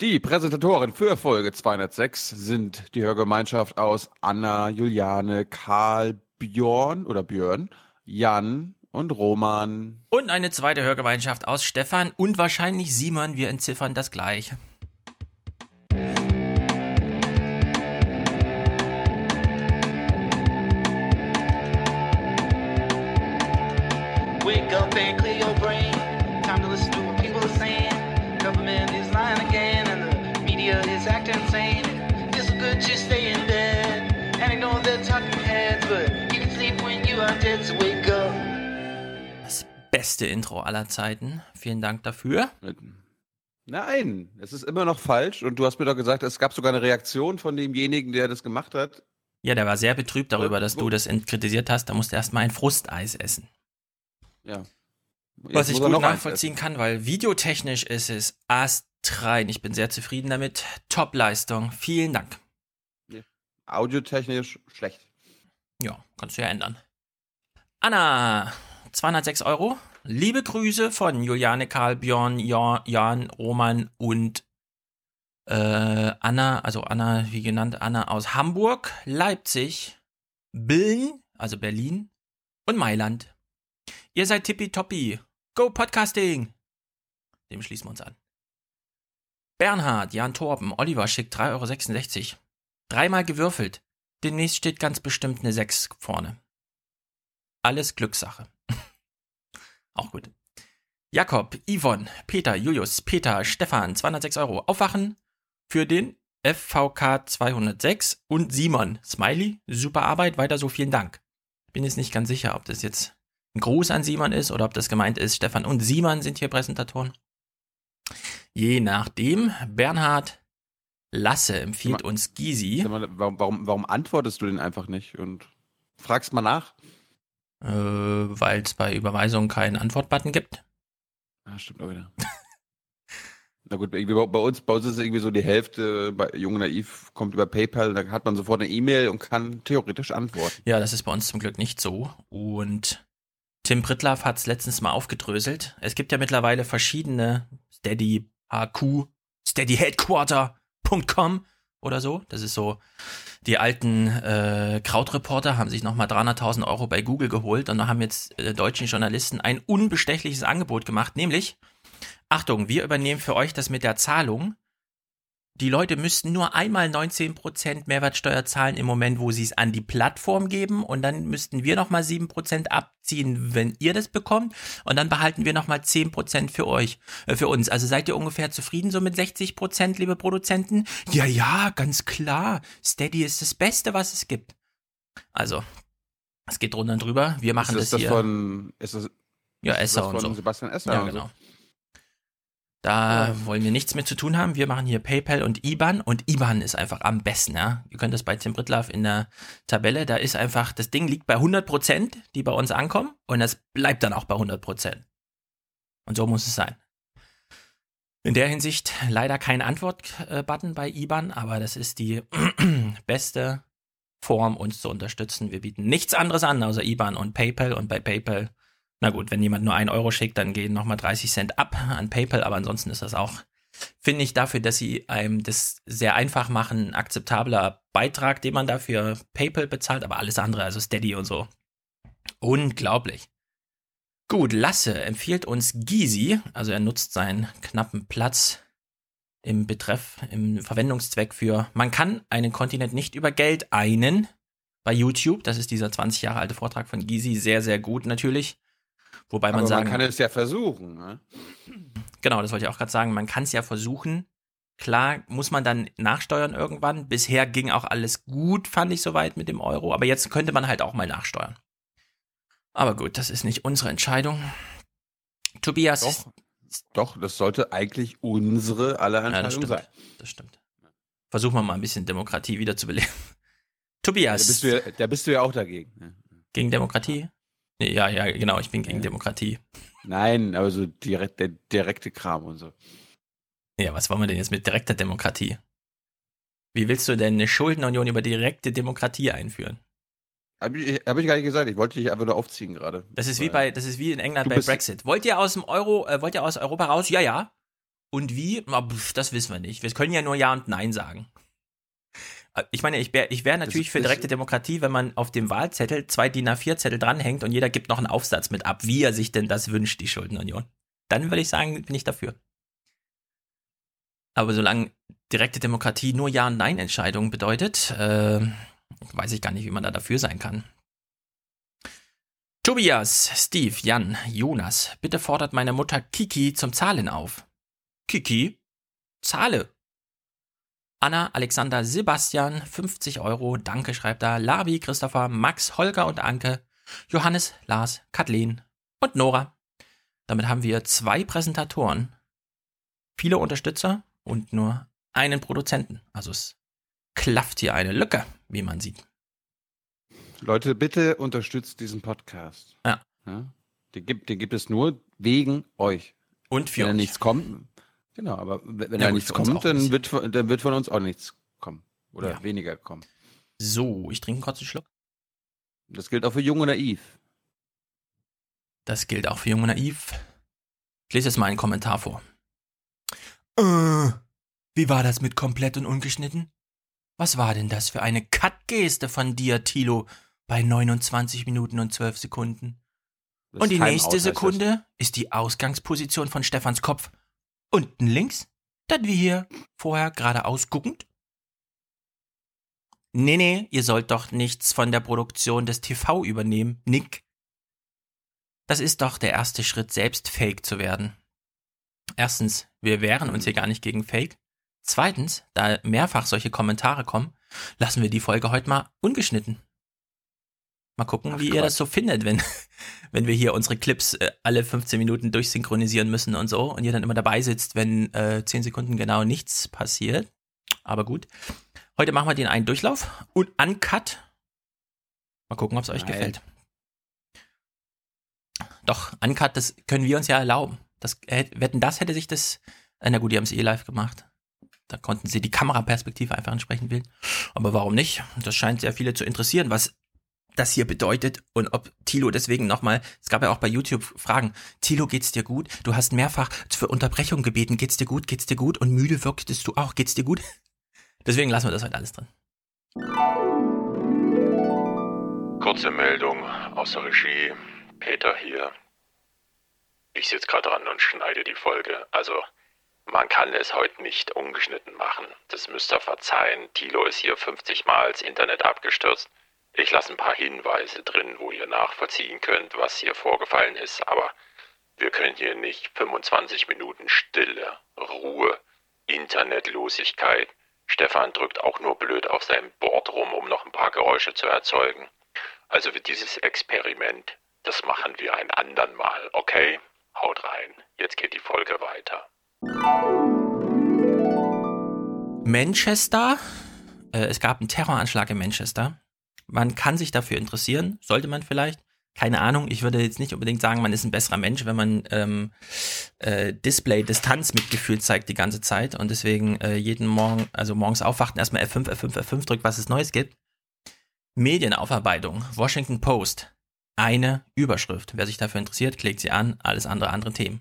Die Präsentatoren für Folge 206 sind die Hörgemeinschaft aus Anna, Juliane, Karl, Björn, Jan und Roman. Und eine zweite Hörgemeinschaft aus Stefan und wahrscheinlich Simon. Wir entziffern das gleich. Wake up and clear your brain. Time to listen to what people are saying. Government is lying again and the media is acting insane. It's so good just stay in bed and ignore the talking heads, but you can sleep when you are dead, so wake up. Das beste Intro aller Zeiten. Vielen Dank dafür. Nein, es ist immer noch falsch und du hast mir doch gesagt, es gab sogar eine Reaktion von demjenigen, der das gemacht hat. Ja, der war sehr betrübt darüber, dass du das kritisiert hast. Da musst du erstmal ein Frusteis essen. Ja. Was ich gut nachvollziehen kann, weil videotechnisch ist es astrein. Ich bin sehr zufrieden damit. Top-Leistung. Vielen Dank. Ja. Audiotechnisch schlecht. Ja, kannst du ja ändern. Anna, 206 €. Liebe Grüße von Juliane, Karl, Björn, Jan, Roman und Anna, also Anna, wie genannt, Anna aus Hamburg, Leipzig, Biln, also Berlin und Mailand. Ihr seid tippitoppi. Go Podcasting! Dem schließen wir uns an. Bernhard, Jan Torben, Oliver schickt 3,66 €. Dreimal gewürfelt. Demnächst steht ganz bestimmt eine 6 vorne. Alles Glückssache. Auch gut. Jakob, Yvonne, Peter, Julius, Peter, Stefan, 206 €. Aufwachen für den FVK 206 und Simon. Smiley, super Arbeit, weiter so, vielen Dank. Bin jetzt nicht ganz sicher, ob das jetzt ein Gruß an Simon ist oder ob das gemeint ist, Stefan und Simon sind hier Präsentatoren. Je nachdem, Bernhard Lasse empfiehlt uns Gysi. Warum antwortest du denn einfach nicht und fragst mal nach? Weil es bei Überweisungen keinen Antwortbutton gibt. Ah, stimmt auch wieder. Na gut, bei uns ist es irgendwie so die Hälfte, bei Jung Naiv kommt über PayPal, da hat man sofort eine E-Mail und kann theoretisch antworten. Ja, das ist bei uns zum Glück nicht so und Tim Prittlaff hat es letztens mal aufgedröselt. Es gibt ja mittlerweile verschiedene Steady HQ, steadyheadquarter.com oder so. Das ist so, die alten Krautreporter haben sich nochmal 300.000 € bei Google geholt und haben jetzt deutschen Journalisten ein unbestechliches Angebot gemacht, nämlich, Achtung, wir übernehmen für euch das mit der Zahlung. Die Leute müssten nur einmal 19% Mehrwertsteuer zahlen im Moment, wo sie es an die Plattform geben und dann müssten wir nochmal 7% abziehen, wenn ihr das bekommt und dann behalten wir nochmal 10% für euch, für uns. Also seid ihr ungefähr zufrieden so mit 60%, liebe Produzenten? Ja, ganz klar. Steady ist das Beste, was es gibt. Also, es geht drunter und drüber. Wir machen das hier. Ist das von Sebastian Esser? Ja, genau. Da wollen wir nichts mit zu tun haben. Wir machen hier PayPal und IBAN. Und IBAN ist einfach am besten. Ja? Ihr könnt das bei Tim Prittlaff in der Tabelle. Da ist einfach, das Ding liegt bei 100%, die bei uns ankommen. Und das bleibt dann auch bei 100%. Und so muss es sein. In der Hinsicht leider kein Antwort-Button bei IBAN. Aber das ist die beste Form, uns zu unterstützen. Wir bieten nichts anderes an, außer IBAN und PayPal. Und bei PayPal... Na gut, wenn jemand nur 1 € schickt, dann gehen nochmal 30 Cent ab an PayPal, aber ansonsten ist das auch, finde ich, dafür, dass sie einem das sehr einfach machen, ein akzeptabler Beitrag, den man dafür PayPal bezahlt, aber alles andere, also Steady und so. Unglaublich. Gut, Lasse empfiehlt uns Gysi, also er nutzt seinen knappen Platz im Betreff, im Verwendungszweck für, man kann einen Kontinent nicht über Geld einen, bei YouTube, das ist dieser 20 Jahre alte Vortrag von Gysi, sehr, sehr gut natürlich. Wobei man sagen, man kann es ja versuchen. Ne? Genau, das wollte ich auch gerade sagen. Man kann es ja versuchen. Klar, muss man dann nachsteuern irgendwann. Bisher ging auch alles gut, fand ich soweit mit dem Euro. Aber jetzt könnte man halt auch mal nachsteuern. Aber gut, das ist nicht unsere Entscheidung. Tobias. Doch, das sollte eigentlich unsere aller Entscheidung sein. Das stimmt. Versuchen wir mal ein bisschen Demokratie wiederzubeleben. Tobias. Da bist du ja auch dagegen. Gegen Demokratie? Ja, genau, ich bin gegen Demokratie. Nein, aber so direkt, der direkte Kram und so. Ja, was wollen wir denn jetzt mit direkter Demokratie? Wie willst du denn eine Schuldenunion über direkte Demokratie einführen? Hab ich gar nicht gesagt, ich wollte dich einfach nur aufziehen gerade. Das ist wie in England bei Brexit. Wollt ihr aus Europa raus? Ja. Und wie? Das wissen wir nicht. Wir können ja nur Ja und Nein sagen. Ich meine, ich wäre natürlich für direkte Demokratie, wenn man auf dem Wahlzettel 2 DIN A4-Zettel dranhängt und jeder gibt noch einen Aufsatz mit ab, wie er sich denn das wünscht, die Schuldenunion. Dann würde ich sagen, bin ich dafür. Aber solange direkte Demokratie nur Ja- und Nein-Entscheidungen bedeutet, weiß ich gar nicht, wie man da dafür sein kann. Tobias, Steve, Jan, Jonas, bitte fordert meine Mutter Kiki zum Zahlen auf. Kiki? Zahle. Anna, Alexander, Sebastian, 50 Euro, danke, schreibt da. Labi, Christopher, Max, Holger und Anke, Johannes, Lars, Kathleen und Nora. Damit haben wir 2 Präsentatoren, viele Unterstützer und nur einen Produzenten. Also es klafft hier eine Lücke, wie man sieht. Leute, bitte unterstützt diesen Podcast. Ja. Ja? Den gibt es nur wegen euch. Und für euch. Wenn nichts kommt... Genau, aber wenn da nichts kommt, dann wird von uns auch nichts kommen. Oder weniger kommen. So, ich trinke kurz einen Schluck. Das gilt auch für Jung und Naiv. Ich lese jetzt mal einen Kommentar vor. Wie war das mit komplett und ungeschnitten? Was war denn das für eine Cut-Geste von dir, Thilo, bei 29 Minuten und 12 Sekunden? Und die nächste Sekunde ist die Ausgangsposition von Stefans Kopf. Unten links, dann wie hier, vorher geradeaus guckend. Nee, ihr sollt doch nichts von der Produktion des TV übernehmen, Nick. Das ist doch der erste Schritt, selbst Fake zu werden. Erstens, wir wehren uns hier gar nicht gegen Fake. Zweitens, da mehrfach solche Kommentare kommen, lassen wir die Folge heute mal ungeschnitten. Mal gucken, wie ihr das so findet, wenn wir hier unsere Clips alle 15 Minuten durchsynchronisieren müssen und so und ihr dann immer dabei sitzt, wenn 10 Sekunden genau nichts passiert. Aber gut. Heute machen wir den einen Durchlauf und Uncut. Mal gucken, ob es euch gefällt. Doch, Uncut, das können wir uns ja erlauben. Na gut, die haben es live gemacht. Da konnten sie die Kameraperspektive einfach entsprechend wählen. Aber warum nicht? Das scheint sehr viele zu interessieren, was das hier bedeutet und ob Thilo deswegen nochmal, es gab ja auch bei YouTube Fragen, Thilo, geht's dir gut? Du hast mehrfach für Unterbrechung gebeten, geht's dir gut? Und müde wirktest du auch, geht's dir gut? Deswegen lassen wir das heute alles drin. Kurze Meldung aus der Regie, Peter hier. Ich sitze gerade dran und schneide die Folge, also man kann es heute nicht ungeschnitten machen. Das müsst ihr verzeihen, Thilo ist hier 50 Mal ins Internet abgestürzt. Ich lasse ein paar Hinweise drin, wo ihr nachvollziehen könnt, was hier vorgefallen ist, aber wir können hier nicht 25 Minuten Stille, Ruhe, Internetlosigkeit. Stefan drückt auch nur blöd auf seinem Board rum, um noch ein paar Geräusche zu erzeugen. Also für dieses Experiment, das machen wir ein andern Mal, okay? Haut rein, jetzt geht die Folge weiter. Manchester? Es gab einen Terroranschlag in Manchester. Man kann sich dafür interessieren, sollte man vielleicht. Keine Ahnung, ich würde jetzt nicht unbedingt sagen, man ist ein besserer Mensch, wenn man Display-Distanz-Mitgefühl zeigt die ganze Zeit und deswegen jeden Morgen, also morgens aufwachen, erstmal F5 drückt, was es Neues gibt. Medienaufarbeitung, Washington Post, eine Überschrift. Wer sich dafür interessiert, klickt sie an, alles andere Themen.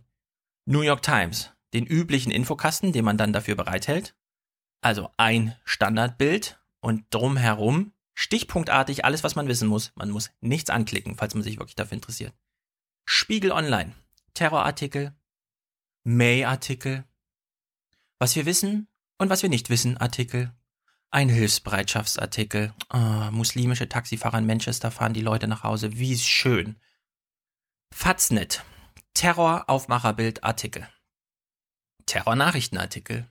New York Times, den üblichen Infokasten, den man dann dafür bereithält. Also ein Standardbild und drumherum stichpunktartig alles, was man wissen muss. Man muss nichts anklicken, falls man sich wirklich dafür interessiert. Spiegel Online. Terrorartikel. May-Artikel. Was wir wissen und was wir nicht wissen, Artikel. Ein Hilfsbereitschaftsartikel. Muslimische Taxifahrer in Manchester fahren die Leute nach Hause. Wie schön. Faznet. Terror-Aufmacherbild, Artikel. Terror-Nachrichtenartikel.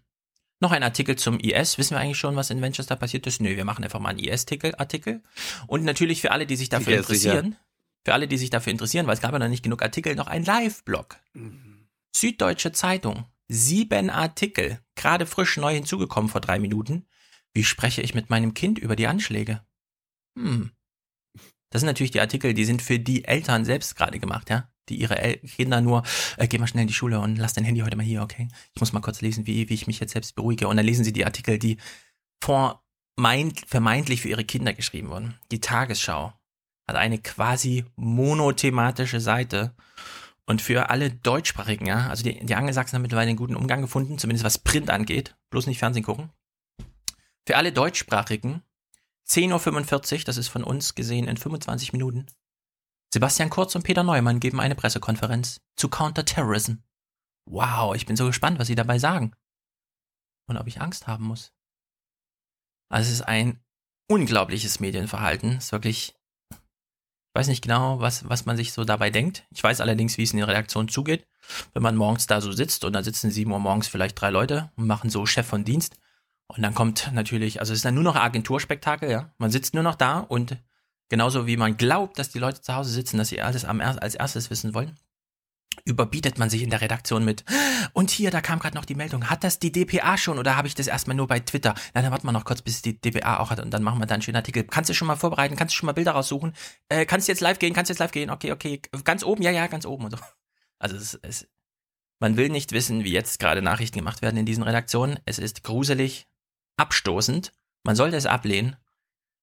Noch ein Artikel zum IS. Wissen wir eigentlich schon, was in Manchester passiert ist? Nö, wir machen einfach mal einen IS-Artikel. Und natürlich für alle, die sich dafür interessieren, weil es gab ja noch nicht genug Artikel, noch ein Live-Blog. Mhm. Süddeutsche Zeitung. 7 Artikel. Gerade frisch neu hinzugekommen vor 3 Minuten. Wie spreche ich mit meinem Kind über die Anschläge? Das sind natürlich die Artikel, die sind für die Eltern selbst gerade gemacht, ja? Die ihre Kinder nur, geh mal schnell in die Schule und lass dein Handy heute mal hier, okay? Ich muss mal kurz lesen, wie ich mich jetzt selbst beruhige. Und dann lesen sie die Artikel, die vermeintlich für ihre Kinder geschrieben wurden. Die Tagesschau hat eine quasi monothematische Seite Und für alle Deutschsprachigen, ja, also die Angelsachsen haben mittlerweile einen guten Umgang gefunden, zumindest was Print angeht, bloß nicht Fernsehen gucken. Für alle Deutschsprachigen, 10:45 Uhr, das ist von uns gesehen in 25 Minuten, Sebastian Kurz und Peter Neumann geben eine Pressekonferenz zu Counterterrorism. Wow, ich bin so gespannt, was sie dabei sagen. Und ob ich Angst haben muss. Also es ist ein unglaubliches Medienverhalten. Es ist wirklich, ich weiß nicht genau, was man sich so dabei denkt. Ich weiß allerdings, wie es in den Redaktionen zugeht. Wenn man morgens da so sitzt und dann sitzen 7 Uhr morgens vielleicht 3 Leute und machen so Chef von Dienst. Und dann kommt natürlich, also es ist dann nur noch Agenturspektakel, ja. Man sitzt nur noch da und genauso wie man glaubt, dass die Leute zu Hause sitzen, dass sie alles als erstes wissen wollen, überbietet man sich in der Redaktion mit. Und hier, da kam gerade noch die Meldung, hat das die dpa schon oder habe ich das erstmal nur bei Twitter? Na, dann warten wir noch kurz, bis die dpa auch hat und dann machen wir da einen schönen Artikel. Kannst du schon mal vorbereiten, kannst du schon mal Bilder raussuchen? Kannst du jetzt live gehen? Okay, ganz oben, ja, ganz oben und so. Also man will nicht wissen, wie jetzt gerade Nachrichten gemacht werden in diesen Redaktionen. Es ist gruselig, abstoßend, man sollte es ablehnen.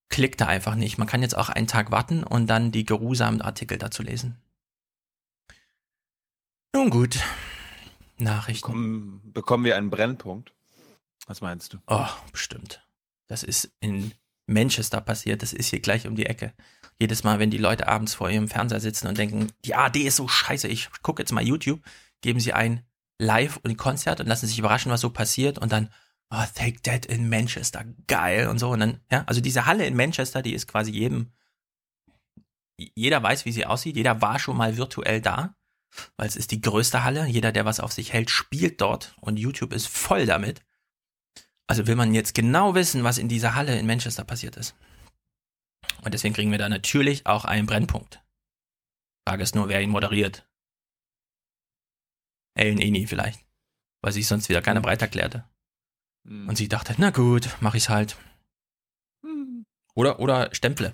Klickt da einfach nicht. Man kann jetzt auch einen Tag warten und dann die geruhsamen Artikel dazu lesen. Nun gut, Nachrichten. Bekommen wir einen Brennpunkt? Was meinst du? Oh, bestimmt. Das ist in Manchester passiert. Das ist hier gleich um die Ecke. Jedes Mal, wenn die Leute abends vor ihrem Fernseher sitzen und denken, die ARD ist so scheiße, ich gucke jetzt mal YouTube, geben sie ein Live- und Konzert und lassen sich überraschen, was so passiert und dann, oh, Take That in Manchester, geil und so. Und dann, ja, also diese Halle in Manchester, die ist quasi jeder weiß, wie sie aussieht. Jeder war schon mal virtuell da. Weil es ist die größte Halle, jeder, der was auf sich hält, spielt dort und YouTube ist voll damit. Also will man jetzt genau wissen, was in dieser Halle in Manchester passiert ist. Und deswegen kriegen wir da natürlich auch einen Brennpunkt. Frage ist nur, wer ihn moderiert. Ellen Eni vielleicht, weil sich sonst wieder keiner breit erklärte. Und sie dachte, na gut, mach ich's halt. Oder Stemple.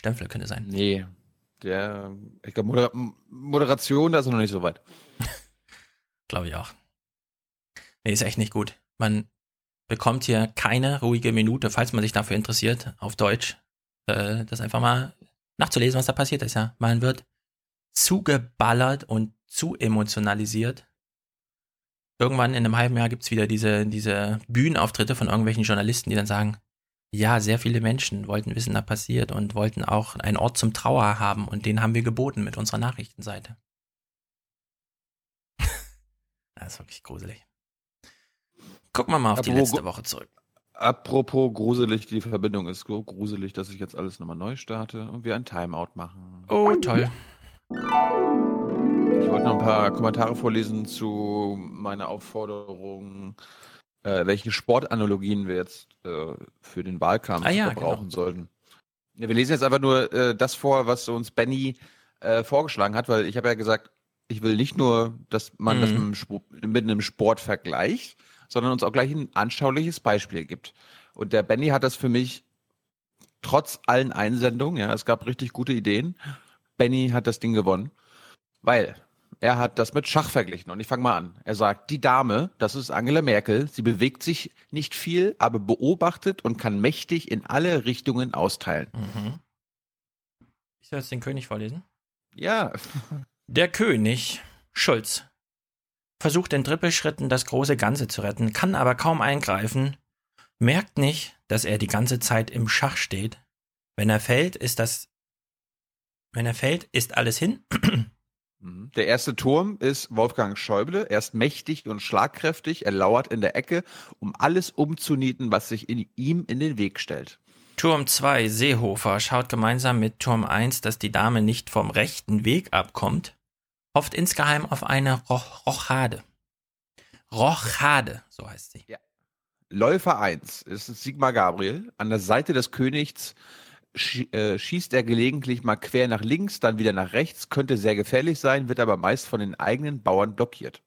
Stemple könnte sein. Nee. Ich glaube, Moderation, da ist noch nicht so weit. Glaube ich auch. Nee, ist echt nicht gut. Man bekommt hier keine ruhige Minute, falls man sich dafür interessiert, auf Deutsch, das einfach mal nachzulesen, was da passiert ist. Ja, man wird zugeballert und zu emotionalisiert. Irgendwann in einem halben Jahr gibt es wieder diese Bühnenauftritte von irgendwelchen Journalisten, die dann sagen, ja, sehr viele Menschen wollten wissen, was passiert und wollten auch einen Ort zum Trauer haben und den haben wir geboten mit unserer Nachrichtenseite. Das ist wirklich gruselig. Gucken wir mal auf die letzte Woche zurück. Apropos gruselig, die Verbindung ist so gruselig, dass ich jetzt alles nochmal neu starte und wir ein Timeout machen. Oh, toll. Ich wollte noch ein paar Kommentare vorlesen zu meiner Aufforderung, welche Sportanalogien wir jetzt für den Wahlkampf verbrauchen sollten. Ja, wir lesen jetzt einfach nur das vor, was uns Benny vorgeschlagen hat, weil ich habe ja gesagt, ich will nicht nur, dass man das mit einem Sport vergleicht, sondern uns auch gleich ein anschauliches Beispiel gibt. Und der Benny hat das für mich trotz allen Einsendungen, ja, es gab richtig gute Ideen, Benny hat das Ding gewonnen, weil er hat das mit Schach verglichen und ich fange mal an. Er sagt, die Dame, das ist Angela Merkel, sie bewegt sich nicht viel, aber beobachtet und kann mächtig in alle Richtungen austeilen. Mhm. Ich soll jetzt den König vorlesen? Ja. Der König, Schulz, versucht in Trippelschritten das große Ganze zu retten, kann aber kaum eingreifen, merkt nicht, dass er die ganze Zeit im Schach steht. Wenn er fällt, ist alles hin. Der erste Turm ist Wolfgang Schäuble. Er ist mächtig und schlagkräftig. Er lauert in der Ecke, um alles umzunieten, was sich ihm in den Weg stellt. Turm 2, Seehofer, schaut gemeinsam mit Turm 1, dass die Dame nicht vom rechten Weg abkommt, hofft insgeheim auf eine Rochade. Rochade, so heißt sie. Ja. Läufer 1 ist Sigmar Gabriel. An der Seite des Königs schießt er gelegentlich mal quer nach links, dann wieder nach rechts, könnte sehr gefährlich sein, wird aber meist von den eigenen Bauern blockiert.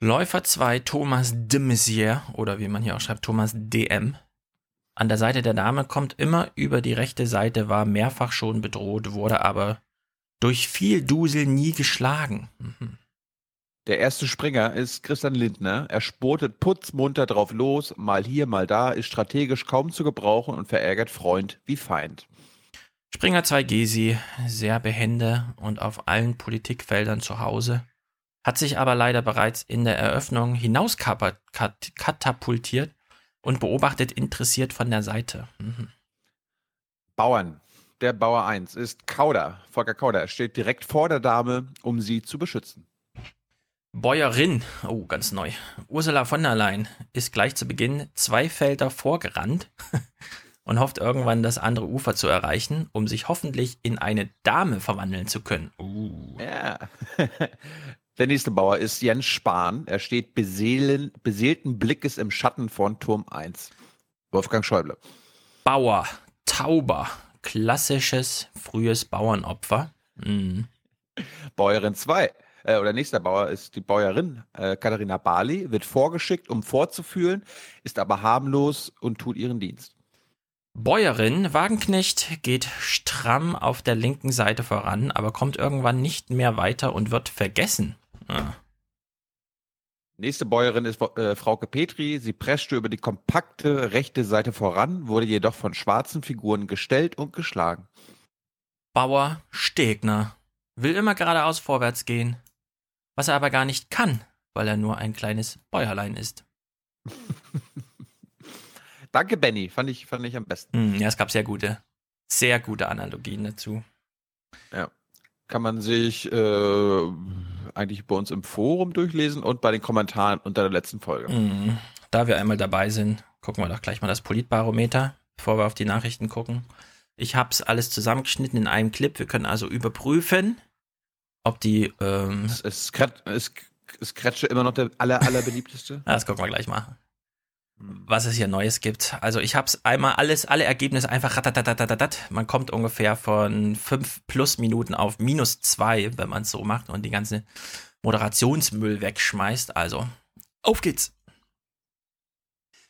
Läufer 2, Thomas de Maizière, oder wie man hier auch schreibt, Thomas DM. An der Seite der Dame kommt immer über die rechte Seite, war mehrfach schon bedroht, wurde aber durch viel Dusel nie geschlagen. Mhm. Der erste Springer ist Christian Lindner. Er spurtet putzmunter drauf los, mal hier, mal da, ist strategisch kaum zu gebrauchen und verärgert Freund wie Feind. Springer 2 Gysi, sehr behende und auf allen Politikfeldern zu Hause, hat sich aber leider bereits in der Eröffnung hinauskatapultiert und beobachtet interessiert von der Seite. Mhm. Bauern. Der Bauer 1 ist Kauder. Volker Kauder. Er steht direkt vor der Dame, um sie zu beschützen. Bäuerin, oh, ganz neu. Ursula von der Leyen ist gleich zu Beginn 2 Felder vorgerannt und hofft irgendwann das andere Ufer zu erreichen, um sich hoffentlich in eine Dame verwandeln zu können. Ja. Der nächste Bauer ist Jens Spahn. Er steht beseelten Blickes im Schatten von Turm 1. Wolfgang Schäuble. Bauer, Tauber, klassisches frühes Bauernopfer. Mhm. Bäuerin 2. Oder nächster Bauer ist die Bäuerin Katharina Barley, wird vorgeschickt, um vorzufühlen, ist aber harmlos und tut ihren Dienst. Bäuerin Wagenknecht geht stramm auf der linken Seite voran, aber kommt irgendwann nicht mehr weiter und wird vergessen. Ja. Nächste Bäuerin ist Frauke Petri. Sie preschte über die kompakte rechte Seite voran, wurde jedoch von schwarzen Figuren gestellt und geschlagen. Bauer Stegner will immer geradeaus vorwärts gehen. Was er aber gar nicht kann, weil er nur ein kleines Bäuerlein ist. Danke, Benny. Fand ich am besten. Ja, es gab sehr gute Analogien dazu. Ja, kann man sich eigentlich bei uns im Forum durchlesen und bei den Kommentaren unter der letzten Folge. Mhm. Da wir einmal dabei sind, gucken wir doch gleich mal das Politbarometer, bevor wir auf die Nachrichten gucken. Ich habe es alles zusammengeschnitten in einem Clip. Wir können also überprüfen, ob die... Ist Kretsche immer noch der allerbeliebteste? Das gucken wir gleich mal, was es hier Neues gibt. Also ich habe es einmal alle Ergebnisse einfach ratatatatat. Man kommt ungefähr von 5 plus Minuten auf minus 2, wenn man es so macht und die ganze Moderationsmüll wegschmeißt. Also, auf geht's!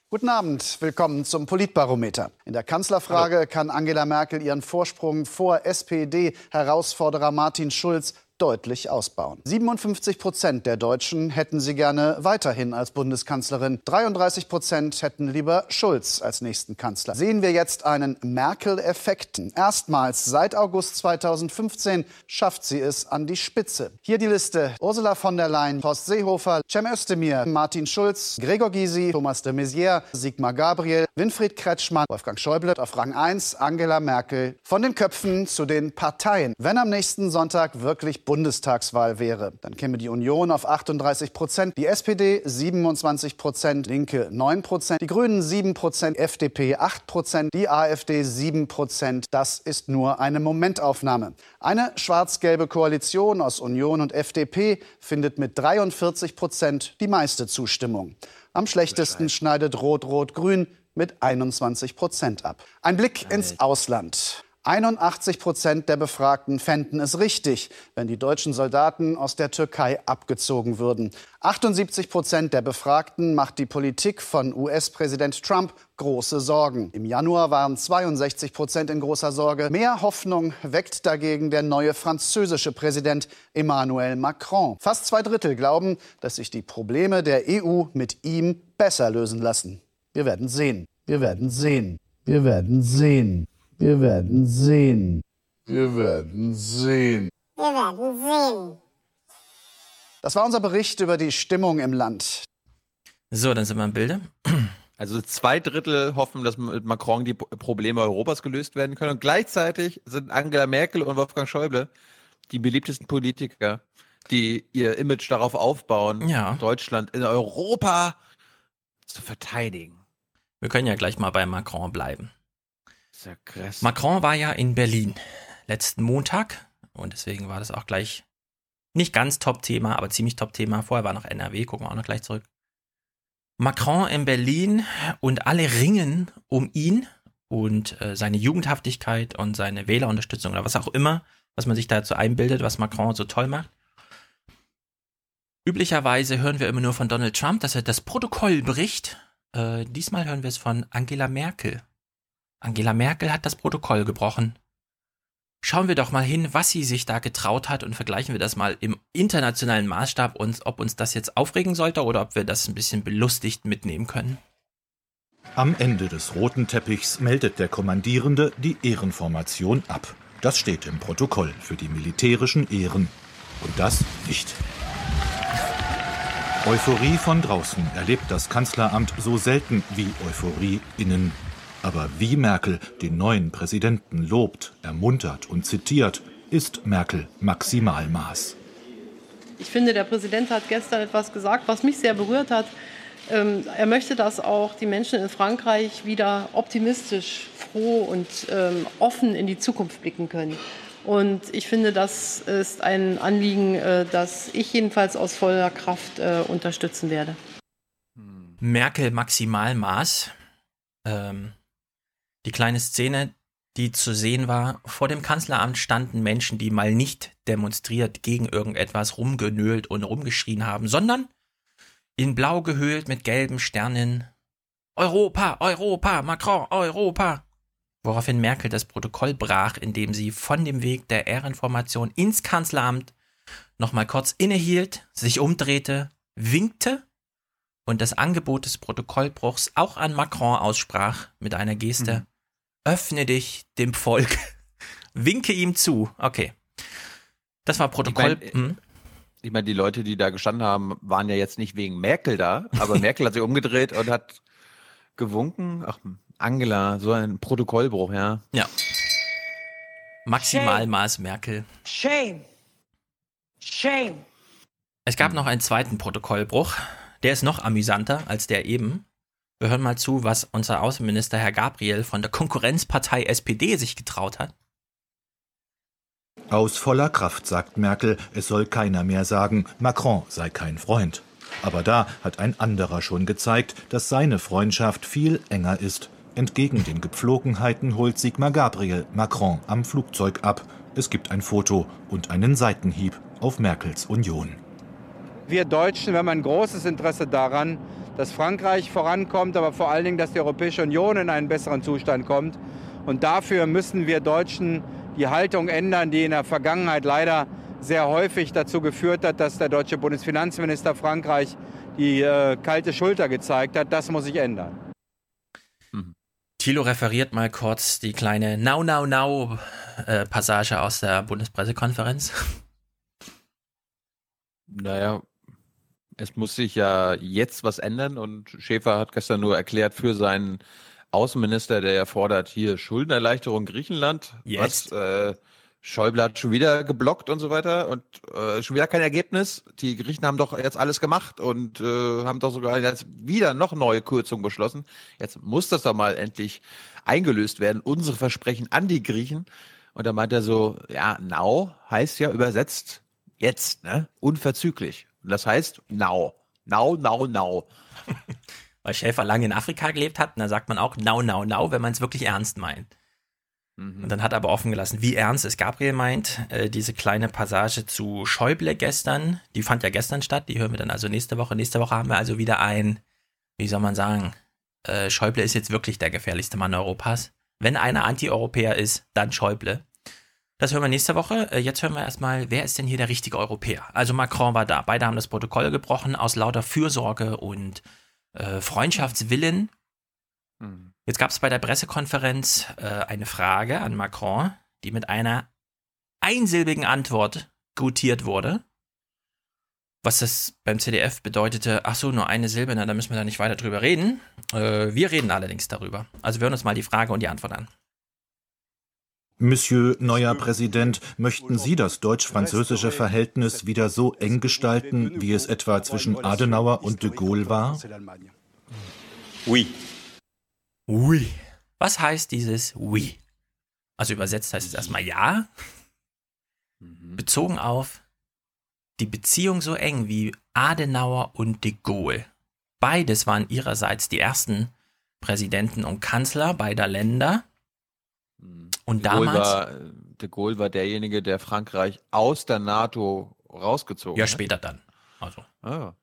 Guten Abend, willkommen zum Politbarometer. In der Kanzlerfrage kann Angela Merkel ihren Vorsprung vor SPD-Herausforderer Martin Schulz deutlich ausbauen. 57% der Deutschen hätten sie gerne weiterhin als Bundeskanzlerin. 33% hätten lieber Schulz als nächsten Kanzler. Sehen wir jetzt einen Merkel-Effekt. Erstmals seit August 2015 schafft sie es an die Spitze. Hier die Liste: Ursula von der Leyen, Horst Seehofer, Cem Özdemir, Martin Schulz, Gregor Gysi, Thomas de Maizière, Sigmar Gabriel, Winfried Kretschmann, Wolfgang Schäuble. Auf Rang 1 Angela Merkel. Von den Köpfen zu den Parteien. Wenn am nächsten Sonntag wirklich Bundestagswahl wäre, dann käme die Union auf 38%, die SPD 27%, Linke 9%, die Grünen 7%, FDP 8%, die AfD 7%. Das ist nur eine Momentaufnahme. Eine schwarz-gelbe Koalition aus Union und FDP findet mit 43% die meiste Zustimmung. Am schlechtesten schneidet Rot-Rot-Grün mit 21% ab. Ein Blick ins Ausland. 81% der Befragten fänden es richtig, wenn die deutschen Soldaten aus der Türkei abgezogen würden. 78% der Befragten macht die Politik von US-Präsident Trump große Sorgen. Im Januar waren 62% in großer Sorge. Mehr Hoffnung weckt dagegen der neue französische Präsident Emmanuel Macron. Fast 2 Drittel glauben, dass sich die Probleme der EU mit ihm besser lösen lassen. Wir werden sehen. Wir werden sehen. Wir werden sehen. Wir werden sehen. Wir werden sehen. Wir werden sehen. Das war unser Bericht über die Stimmung im Land. So, dann sind wir im Bilde. Also 2 Drittel hoffen, dass mit Macron die Probleme Europas gelöst werden können. Und gleichzeitig sind Angela Merkel und Wolfgang Schäuble die beliebtesten Politiker, die ihr Image darauf aufbauen, Deutschland in Europa zu verteidigen. Wir können ja gleich mal bei Macron bleiben. Sehr krass. Macron war ja in Berlin letzten Montag und deswegen war das auch gleich nicht ganz Top-Thema, aber ziemlich Top-Thema. Vorher war noch NRW, gucken wir auch noch gleich zurück. Macron in Berlin und alle ringen um ihn und seine Jugendhaftigkeit und seine Wählerunterstützung oder was auch immer, was man sich dazu einbildet, was Macron so toll macht. Üblicherweise hören wir immer nur von Donald Trump, dass er das Protokoll bricht. Diesmal hören wir es von Angela Merkel. Angela Merkel hat das Protokoll gebrochen. Schauen wir doch mal hin, was sie sich da getraut hat und vergleichen wir das mal im internationalen Maßstab und ob uns das jetzt aufregen sollte oder ob wir das ein bisschen belustigt mitnehmen können. Am Ende des roten Teppichs meldet der Kommandierende die Ehrenformation ab. Das steht im Protokoll für die militärischen Ehren. Und das nicht. Euphorie von draußen erlebt das Kanzleramt so selten wie Euphorie innen. Aber wie Merkel den neuen Präsidenten lobt, ermuntert und zitiert, ist Merkel Maximalmaß. Ich finde, der Präsident hat gestern etwas gesagt, was mich sehr berührt hat. Er möchte, dass auch die Menschen in Frankreich wieder optimistisch, froh und offen in die Zukunft blicken können. Und ich finde, das ist ein Anliegen, das ich jedenfalls aus voller Kraft unterstützen werde. Merkel Maximalmaß. Die kleine Szene, die zu sehen war, vor dem Kanzleramt standen Menschen, die mal nicht demonstriert gegen irgendetwas rumgenölt und rumgeschrien haben, sondern in Blau gehüllt mit gelben Sternen. Europa, Europa, Macron, Europa. Woraufhin Merkel das Protokoll brach, indem sie von dem Weg der Ehrenformation ins Kanzleramt nochmal kurz innehielt, sich umdrehte, winkte und das Angebot des Protokollbruchs auch an Macron aussprach mit einer Geste. Öffne dich dem Volk. Winke ihm zu. Okay. Das war Protokoll. Ich meine, die Leute, die da gestanden haben, waren ja jetzt nicht wegen Merkel da, aber Merkel hat sich umgedreht und hat gewunken. Ach, Angela, so ein Protokollbruch, ja. Ja. Maximalmaß Merkel. Shame. Shame. Es gab noch einen zweiten Protokollbruch. Der ist noch amüsanter als der eben. Wir hören mal zu, was unser Außenminister Herr Gabriel von der Konkurrenzpartei SPD sich getraut hat. Aus voller Kraft sagt Merkel, es soll keiner mehr sagen, Macron sei kein Freund. Aber da hat ein anderer schon gezeigt, dass seine Freundschaft viel enger ist. Entgegen den Gepflogenheiten holt Sigmar Gabriel Macron am Flugzeug ab. Es gibt ein Foto und einen Seitenhieb auf Merkels Union. Wir Deutschen, wir haben ein großes Interesse daran, dass Frankreich vorankommt, aber vor allen Dingen, dass die Europäische Union in einen besseren Zustand kommt. Und dafür müssen wir Deutschen die Haltung ändern, die in der Vergangenheit leider sehr häufig dazu geführt hat, dass der deutsche Bundesfinanzminister Frankreich die kalte Schulter gezeigt hat. Das muss sich ändern. Thilo referiert mal kurz die kleine Now-Now-Now-Passage aus der Bundespressekonferenz. Naja, es muss sich ja jetzt was ändern und Schäfer hat gestern nur erklärt für seinen Außenminister, der ja fordert, hier Schuldenerleichterung Griechenland, jetzt. Was Schäuble hat schon wieder geblockt und so weiter und schon wieder kein Ergebnis. Die Griechen haben doch jetzt alles gemacht und haben doch sogar jetzt wieder noch neue Kürzungen beschlossen. Jetzt muss das doch mal endlich eingelöst werden, unsere Versprechen an die Griechen. Und da meint er so, ja, now heißt ja übersetzt jetzt, ne? Unverzüglich. Und das heißt now. Now, now, now. Weil Schäfer lange in Afrika gelebt hat, und da sagt man auch now, now, now, wenn man es wirklich ernst meint. Und dann hat er aber offen gelassen, wie ernst es Gabriel meint. Diese kleine Passage zu Schäuble gestern, die fand ja gestern statt, die hören wir dann also nächste Woche. Nächste Woche haben wir also wieder ein, wie soll man sagen, Schäuble ist jetzt wirklich der gefährlichste Mann Europas. Wenn einer Anti-Europäer ist, dann Schäuble. Das hören wir nächste Woche. Jetzt hören wir erstmal, wer ist denn hier der richtige Europäer? Also Macron war da, beide haben das Protokoll gebrochen aus lauter Fürsorge und Freundschaftswillen. Jetzt gab es bei der Pressekonferenz eine Frage an Macron, die mit einer einsilbigen Antwort gutiert wurde. Was das beim CDF bedeutete, ach so, nur eine Silbe, na, da müssen wir da nicht weiter drüber reden. Wir reden allerdings darüber. Also wir hören uns mal die Frage und die Antwort an. Monsieur, neuer Präsident, möchten Sie das deutsch-französische Verhältnis wieder so eng gestalten, wie es etwa zwischen Adenauer und de Gaulle war? Oui. Oui. Was heißt dieses oui? Also übersetzt heißt es erstmal ja. Bezogen auf die Beziehung so eng wie Adenauer und de Gaulle. Beides waren ihrerseits die ersten Präsidenten und Kanzler beider Länder. Und de Gaulle war derjenige, der Frankreich aus der NATO rausgezogen hat. Ja, später dann. Also. Ah.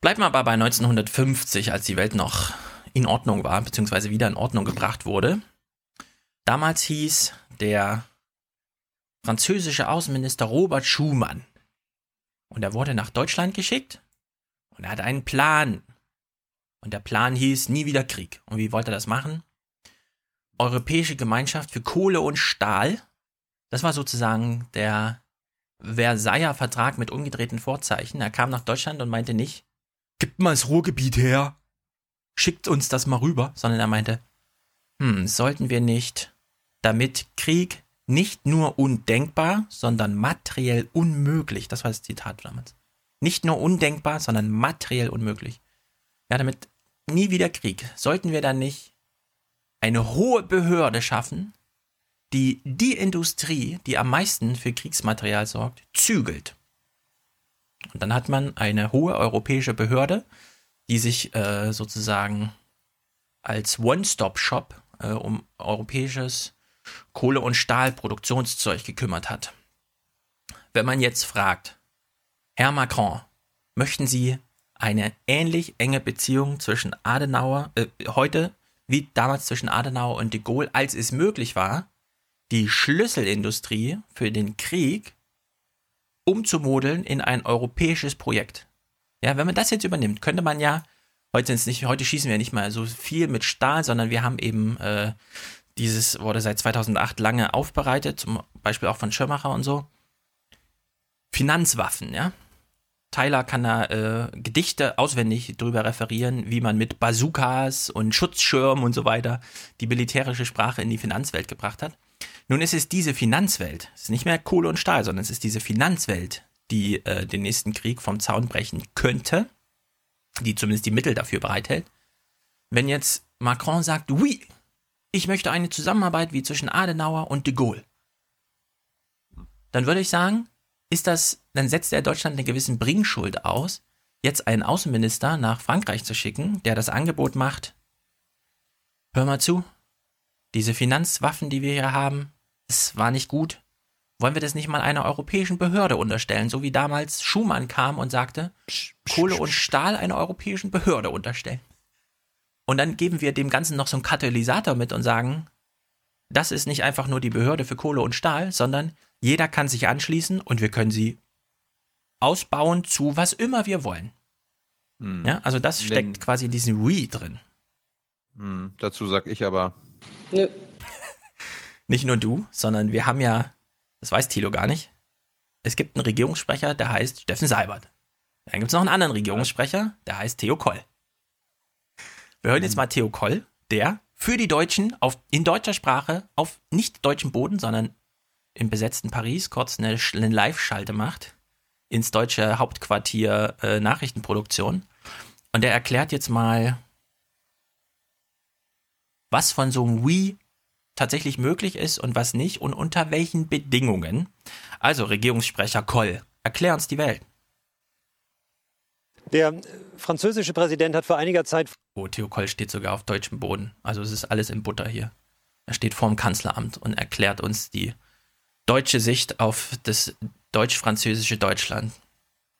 Bleibt mal aber bei 1950, als die Welt noch in Ordnung war, beziehungsweise wieder in Ordnung gebracht wurde. Damals hieß der französische Außenminister Robert Schuman. Und er wurde nach Deutschland geschickt und er hatte einen Plan. Und der Plan hieß, nie wieder Krieg. Und wie wollte er das machen? Europäische Gemeinschaft für Kohle und Stahl. Das war sozusagen der Versailler Vertrag mit umgedrehten Vorzeichen. Er kam nach Deutschland und meinte nicht, gibt mal das Ruhrgebiet her, schickt uns das mal rüber, sondern er meinte, sollten wir nicht, damit Krieg nicht nur undenkbar, sondern materiell unmöglich, das war das Zitat damals, nicht nur undenkbar, sondern materiell unmöglich. Ja, damit nie wieder Krieg. Sollten wir dann nicht eine hohe Behörde schaffen, die die Industrie, die am meisten für Kriegsmaterial sorgt, zügelt. Und dann hat man eine hohe europäische Behörde, die sich sozusagen als One-Stop-Shop um europäisches Kohle- und Stahlproduktionszeug gekümmert hat. Wenn man jetzt fragt, Herr Macron, möchten Sie eine ähnlich enge Beziehung zwischen Adenauer, heute wie damals zwischen Adenauer und de Gaulle, als es möglich war, die Schlüsselindustrie für den Krieg umzumodeln in ein europäisches Projekt. Ja, wenn man das jetzt übernimmt, könnte man ja, heute schießen wir nicht mal so viel mit Stahl, sondern wir haben eben, dieses wurde seit 2008 lange aufbereitet, zum Beispiel auch von Schirmacher und so, Finanzwaffen, ja. Tyler kann da Gedichte auswendig drüber referieren, wie man mit Bazookas und Schutzschirmen und so weiter die militärische Sprache in die Finanzwelt gebracht hat. Nun ist es diese Finanzwelt, es ist nicht mehr Kohle und Stahl, sondern es ist diese Finanzwelt, die den nächsten Krieg vom Zaun brechen könnte, die zumindest die Mittel dafür bereithält. Wenn jetzt Macron sagt, oui, ich möchte eine Zusammenarbeit wie zwischen Adenauer und de Gaulle, dann würde ich sagen, dann setzt er Deutschland eine gewisse Bringschuld aus, jetzt einen Außenminister nach Frankreich zu schicken, der das Angebot macht, hör mal zu, diese Finanzwaffen, die wir hier haben, es war nicht gut. Wollen wir das nicht mal einer europäischen Behörde unterstellen, so wie damals Schumann kam und sagte, Kohle und Stahl einer europäischen Behörde unterstellen. Und dann geben wir dem Ganzen noch so einen Katalysator mit und sagen, das ist nicht einfach nur die Behörde für Kohle und Stahl, sondern jeder kann sich anschließen und wir können sie ausbauen zu was immer wir wollen. Hm. Ja, also das steckt quasi in diesem We drin. Hm, dazu sag ich aber... Nö. Nicht nur du, sondern wir haben ja, das weiß Thilo gar nicht, es gibt einen Regierungssprecher, der heißt Steffen Seibert. Dann gibt es noch einen anderen Regierungssprecher, der heißt Theo Koll. Wir hören jetzt mal Theo Koll, der für die Deutschen in deutscher Sprache auf nicht deutschem Boden, sondern im besetzten Paris kurz eine Live-Schalte macht ins deutsche Hauptquartier Nachrichtenproduktion. Und der erklärt jetzt mal, was von so einem We tatsächlich möglich ist und was nicht und unter welchen Bedingungen. Also Regierungssprecher Koll, erklär uns die Welt. Der französische Präsident hat vor einiger Zeit... Oh, Theo Koll steht sogar auf deutschem Boden. Also es ist alles in Butter hier. Er steht vorm Kanzleramt und erklärt uns die deutsche Sicht auf das deutsch-französische Deutschland.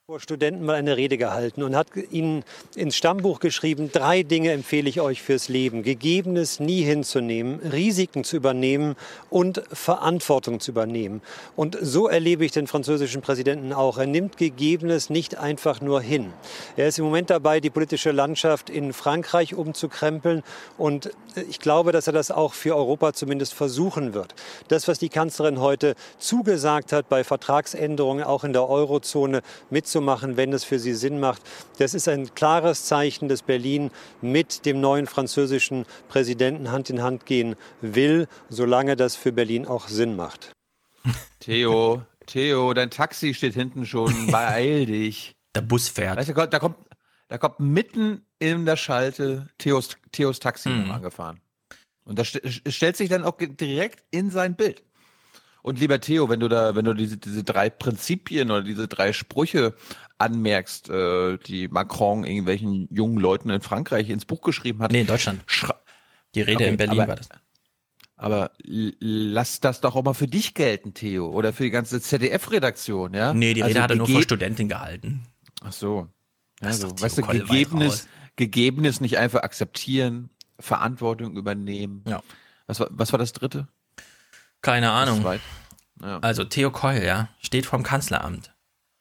Vor Studenten mal eine Rede gehalten und hat ihnen ins Stammbuch geschrieben, 3 Dinge empfehle ich euch fürs Leben. Gegebenes nie hinzunehmen, Risiken zu übernehmen und Verantwortung zu übernehmen. Und so erlebe ich den französischen Präsidenten auch. Er nimmt Gegebenes nicht einfach nur hin. Er ist im Moment dabei, die politische Landschaft in Frankreich umzukrempeln. Und ich glaube, dass er das auch für Europa zumindest versuchen wird. Das, was die Kanzlerin heute zugesagt hat bei Vertragsänderungen, auch in der Eurozone mitzunehmen, zu machen, wenn es für sie Sinn macht. Das ist ein klares Zeichen, dass Berlin mit dem neuen französischen Präsidenten Hand in Hand gehen will, solange das für Berlin auch Sinn macht. Theo, dein Taxi steht hinten schon, beeil dich. Der Bus fährt. Weißt du, da kommt mitten in der Schalte Theos Taxi angefahren. Und das stellt sich dann auch direkt in sein Bild. Und lieber Theo, wenn du diese 3 Prinzipien oder diese 3 Sprüche anmerkst, die Macron irgendwelchen jungen Leuten in Frankreich ins Buch geschrieben hat. Nee, in Deutschland. Die Rede in Berlin war das. Aber lass das doch auch mal für dich gelten, Theo. Oder für die ganze ZDF-Redaktion, ja? Nee, die Rede hat er nur vor Studenten gehalten. Ach so. Ja, also, weißt du, Gegebenes nicht einfach akzeptieren, Verantwortung übernehmen. Ja. Was war das 3.? Keine Ahnung. Ja. Also Theo Koll, ja, steht vorm Kanzleramt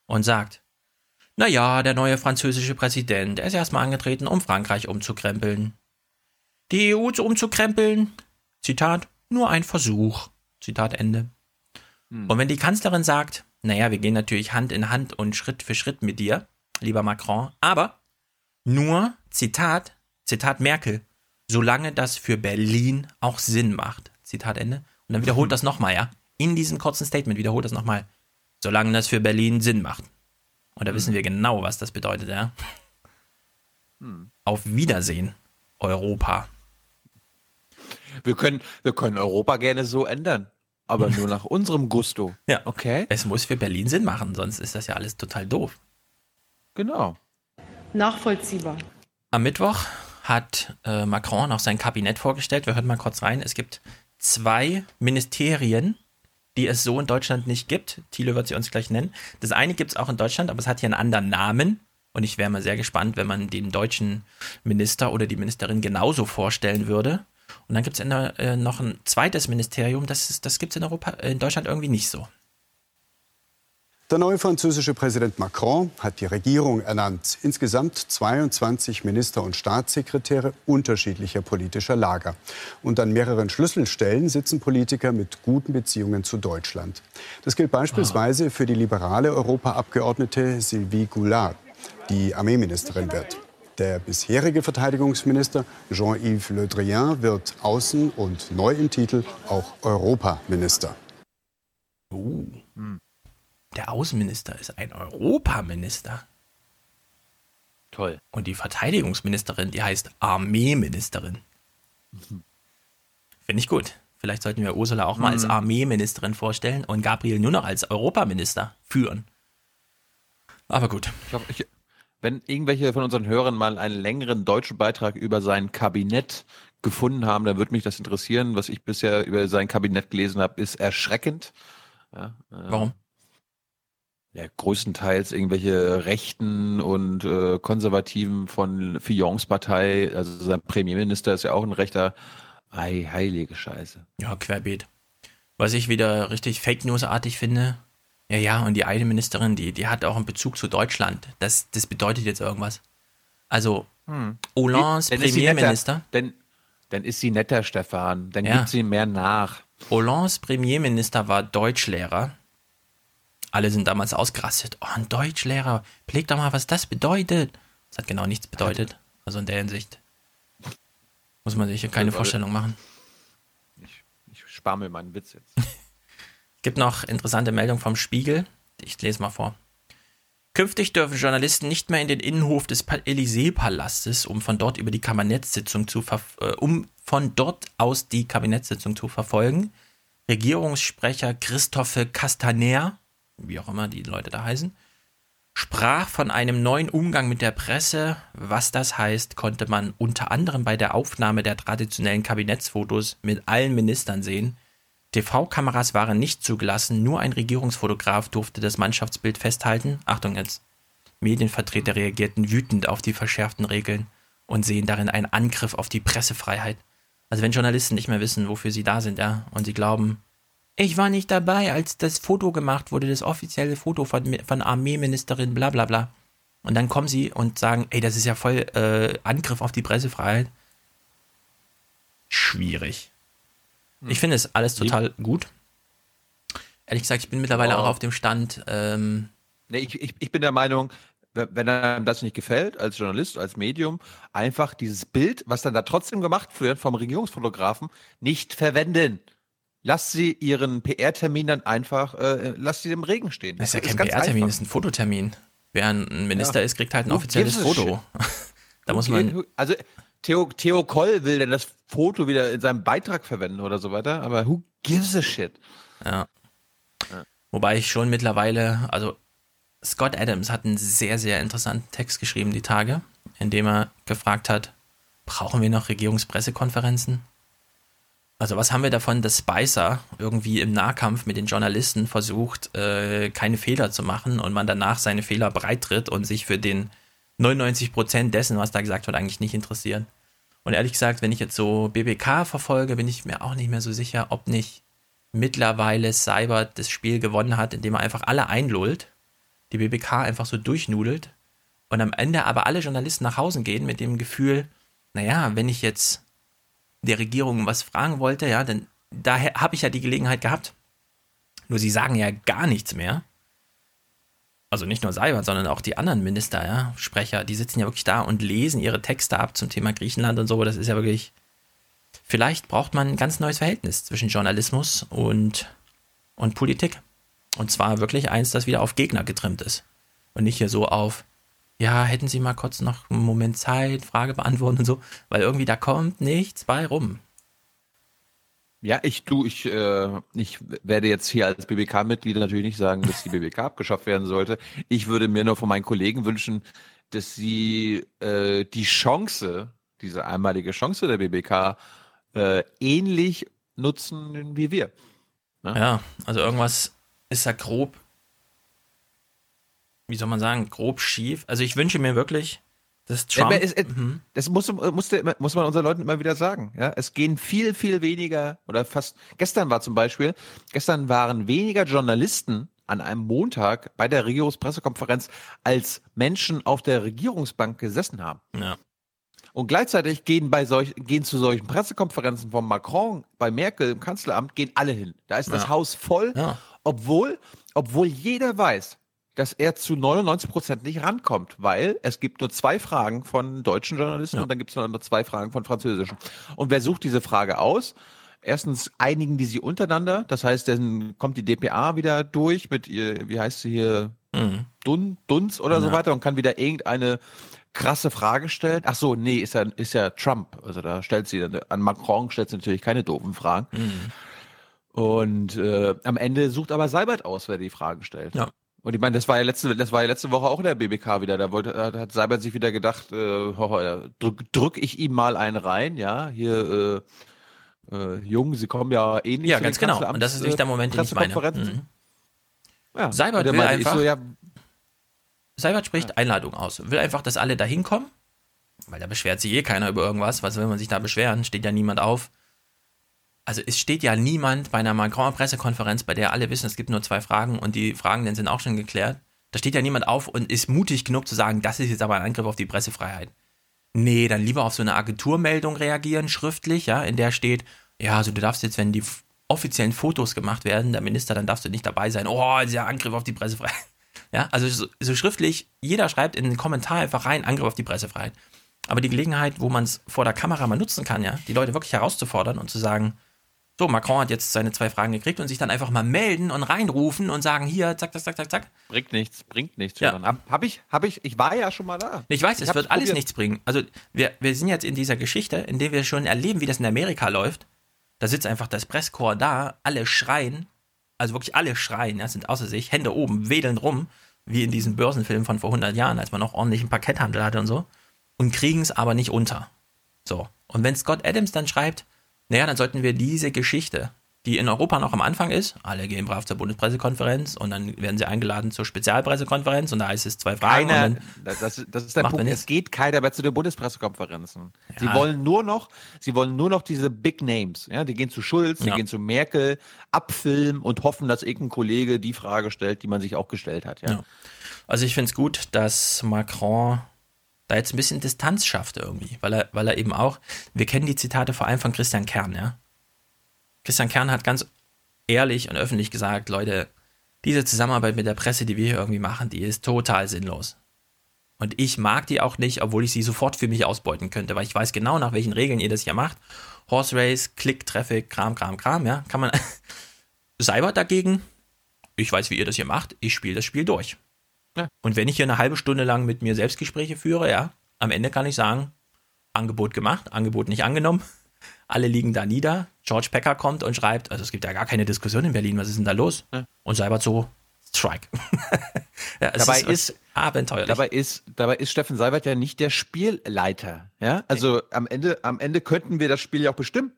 und sagt, Naja, der neue französische Präsident, er ist erstmal angetreten, um Frankreich umzukrempeln. Die EU umzukrempeln, Zitat, nur ein Versuch, Zitat Ende. Und wenn die Kanzlerin sagt, naja, wir gehen natürlich Hand in Hand und Schritt für Schritt mit dir, lieber Macron, aber nur, Zitat Merkel, solange das für Berlin auch Sinn macht, Zitat Ende. Und dann wiederholt das nochmal, ja, in diesem kurzen Statement wiederholt das nochmal, solange das für Berlin Sinn macht. Und da wissen wir genau, was das bedeutet, ja. Auf Wiedersehen, Europa. Wir können Europa gerne so ändern, aber nur nach unserem Gusto. Ja, okay. Es muss für Berlin Sinn machen, sonst ist das ja alles total doof. Genau. Nachvollziehbar. Am Mittwoch hat Macron auch sein Kabinett vorgestellt. Wir hören mal kurz rein. Es gibt 2 Ministerien, die es so in Deutschland nicht gibt. Thilo wird sie uns gleich nennen. Das eine gibt es auch in Deutschland, aber es hat hier einen anderen Namen. Und ich wäre mal sehr gespannt, wenn man den deutschen Minister oder die Ministerin genauso vorstellen würde. Und dann gibt es noch ein zweites Ministerium, das gibt es in Deutschland irgendwie nicht so. Der neue französische Präsident Macron hat die Regierung ernannt. Insgesamt 22 Minister und Staatssekretäre unterschiedlicher politischer Lager. Und an mehreren Schlüsselstellen sitzen Politiker mit guten Beziehungen zu Deutschland. Das gilt beispielsweise für die liberale Europaabgeordnete Sylvie Goulard, die Armeeministerin wird. Der bisherige Verteidigungsminister Jean-Yves Le Drian wird Außen- und neu im Titel auch Europaminister. Der Außenminister ist ein Europaminister. Toll. Und die Verteidigungsministerin, die heißt Armeeministerin. Finde ich gut. Vielleicht sollten wir Ursula auch mal als Armeeministerin vorstellen und Gabriel nur noch als Europaminister führen. Aber gut. Ich glaube, wenn irgendwelche von unseren Hörern mal einen längeren deutschen Beitrag über sein Kabinett gefunden haben, dann würde mich das interessieren. Was ich bisher über sein Kabinett gelesen habe, ist erschreckend. Ja, warum? Ja, größtenteils irgendwelche Rechten und Konservativen von Fillons Partei. Also sein Premierminister ist ja auch ein Rechter. Ei, heilige Scheiße. Ja, querbeet. Was ich wieder richtig Fake News-artig finde. Ja, und die eine Ministerin, die hat auch einen Bezug zu Deutschland. Das bedeutet jetzt irgendwas. Also, Hollands Premierminister. Dann ist sie netter, Stefan. Dann gibt sie mehr nach. Hollands Premierminister war Deutschlehrer. Alle sind damals ausgerastet. Oh, ein Deutschlehrer. Beleg doch mal, was das bedeutet. Das hat genau nichts bedeutet. Also in der Hinsicht muss man sich hier keine Vorstellung machen. Ich spare mir meinen Witz jetzt. Gibt noch interessante Meldung vom Spiegel. Ich lese mal vor. Künftig dürfen Journalisten nicht mehr in den Innenhof des Élysée-Palastes, um von dort aus die Kabinettssitzung zu verfolgen. Regierungssprecher Christophe Castaner, wie auch immer die Leute da heißen, sprach von einem neuen Umgang mit der Presse. Was das heißt, konnte man unter anderem bei der Aufnahme der traditionellen Kabinettsfotos mit allen Ministern sehen. TV-Kameras waren nicht zugelassen, nur ein Regierungsfotograf durfte das Mannschaftsbild festhalten. Achtung jetzt. Medienvertreter reagierten wütend auf die verschärften Regeln und sehen darin einen Angriff auf die Pressefreiheit. Also wenn Journalisten nicht mehr wissen, wofür sie da sind, ja, und sie glauben, ich war nicht dabei, als das Foto gemacht wurde, das offizielle Foto von Armeeministerin bla bla bla. Und dann kommen sie und sagen, ey, das ist ja voll Angriff auf die Pressefreiheit. Schwierig. Ich finde es alles total gut. Ehrlich gesagt, ich bin mittlerweile auch auf dem Stand. Ich bin der Meinung, wenn einem das nicht gefällt, als Journalist, als Medium, einfach dieses Bild, was dann da trotzdem gemacht wird vom Regierungsfotografen, nicht verwenden. Lass sie ihren PR-Termin dann einfach, lass sie im Regen stehen. Das ist ja kein PR-Termin, das ist ein Fototermin. Wer ein Minister ist, kriegt halt ein offizielles Foto. Da muss man... Also, Theo Koll will denn das Foto wieder in seinem Beitrag verwenden oder so weiter, aber who gives a shit? Ja. Wobei ich schon mittlerweile, also Scott Adams hat einen sehr, sehr interessanten Text geschrieben die Tage, in dem er gefragt hat, brauchen wir noch Regierungspressekonferenzen? Also was haben wir davon, dass Spicer irgendwie im Nahkampf mit den Journalisten versucht, keine Fehler zu machen und man danach seine Fehler breit tritt und sich für den 99% dessen, was da gesagt wird, eigentlich nicht interessieren. Und ehrlich gesagt, wenn ich jetzt so BBK verfolge, bin ich mir auch nicht mehr so sicher, ob nicht mittlerweile Seibert das Spiel gewonnen hat, indem er einfach alle einlullt die BBK einfach so durchnudelt und am Ende aber alle Journalisten nach Hause gehen mit dem Gefühl, naja, wenn ich jetzt der Regierung was fragen wollte, ja, dann da habe ich ja die Gelegenheit gehabt. Nur sie sagen ja gar nichts mehr. Also nicht nur Seibert, sondern auch die anderen Minister, ja, Sprecher, die sitzen ja wirklich da und lesen ihre Texte ab zum Thema Griechenland und so. Das ist ja wirklich, vielleicht braucht man ein ganz neues Verhältnis zwischen Journalismus und Politik. Und zwar wirklich eins, das wieder auf Gegner getrimmt ist. Und nicht hier so auf, ja, hätten Sie mal kurz noch einen Moment Zeit, Frage beantworten und so. Weil irgendwie da kommt nichts bei rum. Ja, ich werde jetzt hier als BBK-Mitglied natürlich nicht sagen, dass die BBK abgeschafft werden sollte. Ich würde mir nur von meinen Kollegen wünschen, dass sie die Chance, diese einmalige Chance der BBK, ähnlich nutzen wie wir. Ne? Ja, also irgendwas ist da grob, wie soll man sagen, grob schief. Also ich wünsche mir wirklich... Das, das muss man unseren Leuten immer wieder sagen. Ja? Es gehen viel, viel weniger oder fast. Gestern waren weniger Journalisten an einem Montag bei der Regierungspressekonferenz, als Menschen auf der Regierungsbank gesessen haben. Ja. Und gleichzeitig gehen zu solchen Pressekonferenzen von Macron bei Merkel im Kanzleramt, gehen alle hin. Da ist das Haus voll, obwohl jeder weiß, dass er zu 99% nicht rankommt, weil es gibt nur 2 Fragen von deutschen Journalisten und dann gibt es nur 2 Fragen von französischen. Und wer sucht diese Frage aus? Erstens einigen die sie untereinander, das heißt, dann kommt die DPA wieder durch mit ihr, wie heißt sie hier, Dunz oder so weiter und kann wieder irgendeine krasse Frage stellen. Ach so, nee, ist ja Trump. Also da stellt sie dann, an Macron stellt sie natürlich keine doofen Fragen. Und am Ende sucht aber Seibert aus, wer die Fragen stellt. Ja. Und ich meine, das war ja letzte Woche auch in der BBK wieder. Da hat Seibert sich wieder gedacht, drück ich ihm mal einen rein, ja, hier, Jung, Sie kommen ja ähnlich. Ja, ganz genau. Und das ist nicht der Moment, den ich meine. Ja, Seibert will einfach, Seibert spricht Einladung aus. Will einfach, dass alle da hinkommen, weil da beschwert sich keiner über irgendwas. Was will man sich da beschweren? Steht ja niemand auf. Also es steht ja niemand bei einer Macron-Pressekonferenz, bei der alle wissen, es gibt nur 2 Fragen und die Fragen sind auch schon geklärt. Da steht ja niemand auf und ist mutig genug zu sagen, das ist jetzt aber ein Angriff auf die Pressefreiheit. Nee, dann lieber auf so eine Agenturmeldung reagieren, schriftlich, ja, in der steht, ja, also du darfst jetzt, wenn die offiziellen Fotos gemacht werden, der Minister, dann darfst du nicht dabei sein. Oh, dieser Angriff auf die Pressefreiheit. Ja, also so schriftlich, jeder schreibt in den Kommentar einfach rein, Angriff auf die Pressefreiheit. Aber die Gelegenheit, wo man es vor der Kamera mal nutzen kann, ja, die Leute wirklich herauszufordern und zu sagen, so, Macron hat jetzt seine 2 Fragen gekriegt und sich dann einfach mal melden und reinrufen und sagen, hier, zack, zack, zack, zack, zack. Bringt nichts. Ja. Ich war ja schon mal da. Ich weiß, es wird alles nichts bringen. Also wir sind jetzt in dieser Geschichte, in der wir schon erleben, wie das in Amerika läuft. Da sitzt einfach das Presskorps da, alle schreien, also wirklich alle schreien, ja, sind außer sich, Hände oben, wedeln rum, wie in diesen Börsenfilmen von vor 100 Jahren, als man noch ordentlich einen Parketthandel hatte und so, und kriegen es aber nicht unter. So, und wenn Scott Adams dann schreibt, naja, dann sollten wir diese Geschichte, die in Europa noch am Anfang ist, alle gehen brav zur Bundespressekonferenz und dann werden sie eingeladen zur Spezialpressekonferenz und da heißt es 2 Fragen. Keiner, das ist der Punkt, es geht keiner mehr zu den Bundespressekonferenzen. Ja. Sie wollen nur noch diese Big Names, ja, die gehen zu Schulz, die gehen zu Merkel, abfilmen und hoffen, dass irgendein Kollege die Frage stellt, die man sich auch gestellt hat. Ja. Ja. Also ich finde es gut, dass Macron da jetzt ein bisschen Distanz schafft irgendwie, weil er eben auch, wir kennen die Zitate vor allem von Christian Kern, ja. Christian Kern hat ganz ehrlich und öffentlich gesagt, Leute, diese Zusammenarbeit mit der Presse, die wir hier irgendwie machen, die ist total sinnlos. Und ich mag die auch nicht, obwohl ich sie sofort für mich ausbeuten könnte, weil ich weiß genau, nach welchen Regeln ihr das hier macht. Horse Race, Click, Traffic, Kram, ja. Kann man, Seibert dagegen, ich weiß, wie ihr das hier macht, ich spiele das Spiel durch. Ja. Und wenn ich hier eine halbe Stunde lang mit mir Selbstgespräche führe, ja, am Ende kann ich sagen, Angebot gemacht, Angebot nicht angenommen, alle liegen da nieder, George Packer kommt und schreibt, also es gibt ja gar keine Diskussion in Berlin, was ist denn da los? Ja. Und Seibert so, Strike. Ja, dabei ist abenteuerlich. Dabei ist Steffen Seibert ja nicht der Spielleiter. Ja? Also nee. Am Ende könnten wir das Spiel ja auch bestimmen.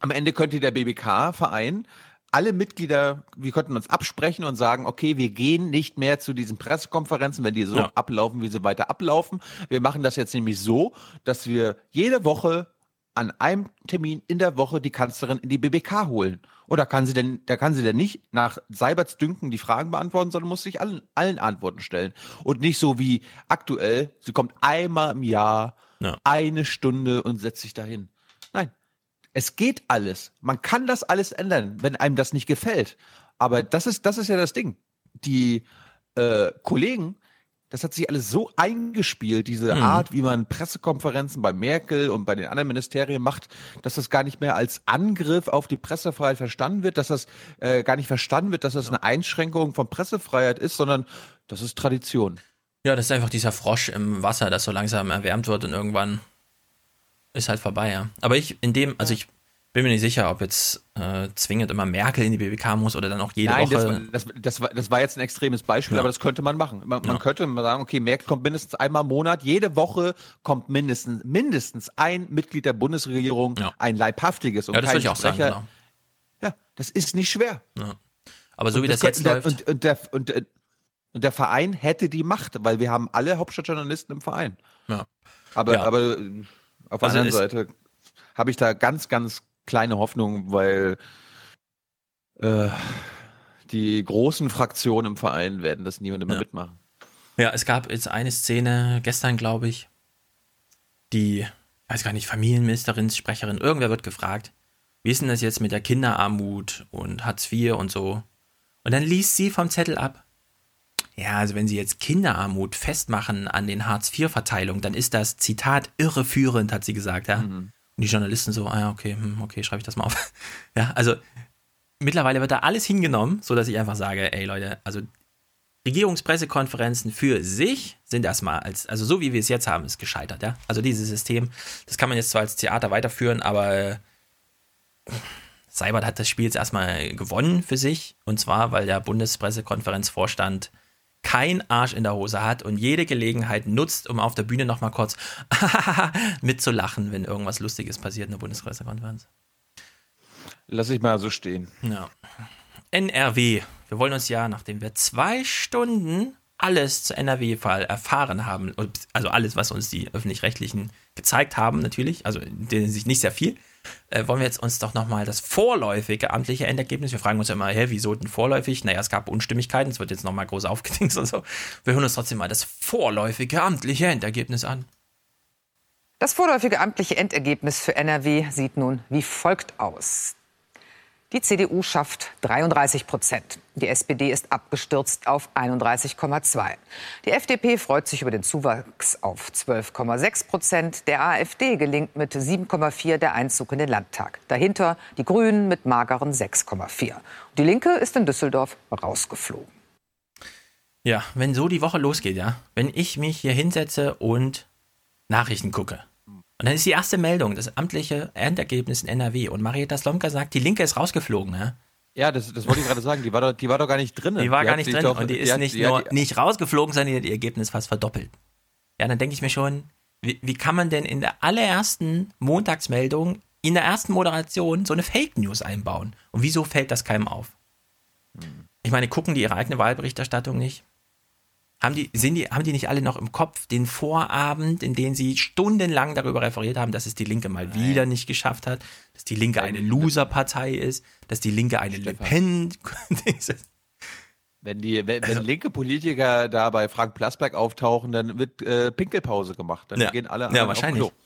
Am Ende könnte der BBK-Verein alle Mitglieder, wir könnten uns absprechen und sagen, okay, wir gehen nicht mehr zu diesen Pressekonferenzen, wenn die so ablaufen, wie sie weiter ablaufen. Wir machen das jetzt nämlich so, dass wir jede Woche an einem Termin in der Woche die Kanzlerin in die BBK holen? Oder kann sie denn nicht nach Seiberts Dünken die Fragen beantworten, sondern muss sich allen Antworten stellen. Und nicht so wie aktuell, sie kommt einmal im Jahr, eine Stunde und setzt sich dahin. Nein, es geht alles. Man kann das alles ändern, wenn einem das nicht gefällt. Aber das ist ja das Ding. Die Kollegen, das hat sich alles so eingespielt, diese Art, wie man Pressekonferenzen bei Merkel und bei den anderen Ministerien macht, dass das gar nicht mehr als Angriff auf die Pressefreiheit verstanden wird, dass das gar nicht verstanden wird, dass das eine Einschränkung von Pressefreiheit ist, sondern das ist Tradition. Ja, das ist einfach dieser Frosch im Wasser, das so langsam erwärmt wird und irgendwann ist halt vorbei, ja. Aber ich bin mir nicht sicher, ob jetzt zwingend immer Merkel in die BBK muss oder dann auch jede Woche. Nein, das war jetzt ein extremes Beispiel, aber das könnte man machen. Man könnte sagen, okay, Merkel kommt mindestens einmal im Monat, jede Woche kommt mindestens ein Mitglied der Bundesregierung, ein leibhaftiges und kein Sprecher. Sagen, genau. Ja, das ist nicht schwer. Ja. Aber so und wie das jetzt läuft. Und der Verein hätte die Macht, weil wir haben alle Hauptstadtjournalisten im Verein. Ja. Aber auf der anderen Seite habe ich da ganz, ganz kleine Hoffnung, weil die großen Fraktionen im Verein werden das nie und immer mitmachen. Ja, es gab jetzt eine Szene gestern, glaube ich, die, weiß gar nicht, Familienministerin, Sprecherin, irgendwer wird gefragt, wie ist denn das jetzt mit der Kinderarmut und Hartz IV und so? Und dann liest sie vom Zettel ab, ja, also wenn sie jetzt Kinderarmut festmachen an den Hartz-IV-Verteilungen, dann ist das, Zitat, irreführend, hat sie gesagt, ja. Mhm. Und die Journalisten so, okay, schreibe ich das mal auf. Ja, also mittlerweile wird da alles hingenommen, sodass ich einfach sage, ey Leute, also Regierungspressekonferenzen für sich sind erstmal, also so wie wir es jetzt haben, ist gescheitert, ja. Also dieses System, das kann man jetzt zwar als Theater weiterführen, aber Seibert hat das Spiel jetzt erstmal gewonnen für sich. Und zwar, weil der Bundespressekonferenzvorstand kein Arsch in der Hose hat und jede Gelegenheit nutzt, um auf der Bühne nochmal kurz mitzulachen, wenn irgendwas Lustiges passiert in der Bundespressekonferenz. Lass ich mal so stehen. Ja. NRW. Wir wollen uns ja, nachdem wir 2 Stunden alles zu NRW-Fall erfahren haben, also alles, was uns die Öffentlich-Rechtlichen gezeigt haben natürlich, also denen sich nicht sehr viel, wollen wir jetzt uns doch nochmal das vorläufige amtliche Endergebnis, wir fragen uns ja immer, wieso denn vorläufig? Naja, es gab Unstimmigkeiten, es wird jetzt nochmal groß aufgedingst und so. Wir hören uns trotzdem mal das vorläufige amtliche Endergebnis an. Das vorläufige amtliche Endergebnis für NRW sieht nun wie folgt aus. Die CDU schafft 33%. Die SPD ist abgestürzt auf 31,2. Die FDP freut sich über den Zuwachs auf 12,6%. Der AfD gelingt mit 7,4 der Einzug in den Landtag. Dahinter die Grünen mit mageren 6,4. Die Linke ist in Düsseldorf rausgeflogen. Ja, wenn so die Woche losgeht, ja. Wenn ich mich hier hinsetze und Nachrichten gucke. Und dann ist die erste Meldung, das amtliche Endergebnis in NRW. Und Marietta Slomka sagt, die Linke ist rausgeflogen. Ja, das wollte ich gerade sagen. Die war doch gar nicht drin. Die war gar nicht drin. Und die ist nicht nur nicht rausgeflogen, sondern die hat ihr Ergebnis fast verdoppelt. Ja, dann denke ich mir schon, wie kann man denn in der allerersten Montagsmeldung, in der ersten Moderation so eine Fake News einbauen? Und wieso fällt das keinem auf? Ich meine, gucken die ihre eigene Wahlberichterstattung nicht? Haben die nicht alle noch im Kopf den Vorabend, in dem sie stundenlang darüber referiert haben, dass es die Linke mal wieder nicht geschafft hat, dass die Linke eine Loser-Partei ist, dass die Linke eine Le Pen... Wenn linke Politiker da bei Frank Plasberg auftauchen, dann wird Pinkelpause gemacht. Dann gehen alle an wahrscheinlich. Auf Klo.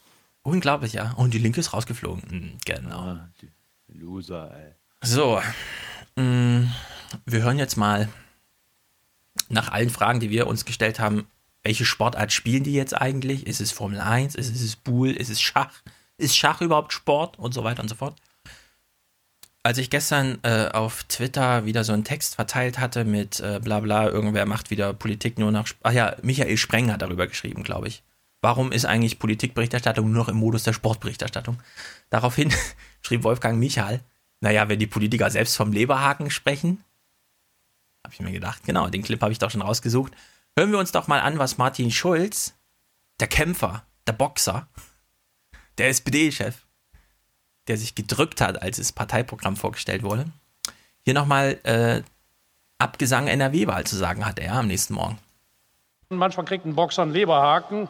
Unglaublich, ja. Und die Linke ist rausgeflogen. Genau. Ah, Loser, ey. So. Wir hören jetzt mal... Nach allen Fragen, die wir uns gestellt haben, welche Sportart spielen die jetzt eigentlich? Ist es Formel 1? Ist es Pool? Ist es Schach? Ist Schach überhaupt Sport? Und so weiter und so fort. Als ich gestern auf Twitter wieder so einen Text verteilt hatte mit Blabla, irgendwer macht wieder Politik nur nach... Ach ja, Michael Spreng hat darüber geschrieben, glaube ich. Warum ist eigentlich Politikberichterstattung nur noch im Modus der Sportberichterstattung? Daraufhin schrieb Wolfgang Michal, naja, wenn die Politiker selbst vom Leberhaken sprechen... Habe ich mir gedacht, genau, den Clip habe ich doch schon rausgesucht. Hören wir uns doch mal an, was Martin Schulz, der Kämpfer, der Boxer, der SPD-Chef, der sich gedrückt hat, als das Parteiprogramm vorgestellt wurde, hier nochmal Abgesang NRW-Wahl zu sagen hat, am nächsten Morgen. Manchmal kriegt ein Boxer einen Leberhaken,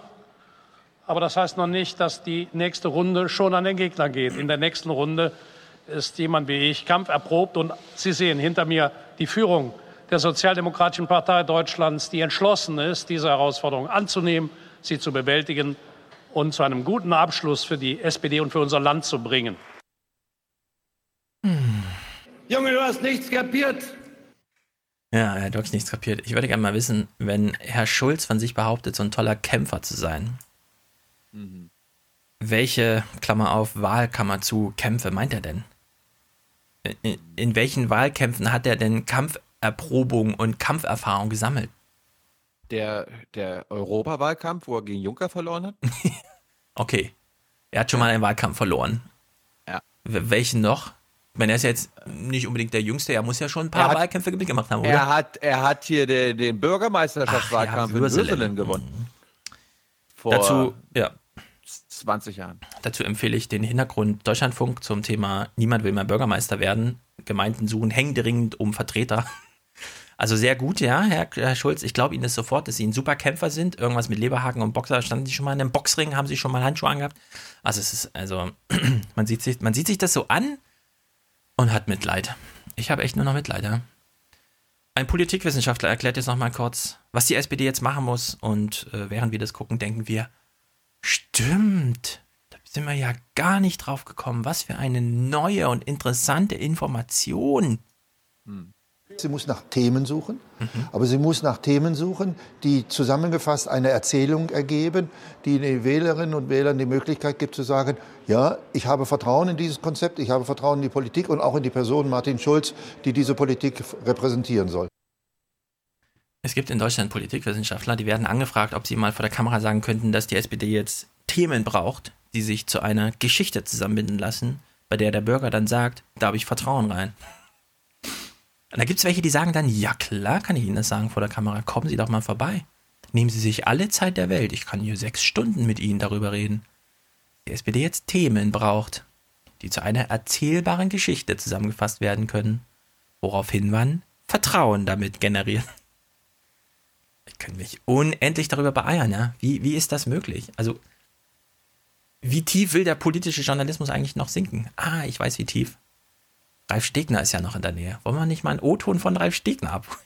Aber das heißt noch nicht, dass die nächste Runde schon an den Gegner geht. In der nächsten Runde ist jemand wie ich kampferprobt. Und Sie sehen hinter mir die Führung der Sozialdemokratischen Partei Deutschlands, die entschlossen ist, diese Herausforderung anzunehmen, sie zu bewältigen und zu einem guten Abschluss für die SPD und für unser Land zu bringen. Junge, du hast nichts kapiert. Ja, er hat wirklich nichts kapiert. Ich würde gerne mal wissen, wenn Herr Schulz von sich behauptet, so ein toller Kämpfer zu sein, welche, Klammer auf, Wahlkammer zu Kämpfe meint er denn? In welchen Wahlkämpfen hat er denn Kampferprobung und Kampferfahrung gesammelt? Der Europawahlkampf, wo er gegen Juncker verloren hat? Okay, er hat schon mal einen Wahlkampf verloren. Ja. Welchen noch? Ich meine, er ist ja jetzt nicht unbedingt der Jüngste, er muss ja schon ein paar Wahlkämpfe mitgemacht haben, oder? Er hat hier den Bürgermeisterschaftswahlkampf in Würselen gewonnen. Vor dazu, 20 Jahren. Dazu empfehle ich den Hintergrund Deutschlandfunk zum Thema Niemand will mehr Bürgermeister werden. Gemeinden suchen händeringend um Vertreter. Also sehr gut, ja, Herr Schulz. Ich glaube Ihnen das sofort, dass Sie ein super Kämpfer sind. Irgendwas mit Leberhaken und Boxer. Standen Sie schon mal in einem Boxring? Haben Sie schon mal Handschuhe angehabt? Also es ist, man sieht sich das so an und hat Mitleid. Ich habe echt nur noch Mitleid, ja. Ein Politikwissenschaftler erklärt jetzt nochmal kurz, was die SPD jetzt machen muss. Und während wir das gucken, denken wir, stimmt, da sind wir ja gar nicht drauf gekommen. Was für eine neue und interessante Information. Sie muss nach Themen suchen, aber sie muss nach Themen suchen, die zusammengefasst eine Erzählung ergeben, die den Wählerinnen und Wählern die Möglichkeit gibt zu sagen, ja, ich habe Vertrauen in dieses Konzept, ich habe Vertrauen in die Politik und auch in die Person Martin Schulz, die diese Politik repräsentieren soll. Es gibt in Deutschland Politikwissenschaftler, die werden angefragt, ob sie mal vor der Kamera sagen könnten, dass die SPD jetzt Themen braucht, die sich zu einer Geschichte zusammenbinden lassen, bei der der Bürger dann sagt, da habe ich Vertrauen rein. Und da gibt es welche, die sagen dann, ja klar, kann ich Ihnen das sagen vor der Kamera, kommen Sie doch mal vorbei. Nehmen Sie sich alle Zeit der Welt, ich kann hier 6 Stunden mit Ihnen darüber reden. Die SPD jetzt Themen braucht, die zu einer erzählbaren Geschichte zusammengefasst werden können, woraufhin man Vertrauen damit generiert. Ich könnte mich unendlich darüber beeiern, ja. Wie ist das möglich? Also, wie tief will der politische Journalismus eigentlich noch sinken? Ah, ich weiß, wie tief. Ralf Stegner ist ja noch in der Nähe. Wollen wir nicht mal einen O-Ton von Ralf Stegner abholen?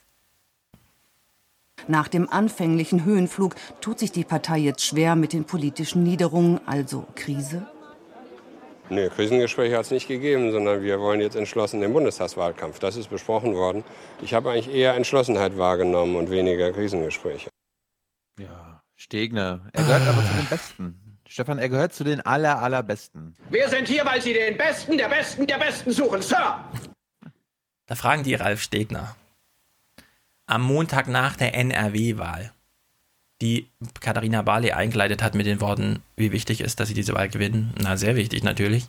Nach dem anfänglichen Höhenflug tut sich die Partei jetzt schwer mit den politischen Niederungen, also Krise? Nee, Krisengespräche hat es nicht gegeben, sondern wir wollen jetzt entschlossen den Bundestagswahlkampf. Das ist besprochen worden. Ich habe eigentlich eher Entschlossenheit wahrgenommen und weniger Krisengespräche. Ja, Stegner. Er gehört aber zu den Besten. Stefan, er gehört zu den allerbesten. Wir sind hier, weil Sie den Besten, der Besten, der Besten suchen, Sir! Da fragen die Ralf Stegner. Am Montag nach der NRW-Wahl, die Katharina Barley eingeleitet hat mit den Worten, wie wichtig ist, dass sie diese Wahl gewinnen. Na, sehr wichtig natürlich.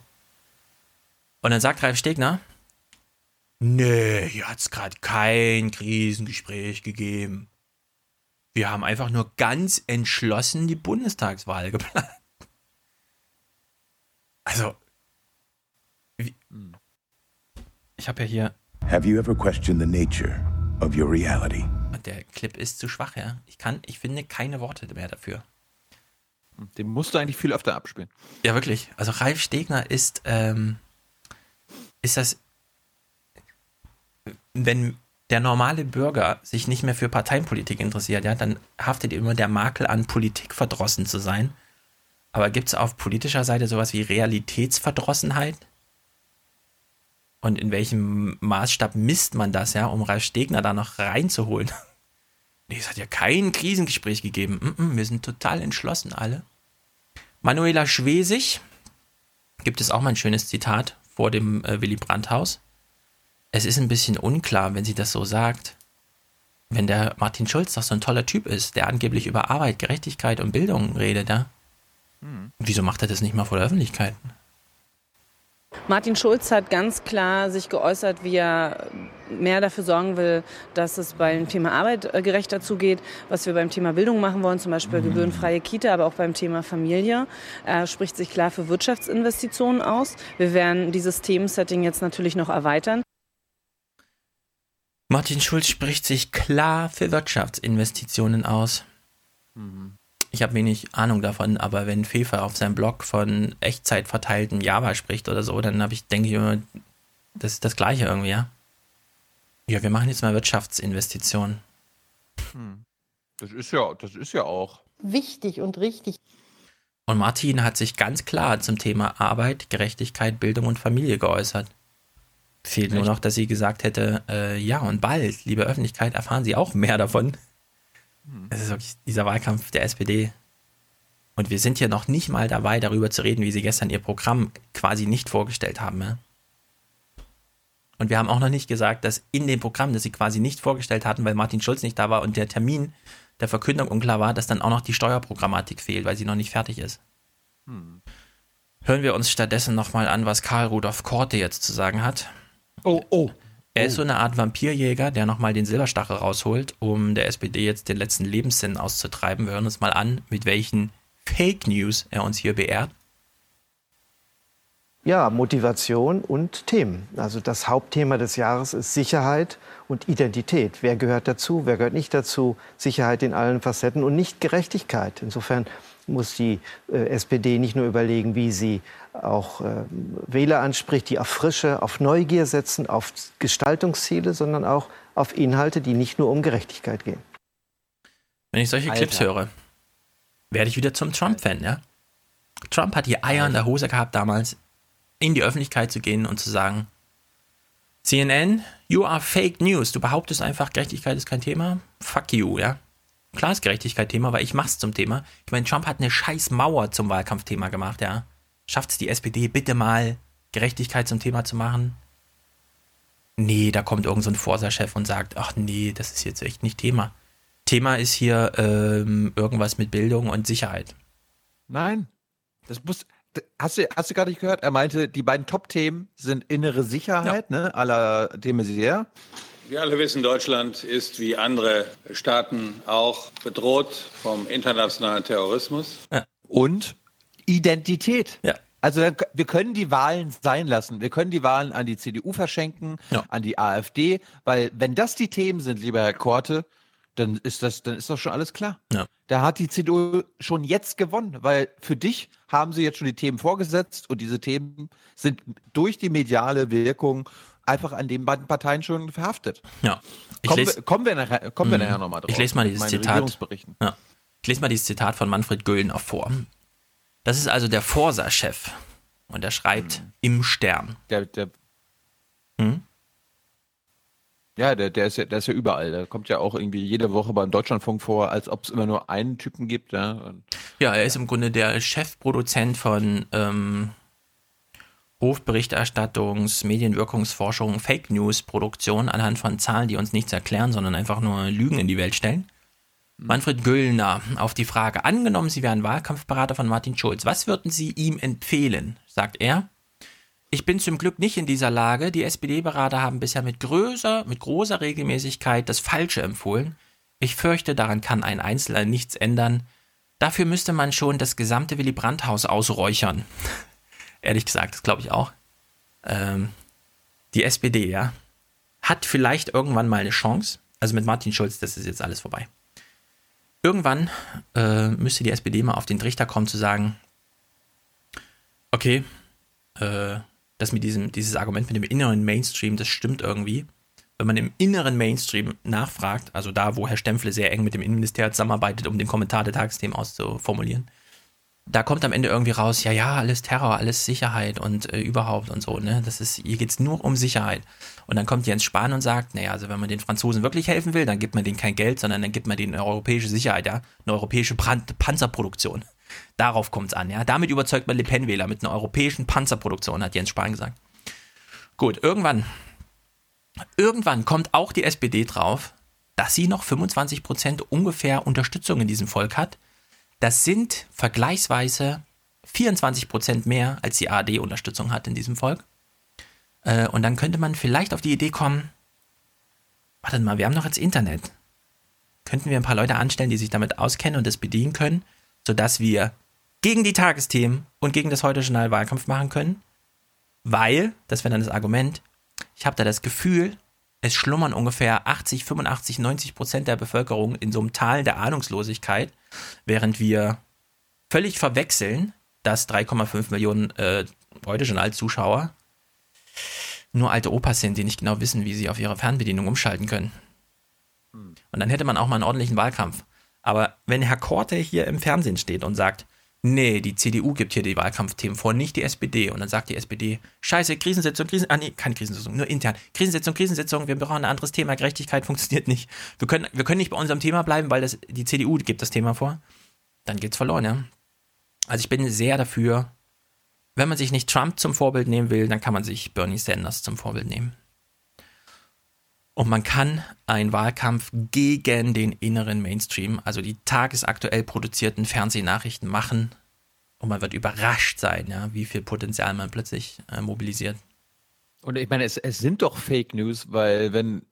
Und dann sagt Ralf Stegner, nee, hier hat es gerade kein Krisengespräch gegeben. Wir haben einfach nur ganz entschlossen die Bundestagswahl geplant. Also, ich habe ja hier... Have you ever questioned the nature of your reality? Und der Clip ist zu schwach, ja. Ich finde keine Worte mehr dafür. Den musst du eigentlich viel öfter abspielen. Ja, wirklich. Also Ralf Stegner ist das... Wenn der normale Bürger sich nicht mehr für Parteienpolitik interessiert, ja, dann haftet ihm immer der Makel an, politikverdrossen zu sein. Aber gibt es auf politischer Seite sowas wie Realitätsverdrossenheit? Und in welchem Maßstab misst man das, ja, um Ralf Stegner da noch reinzuholen? Nee, es hat ja kein Krisengespräch gegeben. Wir sind total entschlossen alle. Manuela Schwesig, gibt es auch mal ein schönes Zitat vor dem Willy-Brandt-Haus. Es ist ein bisschen unklar, wenn sie das so sagt, wenn der Martin Schulz doch so ein toller Typ ist, der angeblich über Arbeit, Gerechtigkeit und Bildung redet, ja? Wieso macht er das nicht mal vor der Öffentlichkeit? Martin Schulz hat ganz klar sich geäußert, wie er mehr dafür sorgen will, dass es beim Thema Arbeit gerechter zugeht, was wir beim Thema Bildung machen wollen, zum Beispiel gebührenfreie Kita, aber auch beim Thema Familie. Er spricht sich klar für Wirtschaftsinvestitionen aus. Wir werden dieses Themensetting jetzt natürlich noch erweitern. Martin Schulz spricht sich klar für Wirtschaftsinvestitionen aus. Ich habe wenig Ahnung davon, aber wenn Fefe auf seinem Blog von Echtzeit verteiltem Java spricht oder so, dann denke ich immer, das ist das Gleiche irgendwie, ja? Ja, wir machen jetzt mal Wirtschaftsinvestitionen. Das ist ja auch wichtig und richtig. Und Martin hat sich ganz klar zum Thema Arbeit, Gerechtigkeit, Bildung und Familie geäußert. Fehlt nur noch, dass sie gesagt hätte, ja und bald, liebe Öffentlichkeit, erfahren Sie auch mehr davon. Es ist wirklich dieser Wahlkampf der SPD. Und wir sind ja noch nicht mal dabei, darüber zu reden, wie sie gestern ihr Programm quasi nicht vorgestellt haben. Ja? Und wir haben auch noch nicht gesagt, dass in dem Programm, das sie quasi nicht vorgestellt hatten, weil Martin Schulz nicht da war und der Termin der Verkündung unklar war, dass dann auch noch die Steuerprogrammatik fehlt, weil sie noch nicht fertig ist. Hören wir uns stattdessen nochmal an, was Karl Rudolf Korte jetzt zu sagen hat. Oh. Er ist so eine Art Vampirjäger, der nochmal den Silberstachel rausholt, um der SPD jetzt den letzten Lebenssinn auszutreiben. Wir hören uns mal an, mit welchen Fake News er uns hier beehrt. Ja, Motivation und Themen. Also das Hauptthema des Jahres ist Sicherheit und Identität. Wer gehört dazu, wer gehört nicht dazu? Sicherheit in allen Facetten und nicht Gerechtigkeit. Insofern muss die SPD nicht nur überlegen, wie sie auch Wähler anspricht, die auf Frische, auf Neugier setzen, auf Gestaltungsziele, sondern auch auf Inhalte, die nicht nur um Gerechtigkeit gehen. Wenn ich solche Clips höre, werde ich wieder zum Trump-Fan, ja? Trump hat die Eier in der Hose gehabt damals, in die Öffentlichkeit zu gehen und zu sagen, CNN, you are fake news. Du behauptest einfach, Gerechtigkeit ist kein Thema. Fuck you, ja? Klar ist Gerechtigkeit Thema, weil ich mach's zum Thema. Ich meine, Trump hat eine scheiß Mauer zum Wahlkampfthema gemacht, ja. Schafft's die SPD bitte mal, Gerechtigkeit zum Thema zu machen? Nee, da kommt irgend so ein Forsa-Chef und sagt, ach nee, das ist jetzt echt nicht Thema. Thema ist hier irgendwas mit Bildung und Sicherheit. Nein, das muss... Hast du gar nicht gehört? Er meinte, die beiden Top-Themen sind innere Sicherheit, ja, ne, à la de Maizière. Wir alle wissen, Deutschland ist wie andere Staaten auch bedroht vom internationalen Terrorismus. Ja. Und Identität. Ja. Also wir können die Wahlen sein lassen. Wir können die Wahlen an die CDU verschenken, ja, an die AfD, weil wenn das die Themen sind, lieber Herr Korte, dann ist das schon alles klar. Ja. Da hat die CDU schon jetzt gewonnen, weil für dich haben sie jetzt schon die Themen vorgesetzt und diese Themen sind durch die mediale Wirkung einfach an den beiden Parteien schon verhaftet. Ja. Kommen wir nachher nochmal drauf. Ich lese mal dieses Zitat von Manfred Güllner vor. Das ist also der Forsa-Chef. Und er schreibt im Stern. Ja, der ist ja überall. Der kommt ja auch irgendwie jede Woche beim Deutschlandfunk vor, als ob es immer nur einen Typen gibt. Ja, er ist im Grunde der Chefproduzent von... Hofberichterstattungs-, Medienwirkungsforschung, Fake News-Produktion anhand von Zahlen, die uns nichts erklären, sondern einfach nur Lügen in die Welt stellen. Manfred Güllner auf die Frage, angenommen, Sie wären Wahlkampfberater von Martin Schulz, was würden Sie ihm empfehlen, sagt er. Ich bin zum Glück nicht in dieser Lage. Die SPD-Berater haben bisher mit großer Regelmäßigkeit das Falsche empfohlen. Ich fürchte, daran kann ein Einzelner nichts ändern. Dafür müsste man schon das gesamte Willy-Brandt-Haus ausräuchern. Ehrlich gesagt, das glaube ich auch. Die SPD, ja, hat vielleicht irgendwann mal eine Chance. Also mit Martin Schulz, das ist jetzt alles vorbei. Irgendwann müsste die SPD mal auf den Trichter kommen zu sagen, okay, das mit dieses Argument mit dem inneren Mainstream, das stimmt irgendwie. Wenn man im inneren Mainstream nachfragt, also da, wo Herr Stempfle sehr eng mit dem Innenministerium zusammenarbeitet, um den Kommentar der Tagesthemen auszuformulieren, da kommt am Ende irgendwie raus, ja, alles Terror, alles Sicherheit und überhaupt und so, ne? Das ist, hier geht's nur um Sicherheit. Und dann kommt Jens Spahn und sagt, naja, also wenn man den Franzosen wirklich helfen will, dann gibt man denen kein Geld, sondern dann gibt man denen eine europäische Sicherheit, ja? Eine europäische Panzerproduktion. Darauf kommt's an, ja? Damit überzeugt man Le Pen-Wähler mit einer europäischen Panzerproduktion, hat Jens Spahn gesagt. Gut, irgendwann kommt auch die SPD drauf, dass sie noch 25% ungefähr Unterstützung in diesem Volk hat. Das sind vergleichsweise 24% mehr, als die ARD-Unterstützung hat in diesem Volk. Und dann könnte man vielleicht auf die Idee kommen, wartet mal, wir haben doch jetzt Internet. Könnten wir ein paar Leute anstellen, die sich damit auskennen und das bedienen können, sodass wir gegen die Tagesthemen und gegen das Heute-Journal Wahlkampf machen können? Weil, das wäre dann das Argument, ich habe da das Gefühl, es schlummern ungefähr 80, 85, 90% der Bevölkerung in so einem Tal der Ahnungslosigkeit während wir völlig verwechseln, dass 3,5 Millionen heute schon alte Zuschauer nur alte Opas sind, die nicht genau wissen, wie sie auf ihre Fernbedienung umschalten können. Und dann hätte man auch mal einen ordentlichen Wahlkampf. Aber wenn Herr Korte hier im Fernsehen steht und sagt, nee, die CDU gibt hier die Wahlkampfthemen vor, nicht die SPD. Und dann sagt die SPD, scheiße, Krisensitzung, wir brauchen ein anderes Thema, Gerechtigkeit funktioniert nicht. Wir können nicht bei unserem Thema bleiben, weil die CDU gibt das Thema vor. Dann geht's verloren, ja. Also ich bin sehr dafür, wenn man sich nicht Trump zum Vorbild nehmen will, dann kann man sich Bernie Sanders zum Vorbild nehmen. Und man kann einen Wahlkampf gegen den inneren Mainstream, also die tagesaktuell produzierten Fernsehnachrichten machen. Und man wird überrascht sein, ja, wie viel Potenzial man plötzlich mobilisiert. Und ich meine, es sind doch Fake News, weil wenn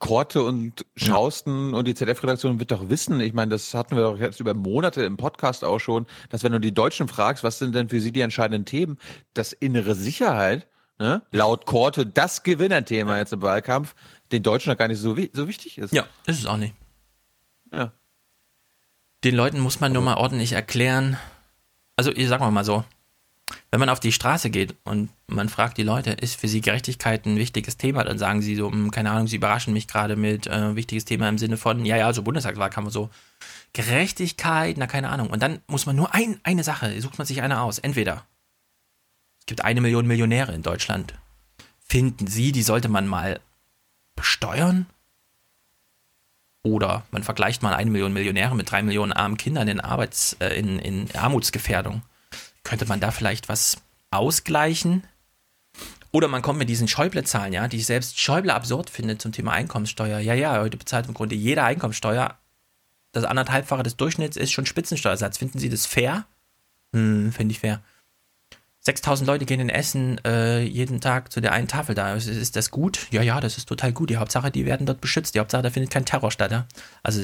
Korte und Schausten und die ZDF-Redaktion wird doch wissen, ich meine, das hatten wir doch jetzt über Monate im Podcast auch schon, dass wenn du die Deutschen fragst, was sind denn für sie die entscheidenden Themen, das innere Sicherheit, ne? Laut Korte das Gewinnerthema jetzt im Wahlkampf, den Deutschen doch gar nicht so wichtig ist. Ja, ist es auch nicht. Ja. Den Leuten muss man nur mal ordentlich erklären, also sagen wir mal so, wenn man auf die Straße geht und man fragt die Leute, ist für sie Gerechtigkeit ein wichtiges Thema, dann sagen sie so, keine Ahnung, sie überraschen mich gerade mit wichtiges Thema im Sinne von, so Bundestagswahlkampf und so. Gerechtigkeit, keine Ahnung. Und dann muss man nur eine Sache, sucht man sich eine aus. Entweder, es gibt 1 Million Millionäre in Deutschland. Finden Sie, die sollte man mal besteuern? Oder man vergleicht mal 1 Million Millionäre mit 3 Millionen armen Kindern in Armutsgefährdung. Könnte man da vielleicht was ausgleichen? Oder man kommt mit diesen Schäuble-Zahlen, ja, die selbst Schäuble absurd findet zum Thema Einkommenssteuer. Ja, heute bezahlt im Grunde jeder Einkommenssteuer. Das 1,5-fache des Durchschnitts ist schon Spitzensteuersatz. Finden Sie das fair? Finde ich fair. 6.000 Leute gehen in Essen jeden Tag zu der einen Tafel da. Ist das gut? Ja, das ist total gut. Die Hauptsache, die werden dort beschützt. Die Hauptsache, da findet kein Terror statt. Ja? Also,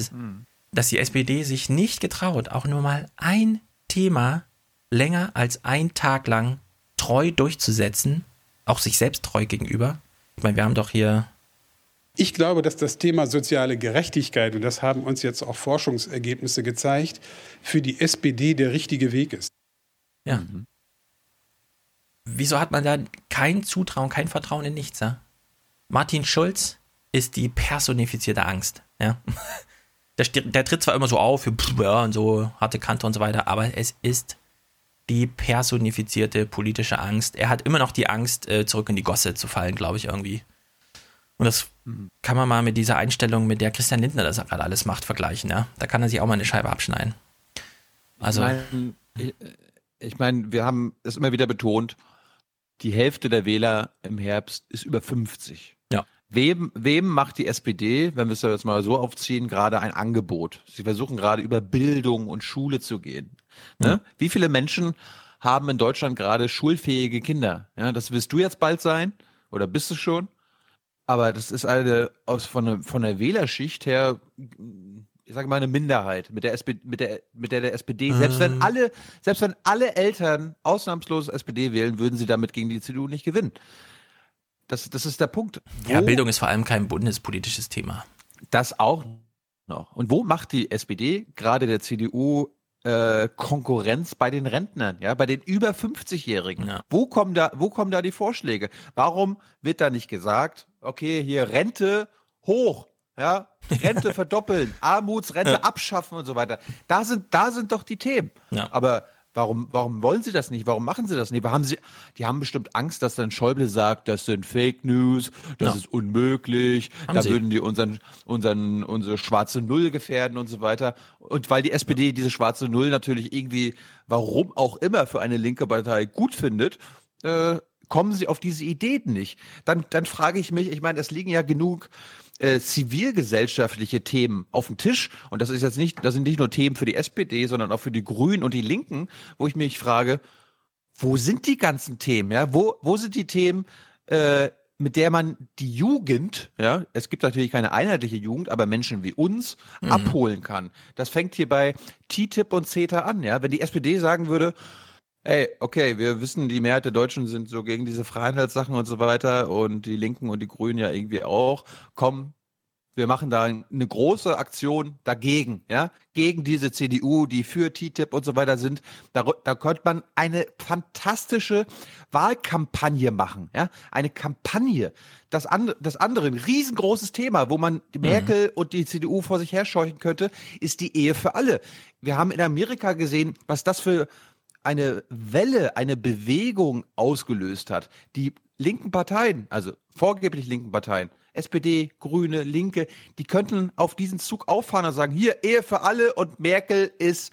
dass die SPD sich nicht getraut, auch nur mal ein Thema länger als ein Tag lang treu durchzusetzen, auch sich selbst treu gegenüber. Ich meine, wir haben doch hier... Ich glaube, dass das Thema soziale Gerechtigkeit, und das haben uns jetzt auch Forschungsergebnisse gezeigt, für die SPD der richtige Weg ist. Ja. Wieso hat man da kein Zutrauen, kein Vertrauen in nichts? Ja? Martin Schulz ist die personifizierte Angst. Ja. Der tritt zwar immer so auf, und so harte Kante und so weiter, aber es ist die personifizierte politische Angst. Er hat immer noch die Angst, zurück in die Gosse zu fallen, glaube ich, irgendwie. Und das kann man mal mit dieser Einstellung, mit der Christian Lindner das gerade alles macht, vergleichen. Ja? Da kann er sich auch mal eine Scheibe abschneiden. Also, ich meine, wir haben es immer wieder betont, die Hälfte der Wähler im Herbst ist über 50. Ja. Wem macht die SPD, wenn wir es jetzt mal so aufziehen, gerade ein Angebot? Sie versuchen gerade über Bildung und Schule zu gehen. Ne? Ja. Wie viele Menschen haben in Deutschland gerade schulfähige Kinder? Ja, das wirst du jetzt bald sein oder bist du schon? Aber das ist von der Wählerschicht her, ich sage mal, eine Minderheit, mit der SPD. Selbst wenn alle Eltern ausnahmslos SPD wählen, würden sie damit gegen die CDU nicht gewinnen. Das ist der Punkt. Ja, Bildung ist vor allem kein bundespolitisches Thema. Das auch noch. Und wo macht die SPD, gerade der CDU, Konkurrenz bei den Rentnern, ja, bei den über 50-Jährigen? Ja. Wo kommen da die Vorschläge? Warum wird da nicht gesagt, okay, hier Rente hoch, ja, Rente verdoppeln, Armutsrente abschaffen und so weiter? Da sind doch die Themen. Ja. Aber Warum wollen sie das nicht? Warum machen sie das nicht? Die haben bestimmt Angst, dass dann Schäuble sagt, das sind Fake News, das ist unmöglich, würden die unsere schwarze Null gefährden und so weiter. Und weil die SPD diese schwarze Null natürlich irgendwie, warum auch immer, für eine linke Partei gut findet, kommen sie auf diese Ideen nicht. Dann frage ich mich, ich meine, es liegen ja genug zivilgesellschaftliche Themen auf dem Tisch, und das sind nicht nur Themen für die SPD, sondern auch für die Grünen und die Linken, wo ich mich frage, wo sind die ganzen Themen, ja? Wo sind die Themen, mit der man die Jugend, ja, es gibt natürlich keine einheitliche Jugend, aber Menschen wie uns abholen kann? Das fängt hier bei TTIP und CETA an, ja? Wenn die SPD sagen würde, ey, okay, wir wissen, die Mehrheit der Deutschen sind so gegen diese Freihandelssachen und so weiter, und die Linken und die Grünen ja irgendwie auch. Komm, Wir machen da eine große Aktion dagegen, ja, gegen diese CDU, die für TTIP und so weiter sind. Da könnte man eine fantastische Wahlkampagne machen, ja, eine Kampagne. Das andere, ein riesengroßes Thema, wo man Merkel und die CDU vor sich herscheuchen könnte, ist die Ehe für alle. Wir haben in Amerika gesehen, was das für eine Welle, eine Bewegung ausgelöst hat. Die linken Parteien, also vorgeblich linken Parteien, SPD, Grüne, Linke, die könnten auf diesen Zug auffahren und sagen, hier, Ehe für alle und Merkel ist,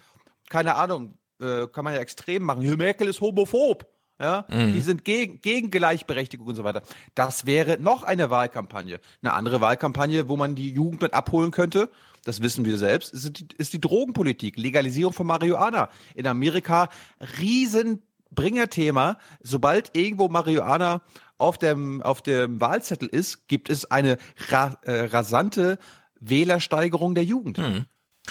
keine Ahnung, kann man ja extrem machen, hier, Merkel ist homophob, ja? Die sind gegen Gleichberechtigung und so weiter. Das wäre noch eine Wahlkampagne. Eine andere Wahlkampagne, wo man die Jugend mit abholen könnte, das wissen wir selbst, ist die Drogenpolitik, Legalisierung von Marihuana. In Amerika Riesenbringerthema, sobald irgendwo Marihuana auf dem Wahlzettel ist, gibt es eine rasante Wählersteigerung der Jugend.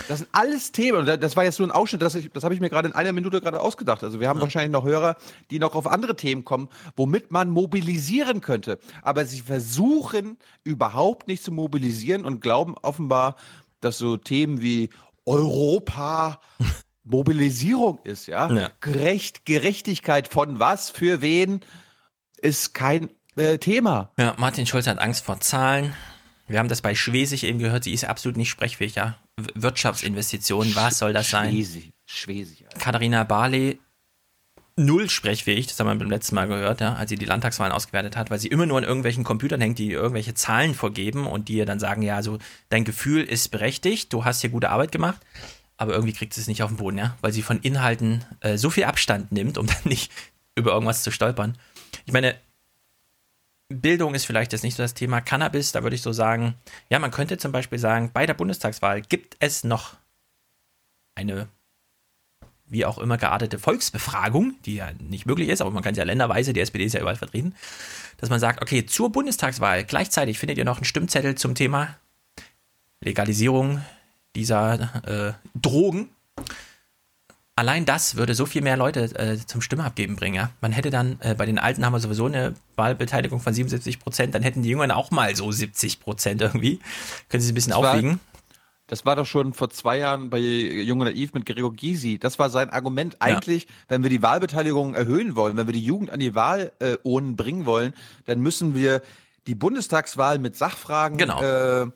Das sind alles Themen. Das war jetzt nur ein Ausschnitt, das habe ich mir gerade in einer Minute gerade ausgedacht. Also wir haben wahrscheinlich noch Hörer, die noch auf andere Themen kommen, womit man mobilisieren könnte. Aber sie versuchen überhaupt nicht zu mobilisieren und glauben offenbar, dass so Themen wie Europa Mobilisierung ist. Ja? Gerechtigkeit von was, für wen, ist kein Thema. Ja, Martin Schulz hat Angst vor Zahlen. Wir haben das bei Schwesig eben gehört, sie ist absolut nicht sprechfähig, ja. Wirtschaftsinvestitionen, was soll das sein? Schwesig. Alter. Katharina Barley, null sprechfähig, das haben wir beim letzten Mal gehört, ja, als sie die Landtagswahlen ausgewertet hat, weil sie immer nur an irgendwelchen Computern hängt, die irgendwelche Zahlen vorgeben und die ihr dann sagen, ja, also dein Gefühl ist berechtigt, du hast hier gute Arbeit gemacht. Aber irgendwie kriegt sie es nicht auf den Boden, ja, weil sie von Inhalten so viel Abstand nimmt, um dann nicht über irgendwas zu stolpern. Ich meine, Bildung ist vielleicht jetzt nicht so das Thema. Cannabis, da würde ich so sagen, ja, man könnte zum Beispiel sagen, bei der Bundestagswahl gibt es noch eine, wie auch immer, geartete Volksbefragung, die ja nicht möglich ist, aber man kann es ja länderweise, die SPD ist ja überall vertreten, dass man sagt, okay, zur Bundestagswahl gleichzeitig findet ihr noch einen Stimmzettel zum Thema Legalisierung dieser Drogen. Allein das würde so viel mehr Leute zum Stimmeabgeben bringen, ja. Man hätte dann, bei den Alten haben wir sowieso eine Wahlbeteiligung von 77%, dann hätten die Jüngeren auch mal so 70% irgendwie. Können sie es ein bisschen aufwiegen. Das war doch schon vor 2 Jahren bei Jung und Naiv mit Gregor Gysi. Das war sein Argument eigentlich, wenn wir die Wahlbeteiligung erhöhen wollen, wenn wir die Jugend an die Wahlurnen bringen wollen, dann müssen wir die Bundestagswahl mit Sachfragen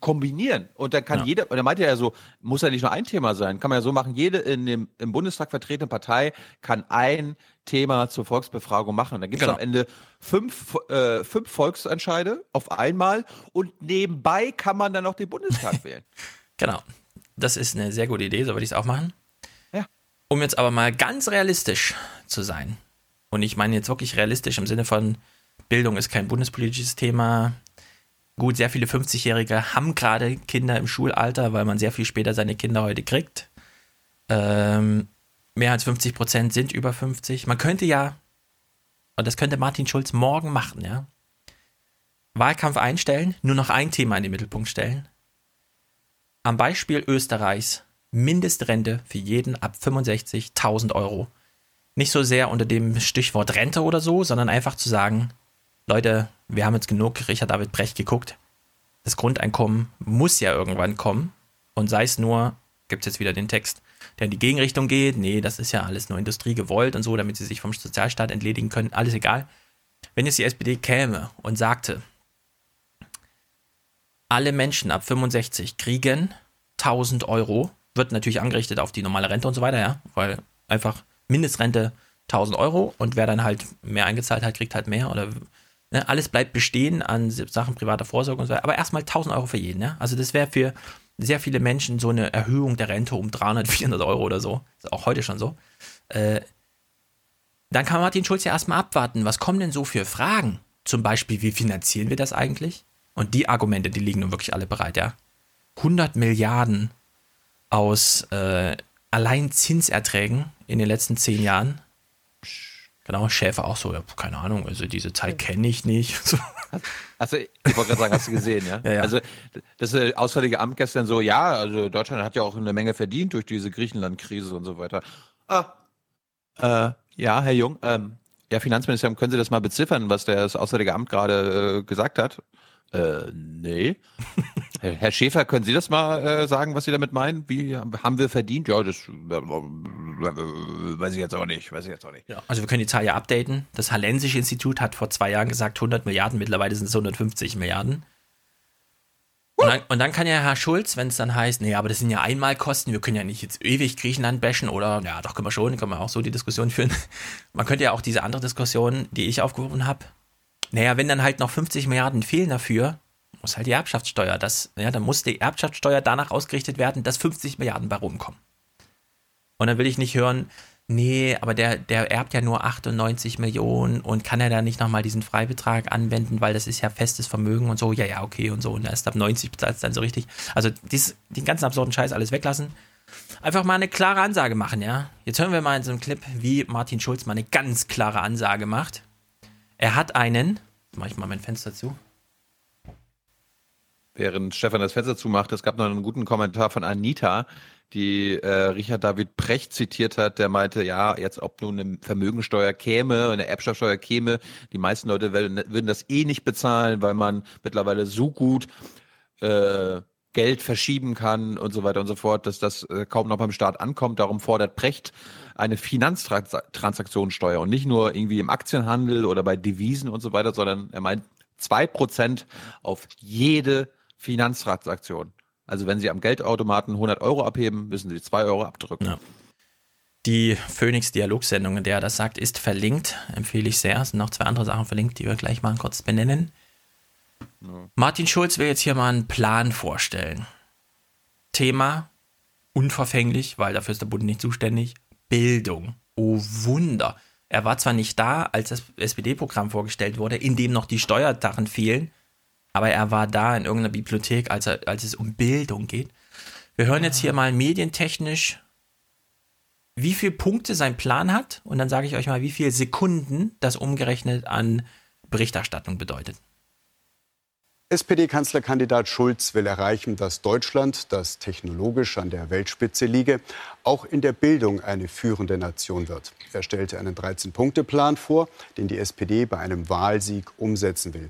kombinieren. Und dann kann jeder, und er meinte ja so, muss ja nicht nur ein Thema sein, kann man ja so machen, jede im Bundestag vertretene Partei kann ein Thema zur Volksbefragung machen. Dann gibt es am Ende 5 Volksentscheide auf einmal und nebenbei kann man dann noch den Bundestag wählen. Genau. Das ist eine sehr gute Idee, so würde ich es auch machen. Ja. Um jetzt aber mal ganz realistisch zu sein, und ich meine jetzt wirklich realistisch im Sinne von Bildung ist kein bundespolitisches Thema. Gut, sehr viele 50-Jährige haben gerade Kinder im Schulalter, weil man sehr viel später seine Kinder heute kriegt. Mehr als 50% sind über 50. Man könnte ja, und das könnte Martin Schulz morgen machen, ja, Wahlkampf einstellen, nur noch ein Thema in den Mittelpunkt stellen. Am Beispiel Österreichs, Mindestrente für jeden ab 65.000 Euro. Nicht so sehr unter dem Stichwort Rente oder so, sondern einfach zu sagen, Leute, wir haben jetzt genug Richard David Brecht geguckt. Das Grundeinkommen muss ja irgendwann kommen. Und sei es nur, gibt es jetzt wieder den Text, der in die Gegenrichtung geht. Nee, das ist ja alles nur Industrie gewollt und so, damit sie sich vom Sozialstaat entledigen können. Alles egal. Wenn jetzt die SPD käme und sagte, alle Menschen ab 65 kriegen 1000 Euro, wird natürlich angerichtet auf die normale Rente und so weiter, ja, weil einfach Mindestrente 1000 Euro und wer dann halt mehr eingezahlt hat, kriegt halt mehr oder... Alles bleibt bestehen an Sachen privater Vorsorge und so weiter. Aber erstmal 1000 Euro für jeden. Ja? Also das wäre für sehr viele Menschen so eine Erhöhung der Rente um 300, 400 Euro oder so. Ist auch heute schon so. Dann kann Martin Schulz ja erstmal abwarten. Was kommen denn so für Fragen? Zum Beispiel, wie finanzieren wir das eigentlich? Und die Argumente, die liegen nun wirklich alle bereit. Ja? 100 Milliarden aus allein Zinserträgen in den letzten 10 Jahren. Genau, Schäfer auch so, ja, keine Ahnung, also diese Zeit kenne ich nicht. Also, ich wollte gerade sagen, hast du gesehen, ja? Ja. Also, das Auswärtige Amt gestern so, ja, also Deutschland hat ja auch eine Menge verdient durch diese Griechenland-Krise und so weiter. Ja, Herr Jung, Finanzministerium, können Sie das mal beziffern, was das Auswärtige Amt gerade gesagt hat? Nee. Herr Schäfer, können Sie das mal sagen, was Sie damit meinen? Wie haben wir verdient? Ja, das weiß ich jetzt auch nicht. Ja, also wir können die Zahl ja updaten. Das Hallensische Institut hat vor 2 Jahren gesagt 100 Milliarden, mittlerweile sind es 150 Milliarden. Und dann kann ja Herr Schulz, wenn es dann heißt, nee, aber das sind ja Einmalkosten, wir können ja nicht jetzt ewig Griechenland bashen oder, ja doch, können wir auch so die Diskussion führen. Man könnte ja auch diese andere Diskussion, die ich aufgerufen habe, naja, wenn dann halt noch 50 Milliarden fehlen dafür, muss halt die Erbschaftssteuer, dann muss die Erbschaftssteuer danach ausgerichtet werden, dass 50 Milliarden bei rumkommen. Und dann will ich nicht hören, nee, aber der erbt ja nur 98 Millionen und kann er da nicht nochmal diesen Freibetrag anwenden, weil das ist ja festes Vermögen und so, ja, okay und so, und erst ab 90 bezahlt es dann so richtig. Also den ganzen absurden Scheiß alles weglassen. Einfach mal eine klare Ansage machen, ja. Jetzt hören wir mal in so einem Clip, wie Martin Schulz mal eine ganz klare Ansage macht. Er hat einen, mach ich mal mein Fenster zu. Während Stefan das Fenster zumacht, es gab noch einen guten Kommentar von Anita, die Richard David Precht zitiert hat, der meinte, ja, jetzt ob nun eine Vermögensteuer käme, eine Erbschaftssteuer käme, die meisten Leute würden das eh nicht bezahlen, weil man mittlerweile so gut Geld verschieben kann und so weiter und so fort, dass das kaum noch beim Staat ankommt. Darum fordert Precht eine Finanztransaktionssteuer und nicht nur irgendwie im Aktienhandel oder bei Devisen und so weiter, sondern er meint 2% auf jede Finanztransaktion. Also wenn Sie am Geldautomaten 100 Euro abheben, müssen Sie 2 Euro abdrücken. Ja. Die Phoenix-Dialogsendung, in der er das sagt, ist verlinkt. Empfehle ich sehr. Es sind noch 2 andere Sachen verlinkt, die wir gleich mal kurz benennen. Ja. Martin Schulz will jetzt hier mal einen Plan vorstellen. Thema, unverfänglich, weil dafür ist der Bund nicht zuständig, Bildung. Oh Wunder. Er war zwar nicht da, als das SPD-Programm vorgestellt wurde, in dem noch die Steuersachen fehlen, aber er war da in irgendeiner Bibliothek, als es um Bildung geht. Wir hören jetzt hier mal medientechnisch, wie viele Punkte sein Plan hat, und dann sage ich euch mal, wie viele Sekunden das umgerechnet an Berichterstattung bedeutet. SPD-Kanzlerkandidat Schulz will erreichen, dass Deutschland, das technologisch an der Weltspitze liege, auch in der Bildung eine führende Nation wird. Er stellte einen 13-Punkte-Plan vor, den die SPD bei einem Wahlsieg umsetzen will.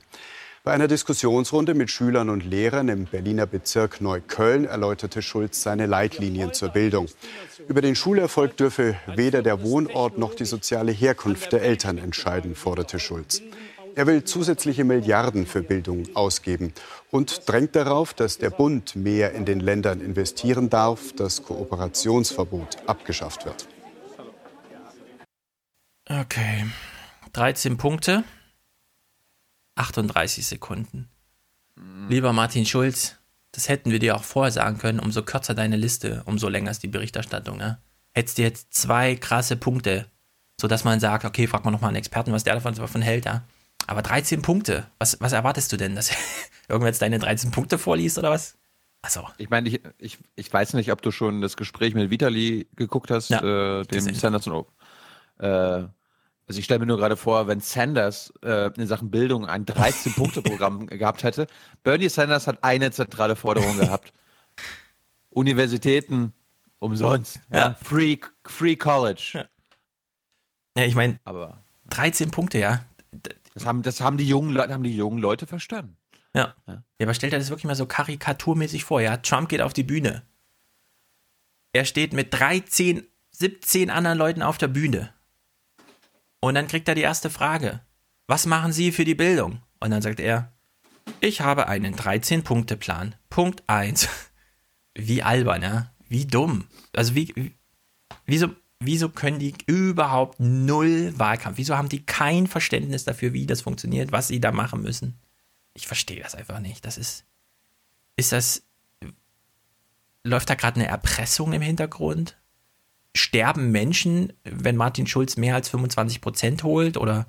Bei einer Diskussionsrunde mit Schülern und Lehrern im Berliner Bezirk Neukölln erläuterte Schulz seine Leitlinien zur Bildung. Über den Schulerfolg dürfe weder der Wohnort noch die soziale Herkunft der Eltern entscheiden, forderte Schulz. Er will zusätzliche Milliarden für Bildung ausgeben und drängt darauf, dass der Bund mehr in den Ländern investieren darf, dass Kooperationsverbot abgeschafft wird. Okay, 13 Punkte, 38 Sekunden. Lieber Martin Schulz, das hätten wir dir auch vorher sagen können, umso kürzer deine Liste, umso länger ist die Berichterstattung. Ne? Hättest du jetzt 2 krasse Punkte, sodass man sagt, okay, frag mal nochmal einen Experten, was der davon hält, ja? Aber 13 Punkte, was erwartest du denn, dass irgendwer jetzt deine 13 Punkte vorliest oder was? Achso. Ich meine, ich weiß nicht, ob du schon das Gespräch mit Vitali geguckt hast, ja, dem Sanders und also ich stelle mir nur gerade vor, wenn Sanders in Sachen Bildung ein 13-Punkte-Programm gehabt hätte. Bernie Sanders hat eine zentrale Forderung gehabt. Universitäten umsonst. Ja. Ja, free College. Ja ich meine, 13 Punkte, ja. Das haben die jungen Leute verstanden. Ja, aber stellt er das wirklich mal so karikaturmäßig vor, ja? Trump geht auf die Bühne. Er steht mit 13, 17 anderen Leuten auf der Bühne. Und dann kriegt er die erste Frage. Was machen Sie für die Bildung? Und dann sagt er, ich habe einen 13-Punkte-Plan. Punkt 1. Wie albern, ja? Wie dumm. Also wieso können die überhaupt 0 Wahlkampf? Wieso haben die kein Verständnis dafür, wie das funktioniert, was sie da machen müssen? Ich verstehe das einfach nicht. Läuft da gerade eine Erpressung im Hintergrund? Sterben Menschen, wenn Martin Schulz mehr als 25% holt? Oder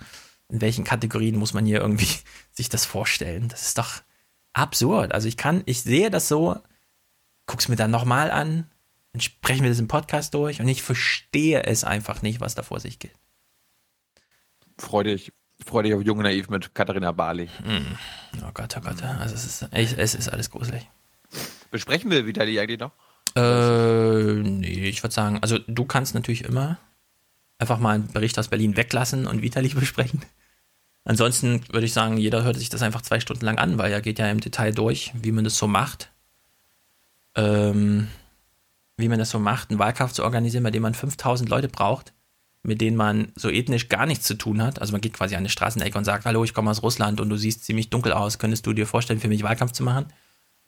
in welchen Kategorien muss man hier irgendwie sich das vorstellen? Das ist doch absurd. Also ich sehe das so, guck's mir dann nochmal an, dann sprechen wir das im Podcast durch und ich verstehe es einfach nicht, was da vor sich geht. Freu dich auf Jung und Naiv mit Katharina Barley. Oh Gott, also es ist alles gruselig. Besprechen wir Vitali eigentlich noch? Nee, ich würde sagen, also du kannst natürlich immer einfach mal einen Bericht aus Berlin weglassen und Vitali besprechen. Ansonsten würde ich sagen, jeder hört sich das einfach 2 Stunden lang an, weil er geht ja im Detail durch, wie man das so macht. Wie man das so macht, einen Wahlkampf zu organisieren, bei dem man 5000 Leute braucht, mit denen man so ethnisch gar nichts zu tun hat. Also man geht quasi an eine Straßenecke und sagt, hallo, ich komme aus Russland und du siehst ziemlich dunkel aus, könntest du dir vorstellen, für mich Wahlkampf zu machen?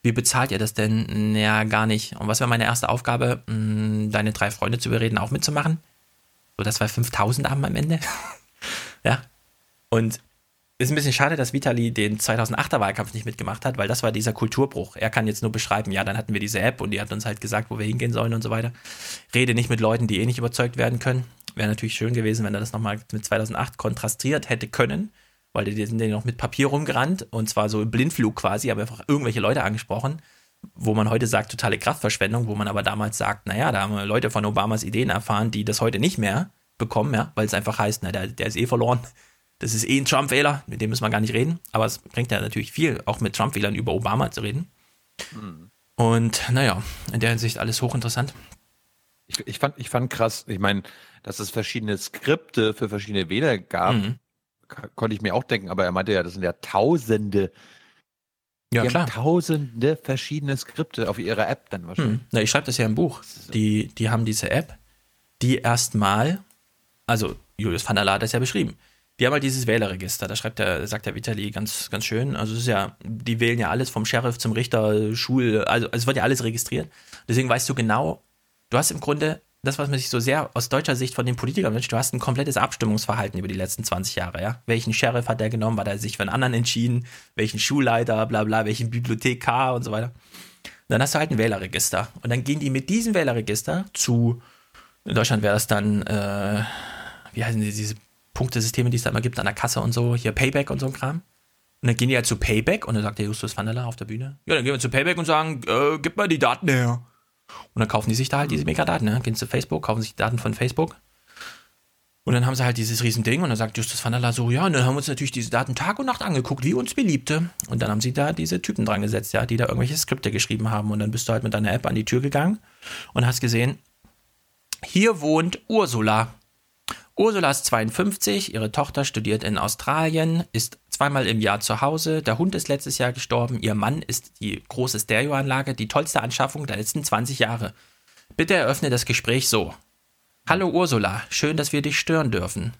Wie bezahlt ihr das denn? Naja, gar nicht. Und was wäre meine erste Aufgabe? Deine 3 Freunde zu überreden, auch mitzumachen? So, das war 5000 am Ende. Ja. Und ist ein bisschen schade, dass Vitali den 2008er Wahlkampf nicht mitgemacht hat, weil das war dieser Kulturbruch. Er kann jetzt nur beschreiben, ja, dann hatten wir diese App und die hat uns halt gesagt, wo wir hingehen sollen und so weiter. Rede nicht mit Leuten, die eh nicht überzeugt werden können. Wäre natürlich schön gewesen, wenn er das nochmal mit 2008 kontrastiert hätte können, weil die sind ja noch mit Papier rumgerannt und zwar so im Blindflug quasi, haben einfach irgendwelche Leute angesprochen, wo man heute sagt, totale Kraftverschwendung, wo man aber damals sagt, naja, da haben wir Leute von Obamas Ideen erfahren, die das heute nicht mehr bekommen, ja, weil es einfach heißt, na, der ist eh verloren. Das ist eh ein Trump-Wähler, mit dem müssen wir gar nicht reden. Aber es bringt ja natürlich viel, auch mit Trump-Wählern über Obama zu reden. Mhm. Und naja, in der Hinsicht alles hochinteressant. Ich fand krass, ich meine, dass es verschiedene Skripte für verschiedene Wähler gab, konnte ich mir auch denken. Aber er meinte ja, das sind ja Tausende. Ja, die klar. Haben Tausende verschiedene Skripte auf ihrer App dann wahrscheinlich. Na, ich schreibe das ja im Buch. Die haben diese App, die erstmal, also Julius van der Laar hat das ja beschrieben, die haben halt dieses Wählerregister, da sagt der Vitali ganz, ganz schön, also es ist ja, die wählen ja alles vom Sheriff zum Richter, Schule, also es wird ja alles registriert. Deswegen weißt du genau, du hast im Grunde das, was man sich so sehr aus deutscher Sicht von den Politikern wünscht, du hast ein komplettes Abstimmungsverhalten über die letzten 20 Jahre, ja. Welchen Sheriff hat der genommen, hat er sich für einen anderen entschieden, welchen Schulleiter, bla bla, welchen Bibliothekar und so weiter. Und dann hast du halt ein Wählerregister und dann gehen die mit diesem Wählerregister zu, in Deutschland wäre das dann, wie heißen diese Punktesysteme, die es da immer gibt, an der Kasse und so, hier Payback und so ein Kram. Und dann gehen die halt zu Payback und dann sagt der Justus van der Laar auf der Bühne, ja, dann gehen wir zu Payback und sagen, gib mal die Daten her. Und dann kaufen die sich da halt diese Megadaten, ne? Gehen zu Facebook, kaufen sich die Daten von Facebook. Und dann haben sie halt dieses Riesending und dann sagt Justus van der Laar so, ja, und dann haben wir uns natürlich diese Daten Tag und Nacht angeguckt, wie uns beliebte. Und dann haben sie da diese Typen dran gesetzt, ja, die da irgendwelche Skripte geschrieben haben. Und dann bist du halt mit deiner App an die Tür gegangen und hast gesehen, hier wohnt Ursula. Ursula ist 52, ihre Tochter studiert in Australien, ist 2-mal im Jahr zu Hause, der Hund ist letztes Jahr gestorben, ihr Mann ist die große Stereoanlage, die tollste Anschaffung der letzten 20 Jahre. Bitte eröffne das Gespräch so. Hallo Ursula, schön, dass wir dich stören dürfen.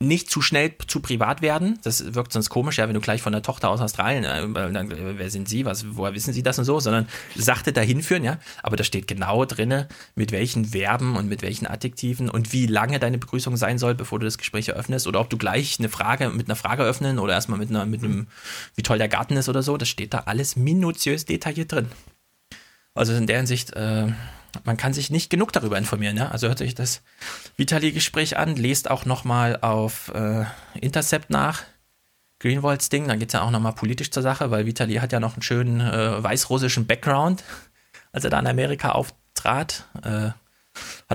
Nicht zu schnell zu privat werden, das wirkt sonst komisch, ja, wenn du gleich von der Tochter aus Australien, wer sind sie, woher wissen sie das und so, sondern sachte dahin führen, ja, aber da steht genau drin, mit welchen Verben und mit welchen Adjektiven und wie lange deine Begrüßung sein soll, bevor du das Gespräch eröffnest oder ob du gleich mit einer Frage öffnen oder erstmal mit einem, wie toll der Garten ist oder so, das steht da alles minutiös detailliert drin. Also in der Hinsicht, man kann sich nicht genug darüber informieren, ja? Also hört euch das Vitali-Gespräch an, lest auch nochmal auf Intercept nach, Greenwalds Ding, dann geht es ja auch nochmal politisch zur Sache, weil Vitali hat ja noch einen schönen weißrussischen Background, als er da in Amerika auftrat. Hat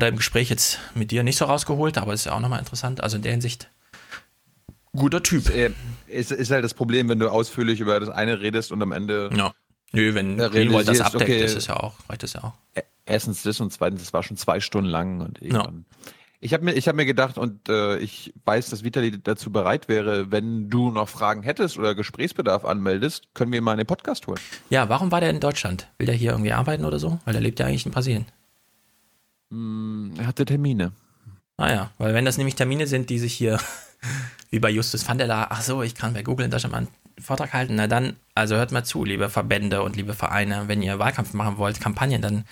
er im Gespräch jetzt mit dir nicht so rausgeholt, aber ist ja auch nochmal interessant, also in der Hinsicht guter Typ. Ist halt das Problem, wenn du ausführlich über das eine redest und am Ende... Ja. Nö, wenn Greenwald das abdeckt, okay, reicht das ja auch. Erstens das und zweitens, es war schon 2 Stunden lang. Und no. Ich hab mir gedacht und ich weiß, dass Vitali dazu bereit wäre, wenn du noch Fragen hättest oder Gesprächsbedarf anmeldest, können wir mal in den Podcast holen. Ja, warum war der in Deutschland? Will der hier irgendwie arbeiten oder so? Weil der lebt ja eigentlich in Brasilien. Er hatte Termine. Ah ja, weil wenn das nämlich Termine sind, die sich hier, wie bei Justus van der Laar, ach so, ich kann bei Google in Deutschland mal einen Vortrag halten, na dann, also hört mal zu, liebe Verbände und liebe Vereine, wenn ihr Wahlkampf machen wollt, Kampagnen, dann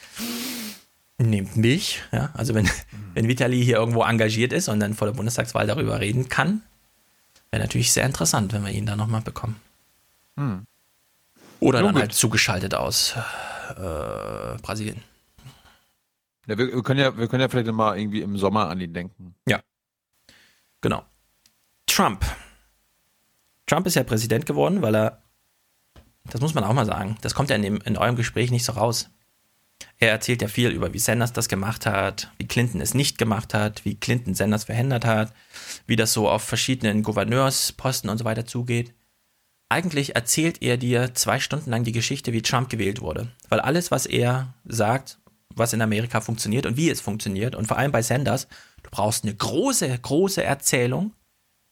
nehmt mich, ja, also wenn Vitali hier irgendwo engagiert ist und dann vor der Bundestagswahl darüber reden kann, wäre natürlich sehr interessant, wenn wir ihn da nochmal bekommen. Hm. Oder so dann gut. Halt zugeschaltet aus Brasilien. Ja, wir können ja vielleicht mal irgendwie im Sommer an ihn denken. Ja, genau. Trump ist ja Präsident geworden, weil er, das muss man auch mal sagen, das kommt ja in eurem Gespräch nicht so raus. Er erzählt ja viel über, wie Sanders das gemacht hat, wie Clinton es nicht gemacht hat, wie Clinton Sanders verhindert hat, wie das so auf verschiedenen Gouverneursposten und so weiter zugeht. Eigentlich erzählt er dir 2 Stunden lang die Geschichte, wie Trump gewählt wurde. Weil alles, was er sagt, was in Amerika funktioniert und wie es funktioniert und vor allem bei Sanders, du brauchst eine große, große Erzählung,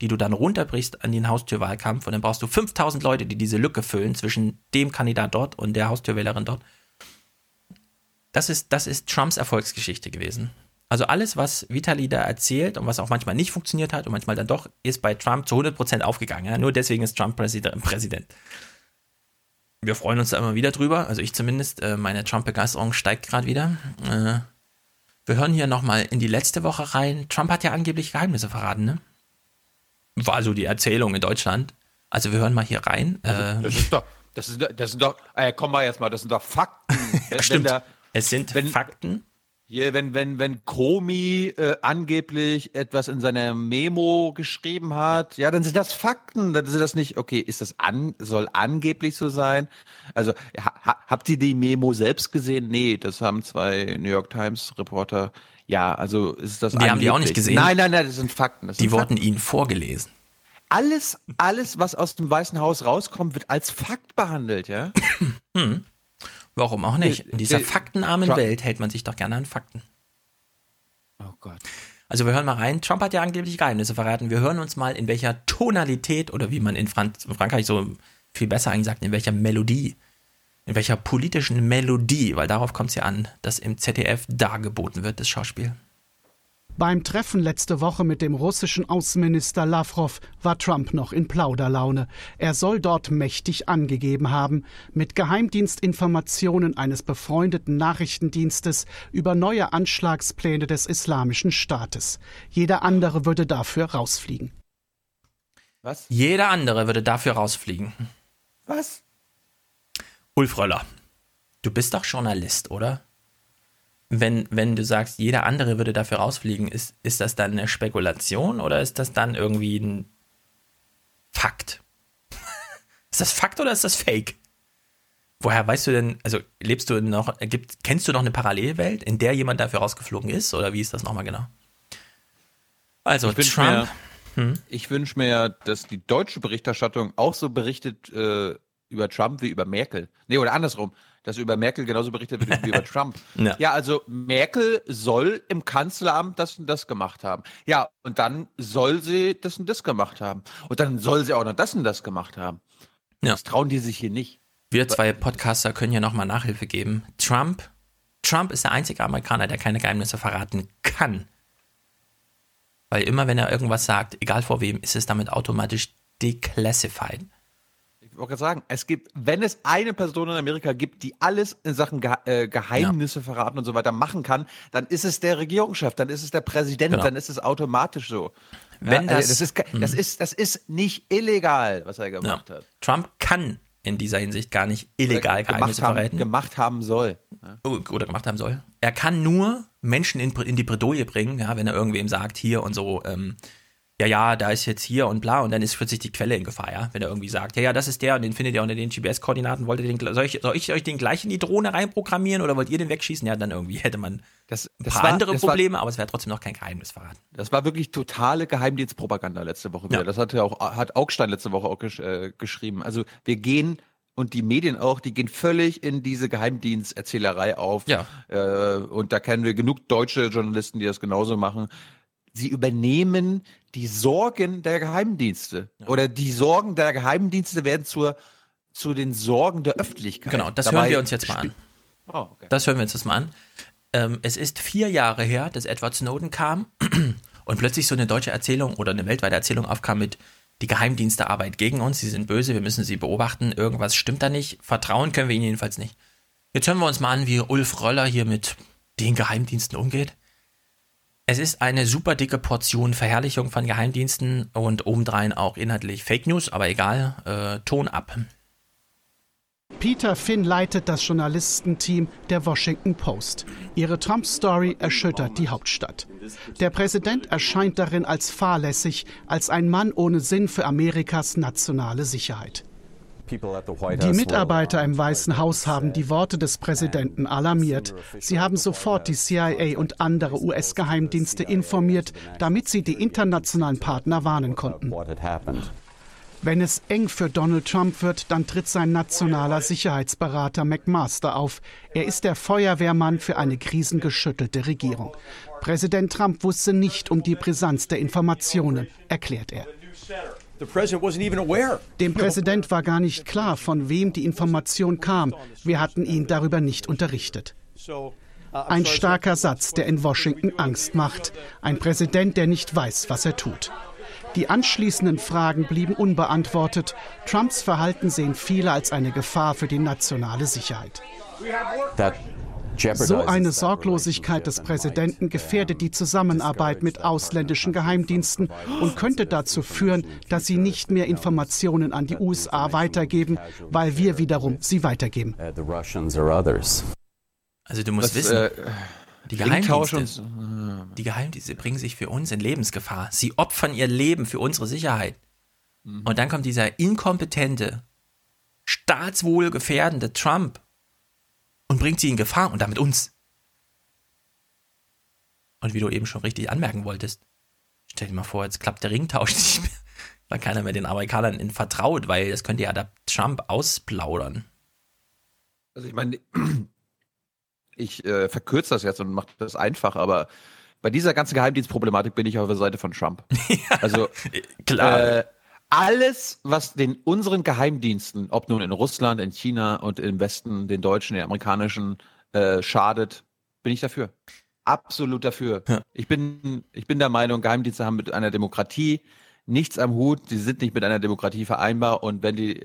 die du dann runterbrichst an den Haustürwahlkampf. Und dann brauchst du 5000 Leute, die diese Lücke füllen zwischen dem Kandidat dort und der Haustürwählerin dort. Das ist Trumps Erfolgsgeschichte gewesen. Also alles, was Vitali da erzählt und was auch manchmal nicht funktioniert hat und manchmal dann doch, ist bei Trump zu 100% aufgegangen. Ja? Nur deswegen ist Trump Präsident. Wir freuen uns da immer wieder drüber. Also ich zumindest. Meine Trump-Begeisterung steigt gerade wieder. Wir hören hier nochmal in die letzte Woche rein. Trump hat ja angeblich Geheimnisse verraten, ne? War so die Erzählung in Deutschland. Also wir hören mal hier rein. Das sind doch Fakten. Ja, stimmt. Fakten. Hier, wenn Comey angeblich etwas in seiner Memo geschrieben hat, ja, dann sind das Fakten, dann sind das nicht, okay, soll angeblich so sein? Also, habt ihr die Memo selbst gesehen? Nee, das haben zwei New York Times Reporter, ja, also ist das angeblich. Die haben die auch nicht gesehen? Nein, das sind Fakten. Das sind Fakten. Wurden ihnen vorgelesen. Alles, was aus dem Weißen Haus rauskommt, wird als Fakt behandelt, ja? Warum auch nicht? In dieser faktenarmen Welt hält man sich doch gerne an Fakten. Oh Gott. Also wir hören mal rein. Trump hat ja angeblich Geheimnisse verraten. Wir hören uns mal, in welcher Tonalität oder wie man in Frankreich so viel besser eigentlich sagt, in welcher Melodie, in welcher politischen Melodie, weil darauf kommt es ja an, dass im ZDF dargeboten wird, das Schauspiel. Beim Treffen letzte Woche mit dem russischen Außenminister Lavrov war Trump noch in Plauderlaune. Er soll dort mächtig angegeben haben, mit Geheimdienstinformationen eines befreundeten Nachrichtendienstes über neue Anschlagspläne des Islamischen Staates. Jeder andere würde dafür rausfliegen. Was? Jeder andere würde dafür rausfliegen. Was? Ulf Röller, du bist doch Journalist, oder? Wenn du sagst, jeder andere würde dafür rausfliegen, ist das dann eine Spekulation oder ist das dann irgendwie ein Fakt? Ist das Fakt oder ist das Fake? Woher weißt du denn, also kennst du noch eine Parallelwelt, in der jemand dafür rausgeflogen ist oder wie ist das nochmal genau? Also Trump. Ich wünsche mir ja, dass die deutsche Berichterstattung auch so berichtet über Trump wie über Merkel. Nee, oder andersrum. Dass über Merkel genauso berichtet wird wie über Trump. Ja, also Merkel soll im Kanzleramt das und das gemacht haben. Ja, und dann soll sie das und das gemacht haben. Und dann soll sie auch noch das und das gemacht haben. Ja. Das trauen die sich hier nicht. Wir zwei Podcaster können hier nochmal Nachhilfe geben. Trump ist der einzige Amerikaner, der keine Geheimnisse verraten kann. Weil immer, wenn er irgendwas sagt, egal vor wem, ist es damit automatisch declassified. Ich wollte gerade sagen, wenn es eine Person in Amerika gibt, die alles in Sachen Geheimnisse verraten und so weiter machen kann, dann ist es der Regierungschef, dann ist es der Präsident, Dann ist es automatisch so. Wenn ja, das ist nicht illegal, was er gemacht hat. Trump kann in dieser Hinsicht gar nicht illegal Geheimnisse verraten. Gemacht haben soll. Ja. Oder gemacht haben soll. Er kann nur Menschen in die Bredouille bringen, ja, wenn er irgendwem sagt, hier und so, ja, da ist jetzt hier und bla, und dann ist plötzlich die Quelle in Gefahr, ja, wenn er irgendwie sagt, ja, das ist der und den findet ihr unter den GPS-Koordinaten, soll ich euch den gleich in die Drohne reinprogrammieren oder wollt ihr den wegschießen? Ja, dann irgendwie hätte man ein paar andere Probleme, aber es wäre trotzdem noch kein Geheimnis verraten. Das war wirklich totale Geheimdienstpropaganda letzte Woche wieder. Ja. Das hat Augstein letzte Woche auch geschrieben. Also wir gehen, und die Medien auch, die gehen völlig in diese Geheimdiensterzählerei auf. Ja. Und da kennen wir genug deutsche Journalisten, die das genauso machen. Sie übernehmen die Sorgen der Geheimdienste. Ja. Oder die Sorgen der Geheimdienste werden zu den Sorgen der Öffentlichkeit. Genau, hören wir uns jetzt mal an. Oh, okay. Das hören wir uns jetzt mal an. Es ist 4 Jahre her, dass Edward Snowden kam und plötzlich so eine deutsche Erzählung oder eine weltweite Erzählung aufkam mit: Die Geheimdienste arbeiten gegen uns, sie sind böse, wir müssen sie beobachten, irgendwas stimmt da nicht, vertrauen können wir ihnen jedenfalls nicht. Jetzt hören wir uns mal an, wie Ulf Röller hier mit den Geheimdiensten umgeht. Es ist eine super dicke Portion Verherrlichung von Geheimdiensten und obendrein auch inhaltlich Fake News, aber egal, Ton ab. Peter Finn leitet das Journalistenteam der Washington Post. Ihre Trump-Story erschüttert die Hauptstadt. Der Präsident erscheint darin als fahrlässig, als ein Mann ohne Sinn für Amerikas nationale Sicherheit. Die Mitarbeiter im Weißen Haus haben die Worte des Präsidenten alarmiert. Sie haben sofort die CIA und andere US-Geheimdienste informiert, damit sie die internationalen Partner warnen konnten. Wenn es eng für Donald Trump wird, dann tritt sein nationaler Sicherheitsberater McMaster auf. Er ist der Feuerwehrmann für eine krisengeschüttelte Regierung. Präsident Trump wusste nicht um die Brisanz der Informationen, erklärt er. Dem Präsident war gar nicht klar, von wem die Information kam. Wir hatten ihn darüber nicht unterrichtet. Ein starker Satz, der in Washington Angst macht. Ein Präsident, der nicht weiß, was er tut. Die anschließenden Fragen blieben unbeantwortet. Trumps Verhalten sehen viele als eine Gefahr für die nationale Sicherheit. So eine Sorglosigkeit des Präsidenten gefährdet die Zusammenarbeit mit ausländischen Geheimdiensten und könnte dazu führen, dass sie nicht mehr Informationen an die USA weitergeben, weil wir wiederum sie weitergeben. Also du musst wissen, die Geheimdienste bringen sich für uns in Lebensgefahr. Sie opfern ihr Leben für unsere Sicherheit. Und dann kommt dieser inkompetente, staatswohlgefährdende Trump und bringt sie in Gefahr und damit uns. Und wie du eben schon richtig anmerken wolltest, stell dir mal vor, jetzt klappt der Ringtausch nicht mehr, weil keiner mehr den Amerikanern in vertraut, weil das könnte ja der Trump ausplaudern. Also ich meine, ich verkürze das jetzt und mache das einfach, aber bei dieser ganzen Geheimdienstproblematik bin ich auf der Seite von Trump. Also klar. Alles, was den unseren Geheimdiensten, ob nun in Russland, in China und im Westen, den deutschen, den amerikanischen, schadet, bin ich dafür. Absolut dafür. Ja. Ich bin der Meinung, Geheimdienste haben mit einer Demokratie nichts am Hut. Sie sind nicht mit einer Demokratie vereinbar. Und wenn die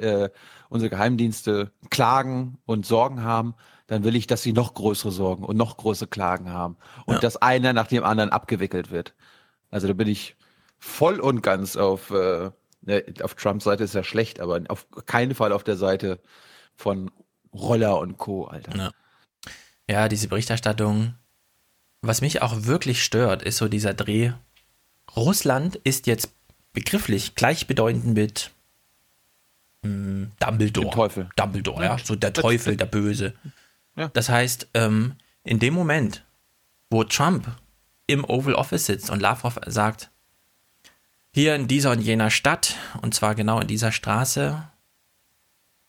unsere Geheimdienste Klagen und Sorgen haben, dann will ich, dass sie noch größere Sorgen und noch größere Klagen haben. Und dass einer nach dem anderen abgewickelt wird. Also da bin ich voll und ganz auf Trumps Seite ist ja schlecht, aber auf keinen Fall auf der Seite von Roller und Co., Alter. Ja, diese Berichterstattung. Was mich auch wirklich stört, ist so dieser Dreh. Russland ist jetzt begrifflich gleichbedeutend mit Dumbledore. Dem Teufel. Dumbledore, ja. So der Teufel, der Böse. Ja. Das heißt, in dem Moment, wo Trump im Oval Office sitzt und Lavrov sagt, hier in dieser und jener Stadt, und zwar genau in dieser Straße,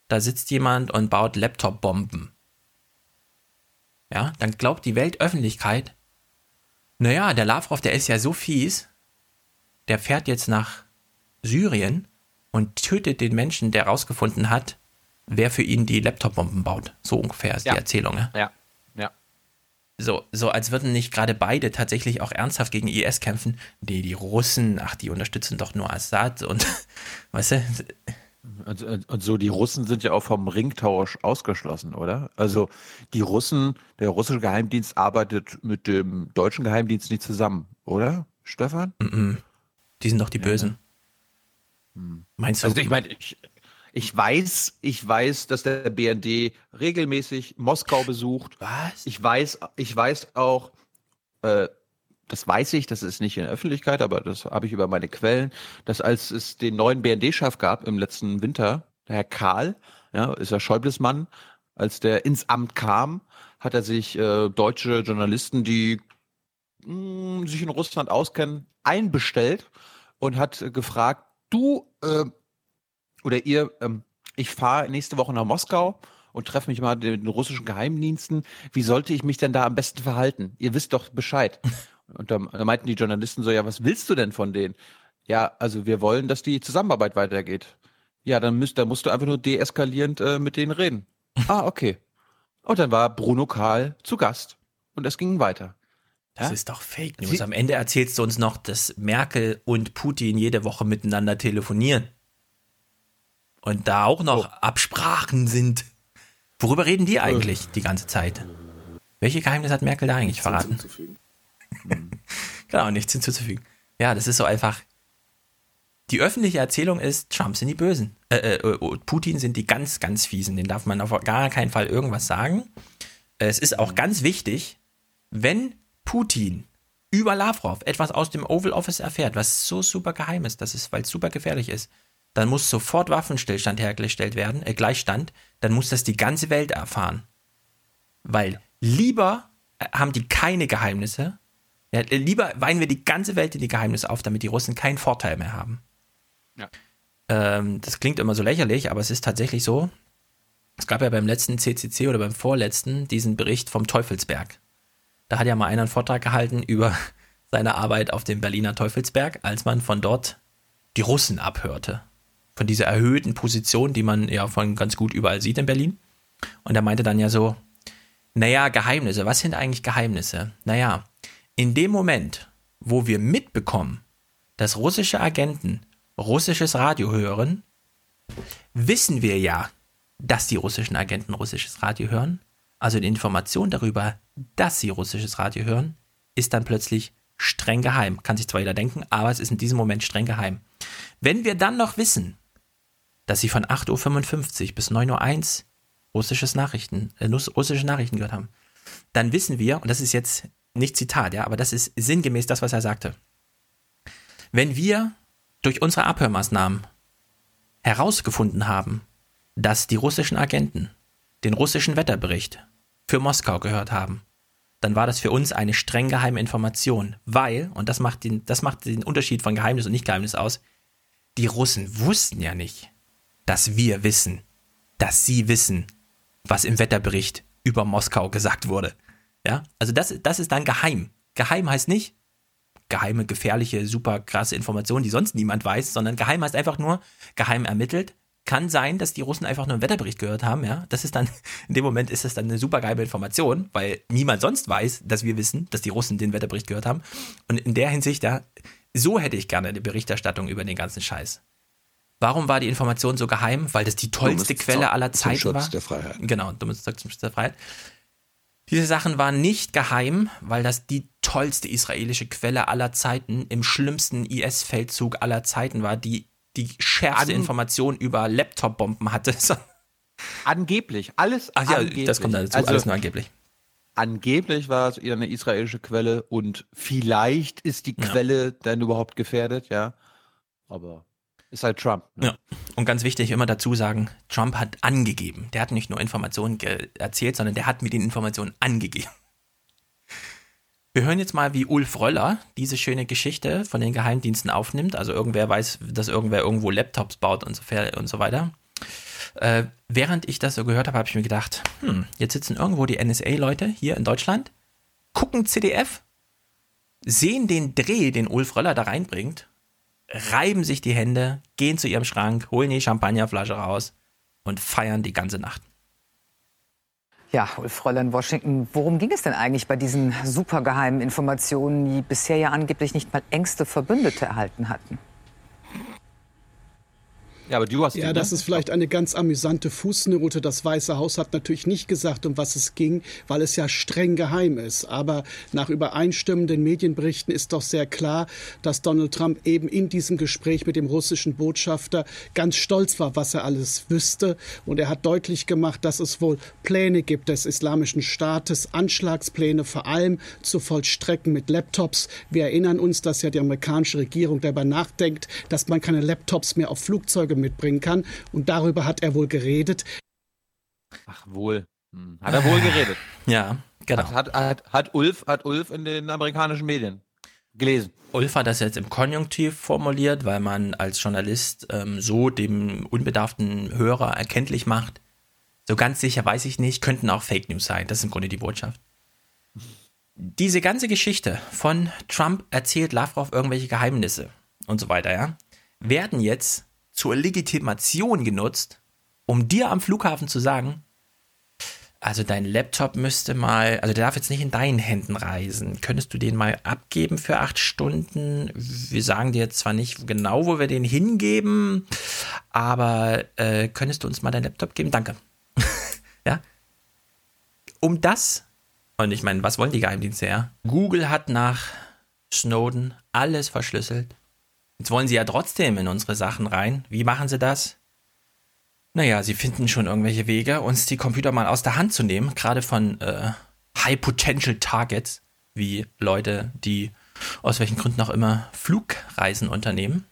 da sitzt jemand und baut Laptop-Bomben. Ja, dann glaubt die Weltöffentlichkeit, naja, der Lavrov, der ist ja so fies, der fährt jetzt nach Syrien und tötet den Menschen, der rausgefunden hat, wer für ihn die Laptop-Bomben baut. So ungefähr ist die Erzählung. Ne? Ja. So als würden nicht gerade beide tatsächlich auch ernsthaft gegen IS kämpfen. Nee, die Russen, die unterstützen doch nur Assad und, weißt du? Und so, die Russen sind ja auch vom Ringtausch ausgeschlossen, oder? Also die Russen, der russische Geheimdienst arbeitet mit dem deutschen Geheimdienst nicht zusammen, oder, Stefan? Die sind doch die Bösen. Meinst du? Also ich meine, ich weiß, dass der BND regelmäßig Moskau besucht. Was? Ich weiß auch, das ist nicht in der Öffentlichkeit, aber das habe ich über meine Quellen, dass als es den neuen BND-Chef gab im letzten Winter, der Herr Karl, ja, ist ja Schäubles Mann, als der ins Amt kam, hat er sich deutsche Journalisten, die sich in Russland auskennen, einbestellt und hat gefragt, du, oder ihr, ich fahre nächste Woche nach Moskau und treffe mich mal mit den russischen Geheimdiensten. Wie sollte ich mich denn da am besten verhalten? Ihr wisst doch Bescheid. Und da meinten die Journalisten so, ja, was willst du denn von denen? Ja, also wir wollen, dass die Zusammenarbeit weitergeht. Ja, dann musst du einfach nur deeskalierend mit denen reden. Ah, okay. Und dann war Bruno Kahl zu Gast und es ging weiter. Das ist doch Fake News. Am Ende erzählst du uns noch, dass Merkel und Putin jede Woche miteinander telefonieren. Und da auch noch Absprachen sind. Worüber reden die eigentlich die ganze Zeit? Welche Geheimnisse hat Merkel da eigentlich verraten? Nichts hinzuzufügen. Genau, nichts hinzuzufügen. Ja, das ist so einfach. Die öffentliche Erzählung ist, Trump sind die Bösen. Putin sind die ganz, ganz Fiesen. Den darf man auf gar keinen Fall irgendwas sagen. Es ist auch ganz wichtig, wenn Putin über Lavrov etwas aus dem Oval Office erfährt, was so super geheim ist, weil es super gefährlich ist, dann muss sofort Waffenstillstand hergestellt werden, Gleichstand, dann muss das die ganze Welt erfahren. Weil lieber haben die keine Geheimnisse, ja, lieber weinen wir die ganze Welt in die Geheimnisse auf, damit die Russen keinen Vorteil mehr haben. Ja. Das klingt immer so lächerlich, aber es ist tatsächlich so. Es gab ja beim letzten CCC oder beim vorletzten diesen Bericht vom Teufelsberg. Da hat ja mal einer einen Vortrag gehalten über seine Arbeit auf dem Berliner Teufelsberg, als man von dort die Russen abhörte. Von dieser erhöhten Position, die man ja von ganz gut überall sieht in Berlin. Und er meinte dann ja so, naja, Geheimnisse, was sind eigentlich Geheimnisse? Naja, in dem Moment, wo wir mitbekommen, dass russische Agenten russisches Radio hören, wissen wir ja, dass die russischen Agenten russisches Radio hören. Also die Information darüber, dass sie russisches Radio hören, ist dann plötzlich streng geheim. Kann sich zwar jeder denken, aber es ist in diesem Moment streng geheim. Wenn wir dann noch wissen, dass sie von 8:55 Uhr bis 9:01 Uhr russische Nachrichten gehört haben, dann wissen wir, und das ist jetzt nicht Zitat, ja, aber das ist sinngemäß das, was er sagte. Wenn wir durch unsere Abhörmaßnahmen herausgefunden haben, dass die russischen Agenten den russischen Wetterbericht für Moskau gehört haben, dann war das für uns eine streng geheime Information, weil, und das macht den Unterschied von Geheimnis und Nicht-Geheimnis aus, die Russen wussten ja nicht, dass wir wissen, dass sie wissen, was im Wetterbericht über Moskau gesagt wurde. Ja? Also das ist dann geheim. Geheim heißt nicht geheime, gefährliche, super krasse Informationen, die sonst niemand weiß, sondern geheim heißt einfach nur geheim ermittelt. Kann sein, dass die Russen einfach nur einen Wetterbericht gehört haben, ja. Das ist dann, in dem Moment ist das dann eine super geheime Information, weil niemand sonst weiß, dass wir wissen, dass die Russen den Wetterbericht gehört haben. Und in der Hinsicht, ja, so hätte ich gerne eine Berichterstattung über den ganzen Scheiß. Warum war die Information so geheim? Weil das die tollste Quelle aller Zeiten war. Zum Schutz der Freiheit. Genau, dummes Zeug zum Schutz der Freiheit. Diese Sachen waren nicht geheim, weil das die tollste israelische Quelle aller Zeiten im schlimmsten IS-Feldzug aller Zeiten war, die schärfste Information über Laptop-Bomben hatte. Angeblich. Alles ach ja, angeblich. Das kommt dazu. Also, alles nur angeblich. Angeblich war es eine israelische Quelle und vielleicht ist die Quelle dann überhaupt gefährdet, ja. Aber ist halt Trump. Ne? Ja. Und ganz wichtig, immer dazu sagen, Trump hat angegeben. Der hat nicht nur Informationen erzählt, sondern der hat mit den Informationen angegeben. Wir hören jetzt mal, wie Ulf Röller diese schöne Geschichte von den Geheimdiensten aufnimmt. Also irgendwer weiß, dass irgendwer irgendwo Laptops baut und so weiter. Während ich das so gehört habe, habe ich mir gedacht, jetzt sitzen irgendwo die NSA-Leute hier in Deutschland, gucken CDF, sehen den Dreh, den Ulf Röller da reinbringt, reiben sich die Hände, gehen zu ihrem Schrank, holen die Champagnerflasche raus und feiern die ganze Nacht. Ja, Ulf Röller in Washington, worum ging es denn eigentlich bei diesen supergeheimen Informationen, die bisher ja angeblich nicht mal engste Verbündete erhalten hatten? Ja, aber du hast ja, das ist vielleicht eine ganz amüsante Fußnote. Das Weiße Haus hat natürlich nicht gesagt, um was es ging, weil es ja streng geheim ist. Aber nach übereinstimmenden Medienberichten ist doch sehr klar, dass Donald Trump eben in diesem Gespräch mit dem russischen Botschafter ganz stolz war, was er alles wüsste. Und er hat deutlich gemacht, dass es wohl Pläne gibt des Islamischen Staates, Anschlagspläne vor allem zu vollstrecken mit Laptops. Wir erinnern uns, dass ja die amerikanische Regierung darüber nachdenkt, dass man keine Laptops mehr auf Flugzeuge mitbringen kann. Und darüber hat er wohl geredet. Ach wohl. Hat er wohl geredet. Ja, genau. Hat Ulf in den amerikanischen Medien gelesen. Ulf hat das jetzt im Konjunktiv formuliert, weil man als Journalist so dem unbedarften Hörer erkenntlich macht. So ganz sicher weiß ich nicht, könnten auch Fake News sein. Das ist im Grunde die Botschaft. Diese ganze Geschichte von Trump erzählt Lavrov irgendwelche Geheimnisse und so weiter, ja, werden jetzt zur Legitimation genutzt, um dir am Flughafen zu sagen, also dein Laptop müsste mal, also der darf jetzt nicht in deinen Händen reisen. Könntest du den mal abgeben für 8 Stunden? Wir sagen dir jetzt zwar nicht genau, wo wir den hingeben, aber könntest du uns mal deinen Laptop geben? Danke. Ja? Um das, und ich meine, was wollen die Geheimdienste, ja? Google hat nach Snowden alles verschlüsselt. Jetzt wollen sie ja trotzdem in unsere Sachen rein. Wie machen sie das? Naja, sie finden schon irgendwelche Wege, uns die Computer mal aus der Hand zu nehmen, gerade von High-Potential-Targets, wie Leute, die aus welchen Gründen auch immer Flugreisen unternehmen.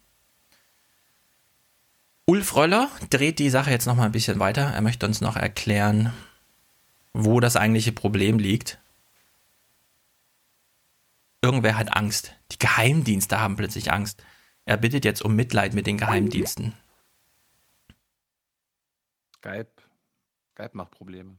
Ulf Röller dreht die Sache jetzt noch mal ein bisschen weiter. Er möchte uns noch erklären, wo das eigentliche Problem liegt. Irgendwer hat Angst. Die Geheimdienste haben plötzlich Angst. Er bittet jetzt um Mitleid mit den Geheimdiensten. Skype macht Probleme.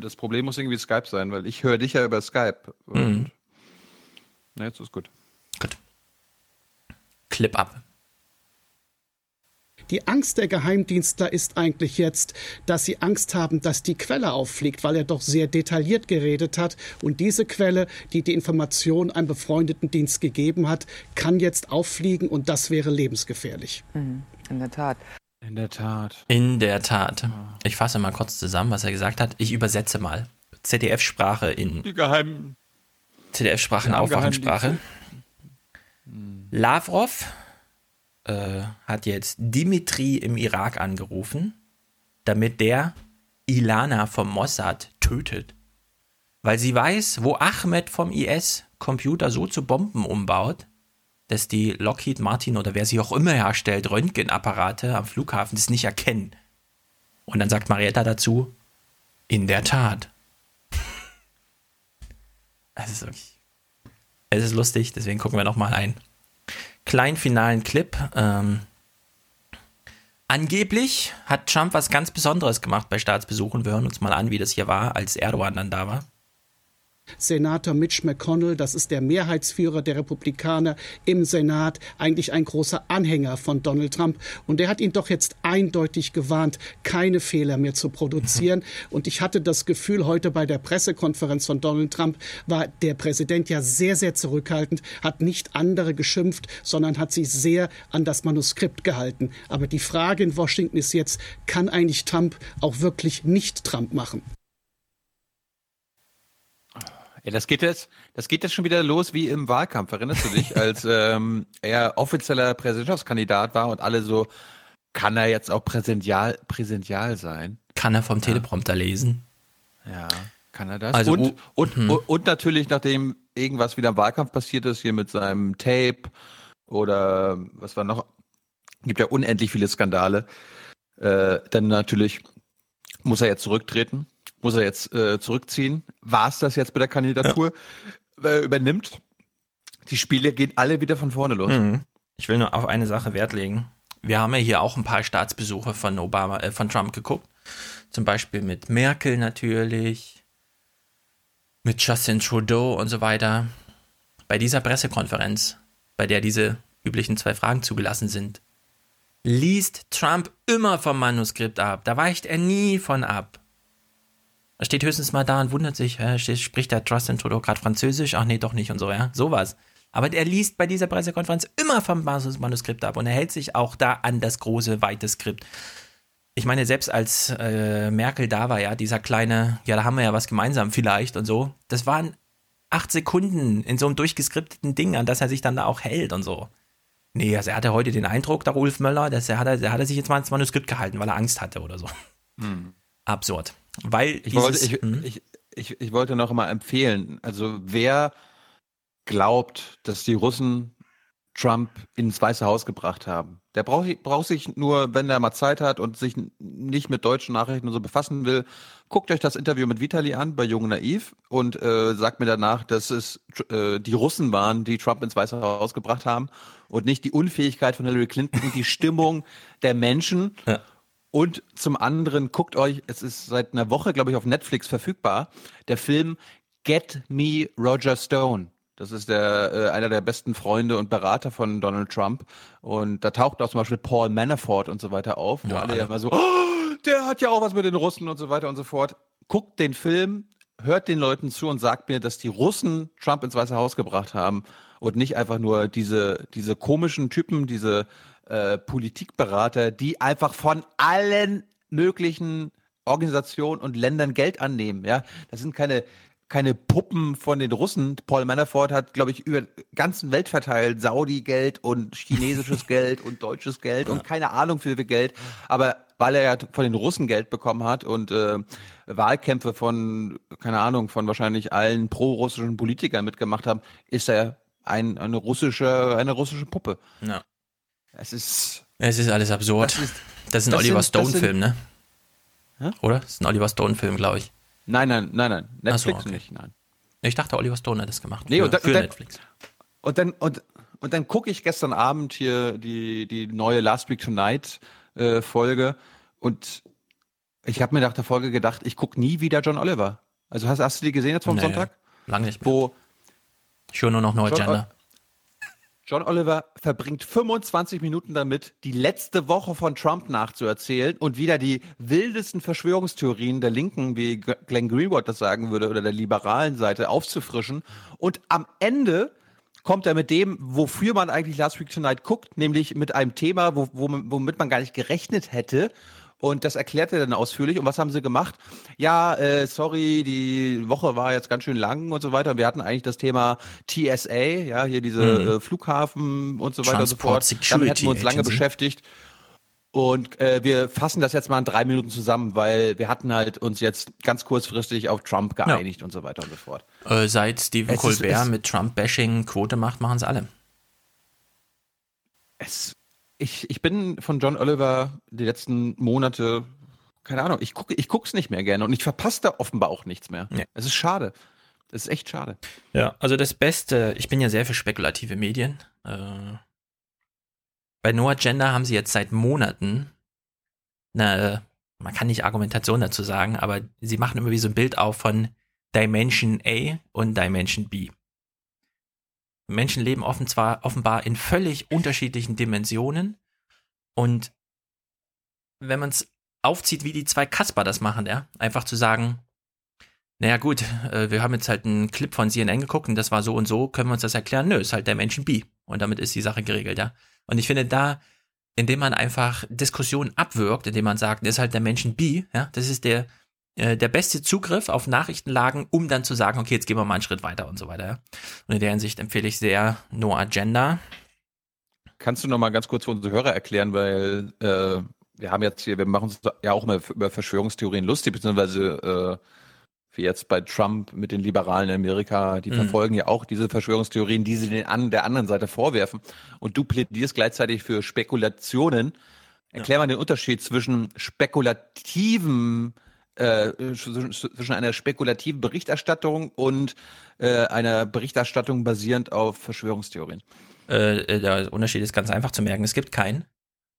Das Problem muss irgendwie Skype sein, weil ich höre dich ja über Skype. Mhm. Na, jetzt ist gut. Gut. Clip ab. Die Angst der Geheimdienstler ist eigentlich jetzt, dass sie Angst haben, dass die Quelle auffliegt, weil er doch sehr detailliert geredet hat. Und diese Quelle, die die Information einem befreundeten Dienst gegeben hat, kann jetzt auffliegen und das wäre lebensgefährlich. In der Tat. In der Tat. In der Tat. Ich fasse mal kurz zusammen, was er gesagt hat. Ich übersetze mal. ZDF-Sprache in... Die geheimen... ZDF-Sprache in Aufwachensprache. Lavrov... hat jetzt Dimitri im Irak angerufen, damit der Ilana vom Mossad tötet. Weil sie weiß, wo Ahmed vom IS Computer so zu Bomben umbaut, dass die Lockheed Martin oder wer sie auch immer herstellt, Röntgenapparate am Flughafen das nicht erkennen. Und dann sagt Marietta dazu, in der Tat. Es ist lustig, deswegen gucken wir nochmal ein. Kleinen finalen Clip. Angeblich hat Trump was ganz Besonderes gemacht bei Staatsbesuchen. Wir hören uns mal an, wie das hier war, als Erdogan dann da war. Senator Mitch McConnell, das ist der Mehrheitsführer der Republikaner im Senat, eigentlich ein großer Anhänger von Donald Trump. Und er hat ihn doch jetzt eindeutig gewarnt, keine Fehler mehr zu produzieren. Und ich hatte das Gefühl, heute bei der Pressekonferenz von Donald Trump war der Präsident ja sehr, sehr zurückhaltend, hat nicht andere geschimpft, sondern hat sich sehr an das Manuskript gehalten. Aber die Frage in Washington ist jetzt, kann eigentlich Trump auch wirklich nicht Trump machen? Ja, das geht jetzt schon wieder los wie im Wahlkampf. Erinnerst du dich, als er offizieller Präsidentschaftskandidat war und alle so, kann er jetzt auch präsential sein? Kann er vom Teleprompter lesen? Ja, kann er das? Also, und natürlich, nachdem irgendwas wieder im Wahlkampf passiert ist, hier mit seinem Tape oder was war noch, gibt ja unendlich viele Skandale, dann natürlich muss er jetzt zurücktreten. Muss er jetzt zurückziehen? War es das jetzt bei der Kandidatur? Ja. Übernimmt. Die Spiele gehen alle wieder von vorne los. Mhm. Ich will nur auf eine Sache Wert legen. Wir haben ja hier auch ein paar Staatsbesuche von Trump geguckt. Zum Beispiel mit Merkel natürlich, mit Justin Trudeau und so weiter. Bei dieser Pressekonferenz, bei der diese üblichen 2 Fragen zugelassen sind, liest Trump immer vom Manuskript ab. Da weicht er nie von ab. Er steht höchstens mal da und wundert sich, spricht der Justin Trudeau gerade Französisch? Ach nee, doch nicht und so, ja, sowas. Aber er liest bei dieser Pressekonferenz immer vom Manuskript ab und er hält sich auch da an das große, weite Skript. Ich meine, selbst als Merkel da war, ja, dieser kleine, ja, da haben wir ja was gemeinsam vielleicht und so, das waren 8 Sekunden in so einem durchgeskripteten Ding, an das er sich dann da auch hält und so. Nee, also er hatte heute den Eindruck, der Ulf Möller, dass er sich jetzt mal ins Manuskript gehalten, weil er Angst hatte oder so. Hm. Absurd. Weil ich wollte noch mal empfehlen, also wer glaubt, dass die Russen Trump ins Weiße Haus gebracht haben, der braucht sich nur, wenn er mal Zeit hat und sich nicht mit deutschen Nachrichten und so befassen will, guckt euch das Interview mit Vitali an bei Jung und Naiv und sagt mir danach, dass es die Russen waren, die Trump ins Weiße Haus gebracht haben und nicht die Unfähigkeit von Hillary Clinton und die Stimmung der Menschen. Ja. Und zum anderen, guckt euch, es ist seit einer Woche, glaube ich, auf Netflix verfügbar, der Film Get Me Roger Stone. Das ist einer der besten Freunde und Berater von Donald Trump. Und da taucht auch zum Beispiel Paul Manafort und so weiter auf. Wo alle ja immer so, oh, der hat ja auch was mit den Russen und so weiter und so fort. Guckt den Film, hört den Leuten zu und sagt mir, dass die Russen Trump ins Weiße Haus gebracht haben und nicht einfach nur diese komischen Typen, diese... Politikberater, die einfach von allen möglichen Organisationen und Ländern Geld annehmen. Ja? Das sind keine Puppen von den Russen. Paul Manafort hat, glaube ich, über die ganze Welt verteilt Saudi-Geld und chinesisches Geld und deutsches Geld und keine Ahnung für viel Geld. Aber weil er ja von den Russen Geld bekommen hat und Wahlkämpfe von, keine Ahnung, von wahrscheinlich allen pro-russischen Politikern mitgemacht haben, ist er eine russische Puppe. Ja. Es ist alles absurd. Das ist ein Oliver Stone-Film, ne? Ja? Oder? Das ist ein Oliver Stone-Film, glaube ich. Nein. Netflix so, okay. Nicht, nein. Ich dachte, Oliver Stone hat das gemacht. Nee, für Netflix. Und dann gucke ich gestern Abend hier die neue Last Week Tonight Folge und Ich habe mir nach der Folge gedacht, ich gucke nie wieder John Oliver. Also hast du die gesehen jetzt vom Sonntag? Lange nicht mehr. Wo schon nur noch eine Agenda. John Oliver verbringt 25 Minuten damit, die letzte Woche von Trump nachzuerzählen und wieder die wildesten Verschwörungstheorien der Linken, wie Glenn Greenwald das sagen würde, oder der liberalen Seite aufzufrischen. Und am Ende kommt er mit dem, wofür man eigentlich Last Week Tonight guckt, nämlich mit einem Thema, womit man gar nicht gerechnet hätte. Und das erklärt er dann ausführlich. Und was haben sie gemacht? Ja, sorry, die Woche war jetzt ganz schön lang und so weiter. Und wir hatten eigentlich das Thema TSA, ja, hier diese Flughafen und so weiter und so fort. Damit hätten wir uns lange beschäftigt. Und wir fassen das jetzt mal in 3 Minuten zusammen, weil wir hatten halt uns jetzt ganz kurzfristig auf Trump geeinigt und so weiter und so fort. Seit Stephen Colbert mit Trump-Bashing Quote macht, machen es alle. Ich bin von John Oliver die letzten Monate, keine Ahnung, ich gucke es nicht mehr gerne und ich verpasse da offenbar auch nichts mehr. Nee. Es ist schade. Es ist echt schade. Ja, also das Beste, ich bin ja sehr für spekulative Medien. Bei No Agenda haben sie jetzt seit Monaten eine, man kann nicht Argumentation dazu sagen, aber sie machen immer wie so ein Bild auf von Dimension A und Dimension B. Menschen leben offenbar in völlig unterschiedlichen Dimensionen und wenn man es aufzieht, wie die zwei Kasper das machen, ja, einfach zu sagen, naja gut, wir haben jetzt halt einen Clip von CNN geguckt und das war so und so, können wir uns das erklären? Nö, ist halt der Menschen B und damit ist die Sache geregelt, ja. Und ich finde da, indem man einfach Diskussionen abwirkt, indem man sagt, das ist halt der Menschen B, ja, das ist der beste Zugriff auf Nachrichtenlagen, um dann zu sagen, okay, jetzt gehen wir mal einen Schritt weiter und so weiter. Ja? Und in der Hinsicht empfehle ich sehr No Agenda. Kannst du noch mal ganz kurz für unsere Hörer erklären, weil wir machen uns ja auch immer über Verschwörungstheorien lustig, beziehungsweise wie jetzt bei Trump mit den Liberalen in Amerika, die verfolgen ja auch diese Verschwörungstheorien, die sie der anderen Seite vorwerfen. Und du plädierst gleichzeitig für Spekulationen. Erklär mal den Unterschied zwischen zwischen einer spekulativen Berichterstattung und einer Berichterstattung basierend auf Verschwörungstheorien? Der Unterschied ist ganz einfach zu merken, es gibt keinen.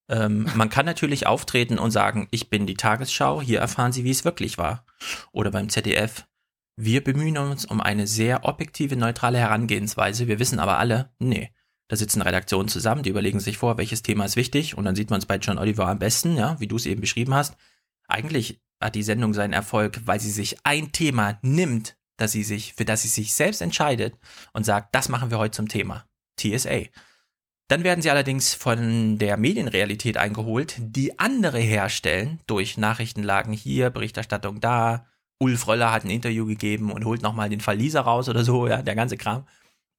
Man kann natürlich auftreten und sagen, ich bin die Tagesschau, hier erfahren Sie, wie es wirklich war. Oder beim ZDF, wir bemühen uns um eine sehr objektive, neutrale Herangehensweise, wir wissen aber alle, nee. Da sitzen Redaktionen zusammen, die überlegen sich vor, welches Thema ist wichtig und dann sieht man es bei John Oliver am besten, ja, wie du es eben beschrieben hast. Eigentlich hat die Sendung seinen Erfolg, weil sie sich ein Thema nimmt, für das sie sich selbst entscheidet und sagt, das machen wir heute zum Thema, TSA. Dann werden sie allerdings von der Medienrealität eingeholt, die andere herstellen, durch Nachrichtenlagen hier, Berichterstattung da, Ulf Röller hat ein Interview gegeben und holt nochmal den Verlieser raus oder so, ja, der ganze Kram.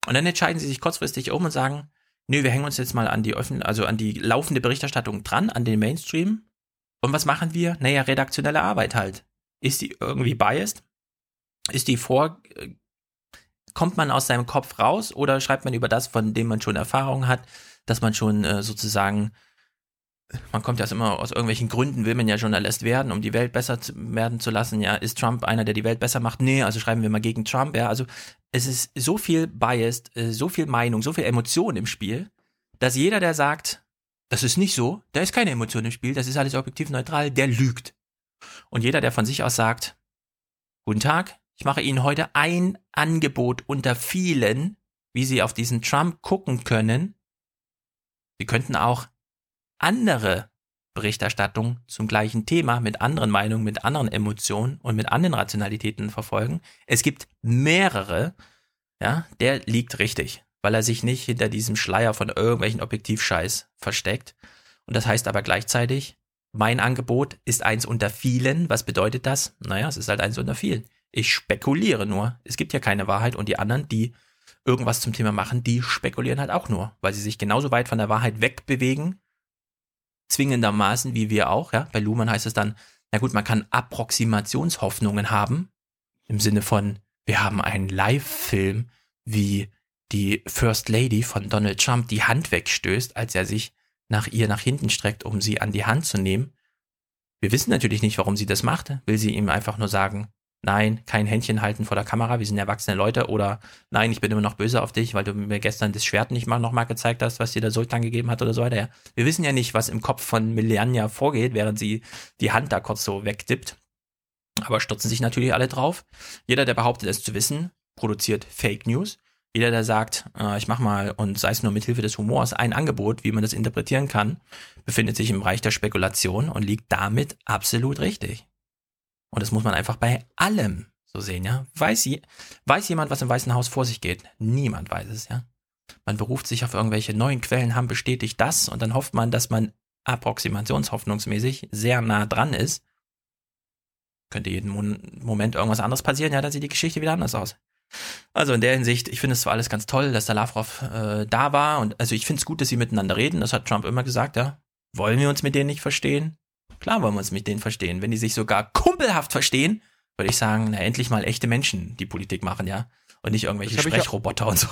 Und dann entscheiden sie sich kurzfristig um und sagen, nö, wir hängen uns jetzt mal an an die laufende Berichterstattung dran, an den Mainstream. Und was machen wir? Naja, redaktionelle Arbeit halt. Ist die irgendwie biased? Kommt man aus seinem Kopf raus oder schreibt man über das, von dem man schon Erfahrung hat, dass man schon man kommt ja immer aus irgendwelchen Gründen, will man ja Journalist werden, um die Welt besser werden zu lassen. Ja, ist Trump einer, der die Welt besser macht? Nee, also schreiben wir mal gegen Trump. Ja, also es ist so viel biased, so viel Meinung, so viel Emotion im Spiel, dass jeder, der sagt, das ist nicht so, da ist keine Emotion im Spiel, das ist alles objektiv neutral, der lügt. Und jeder, der von sich aus sagt, guten Tag, ich mache Ihnen heute ein Angebot unter vielen, wie Sie auf diesen Trump gucken können, Sie könnten auch andere Berichterstattung zum gleichen Thema mit anderen Meinungen, mit anderen Emotionen und mit anderen Rationalitäten verfolgen. Es gibt mehrere, ja, der liegt richtig, weil er sich nicht hinter diesem Schleier von irgendwelchen Objektivscheiß versteckt. Und das heißt aber gleichzeitig, mein Angebot ist eins unter vielen. Was bedeutet das? Naja, es ist halt eins unter vielen. Ich spekuliere nur. Es gibt ja keine Wahrheit und die anderen, die irgendwas zum Thema machen, die spekulieren halt auch nur, weil sie sich genauso weit von der Wahrheit wegbewegen, zwingendermaßen wie wir auch. Ja? Bei Luhmann heißt es dann, na gut, man kann Approximationshoffnungen haben, im Sinne von, wir haben einen Live-Film wie die First Lady von Donald Trump die Hand wegstößt, als er sich nach ihr nach hinten streckt, um sie an die Hand zu nehmen. Wir wissen natürlich nicht, warum sie das machte. Will sie ihm einfach nur sagen, nein, kein Händchen halten vor der Kamera, wir sind erwachsene Leute, oder nein, ich bin immer noch böse auf dich, weil du mir gestern das Schwert nicht mal nochmal gezeigt hast, was dir der Sultan gegeben hat oder so weiter. Ja. Wir wissen ja nicht, was im Kopf von Melania vorgeht, während sie die Hand da kurz so wegdippt. Aber stürzen sich natürlich alle drauf. Jeder, der behauptet, es zu wissen, produziert Fake News. Jeder, der sagt, ich mach mal, und sei es nur mit Hilfe des Humors, ein Angebot, wie man das interpretieren kann, befindet sich im Bereich der Spekulation und liegt damit absolut richtig. Und das muss man einfach bei allem so sehen, ja. Weiß jemand, was im Weißen Haus vor sich geht? Niemand weiß es, ja. Man beruft sich auf irgendwelche neuen Quellen, haben bestätigt das, und dann hofft man, dass man approximationshoffnungsmäßig sehr nah dran ist. Könnte jeden Moment irgendwas anderes passieren, ja, dann sieht die Geschichte wieder anders aus. Also in der Hinsicht, ich finde es zwar alles ganz toll, dass der Lavrov da war, und also ich finde es gut, dass sie miteinander reden, das hat Trump immer gesagt, ja. Wollen wir uns mit denen nicht verstehen? Klar wollen wir uns mit denen verstehen. Wenn die sich sogar kumpelhaft verstehen, würde ich sagen, na endlich mal echte Menschen, die Politik machen, ja. Und nicht irgendwelche Sprechroboter und so.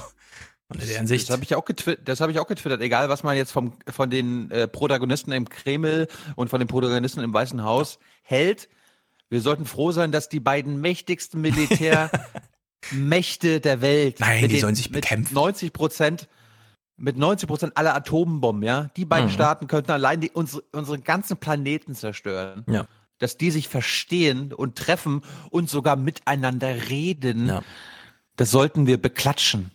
Und in der Hinsicht. Das habe ich auch getwittert, egal was man jetzt von den Protagonisten im Kreml und von den Protagonisten im Weißen Haus hält. Wir sollten froh sein, dass die beiden mächtigsten Militärmächte der Welt, nein, die sollen sich bekämpfen. 90% aller Atombomben, ja, die beiden Staaten könnten allein unseren ganzen Planeten zerstören. Ja. Dass die sich verstehen und treffen und sogar miteinander reden, ja. Das sollten wir beklatschen.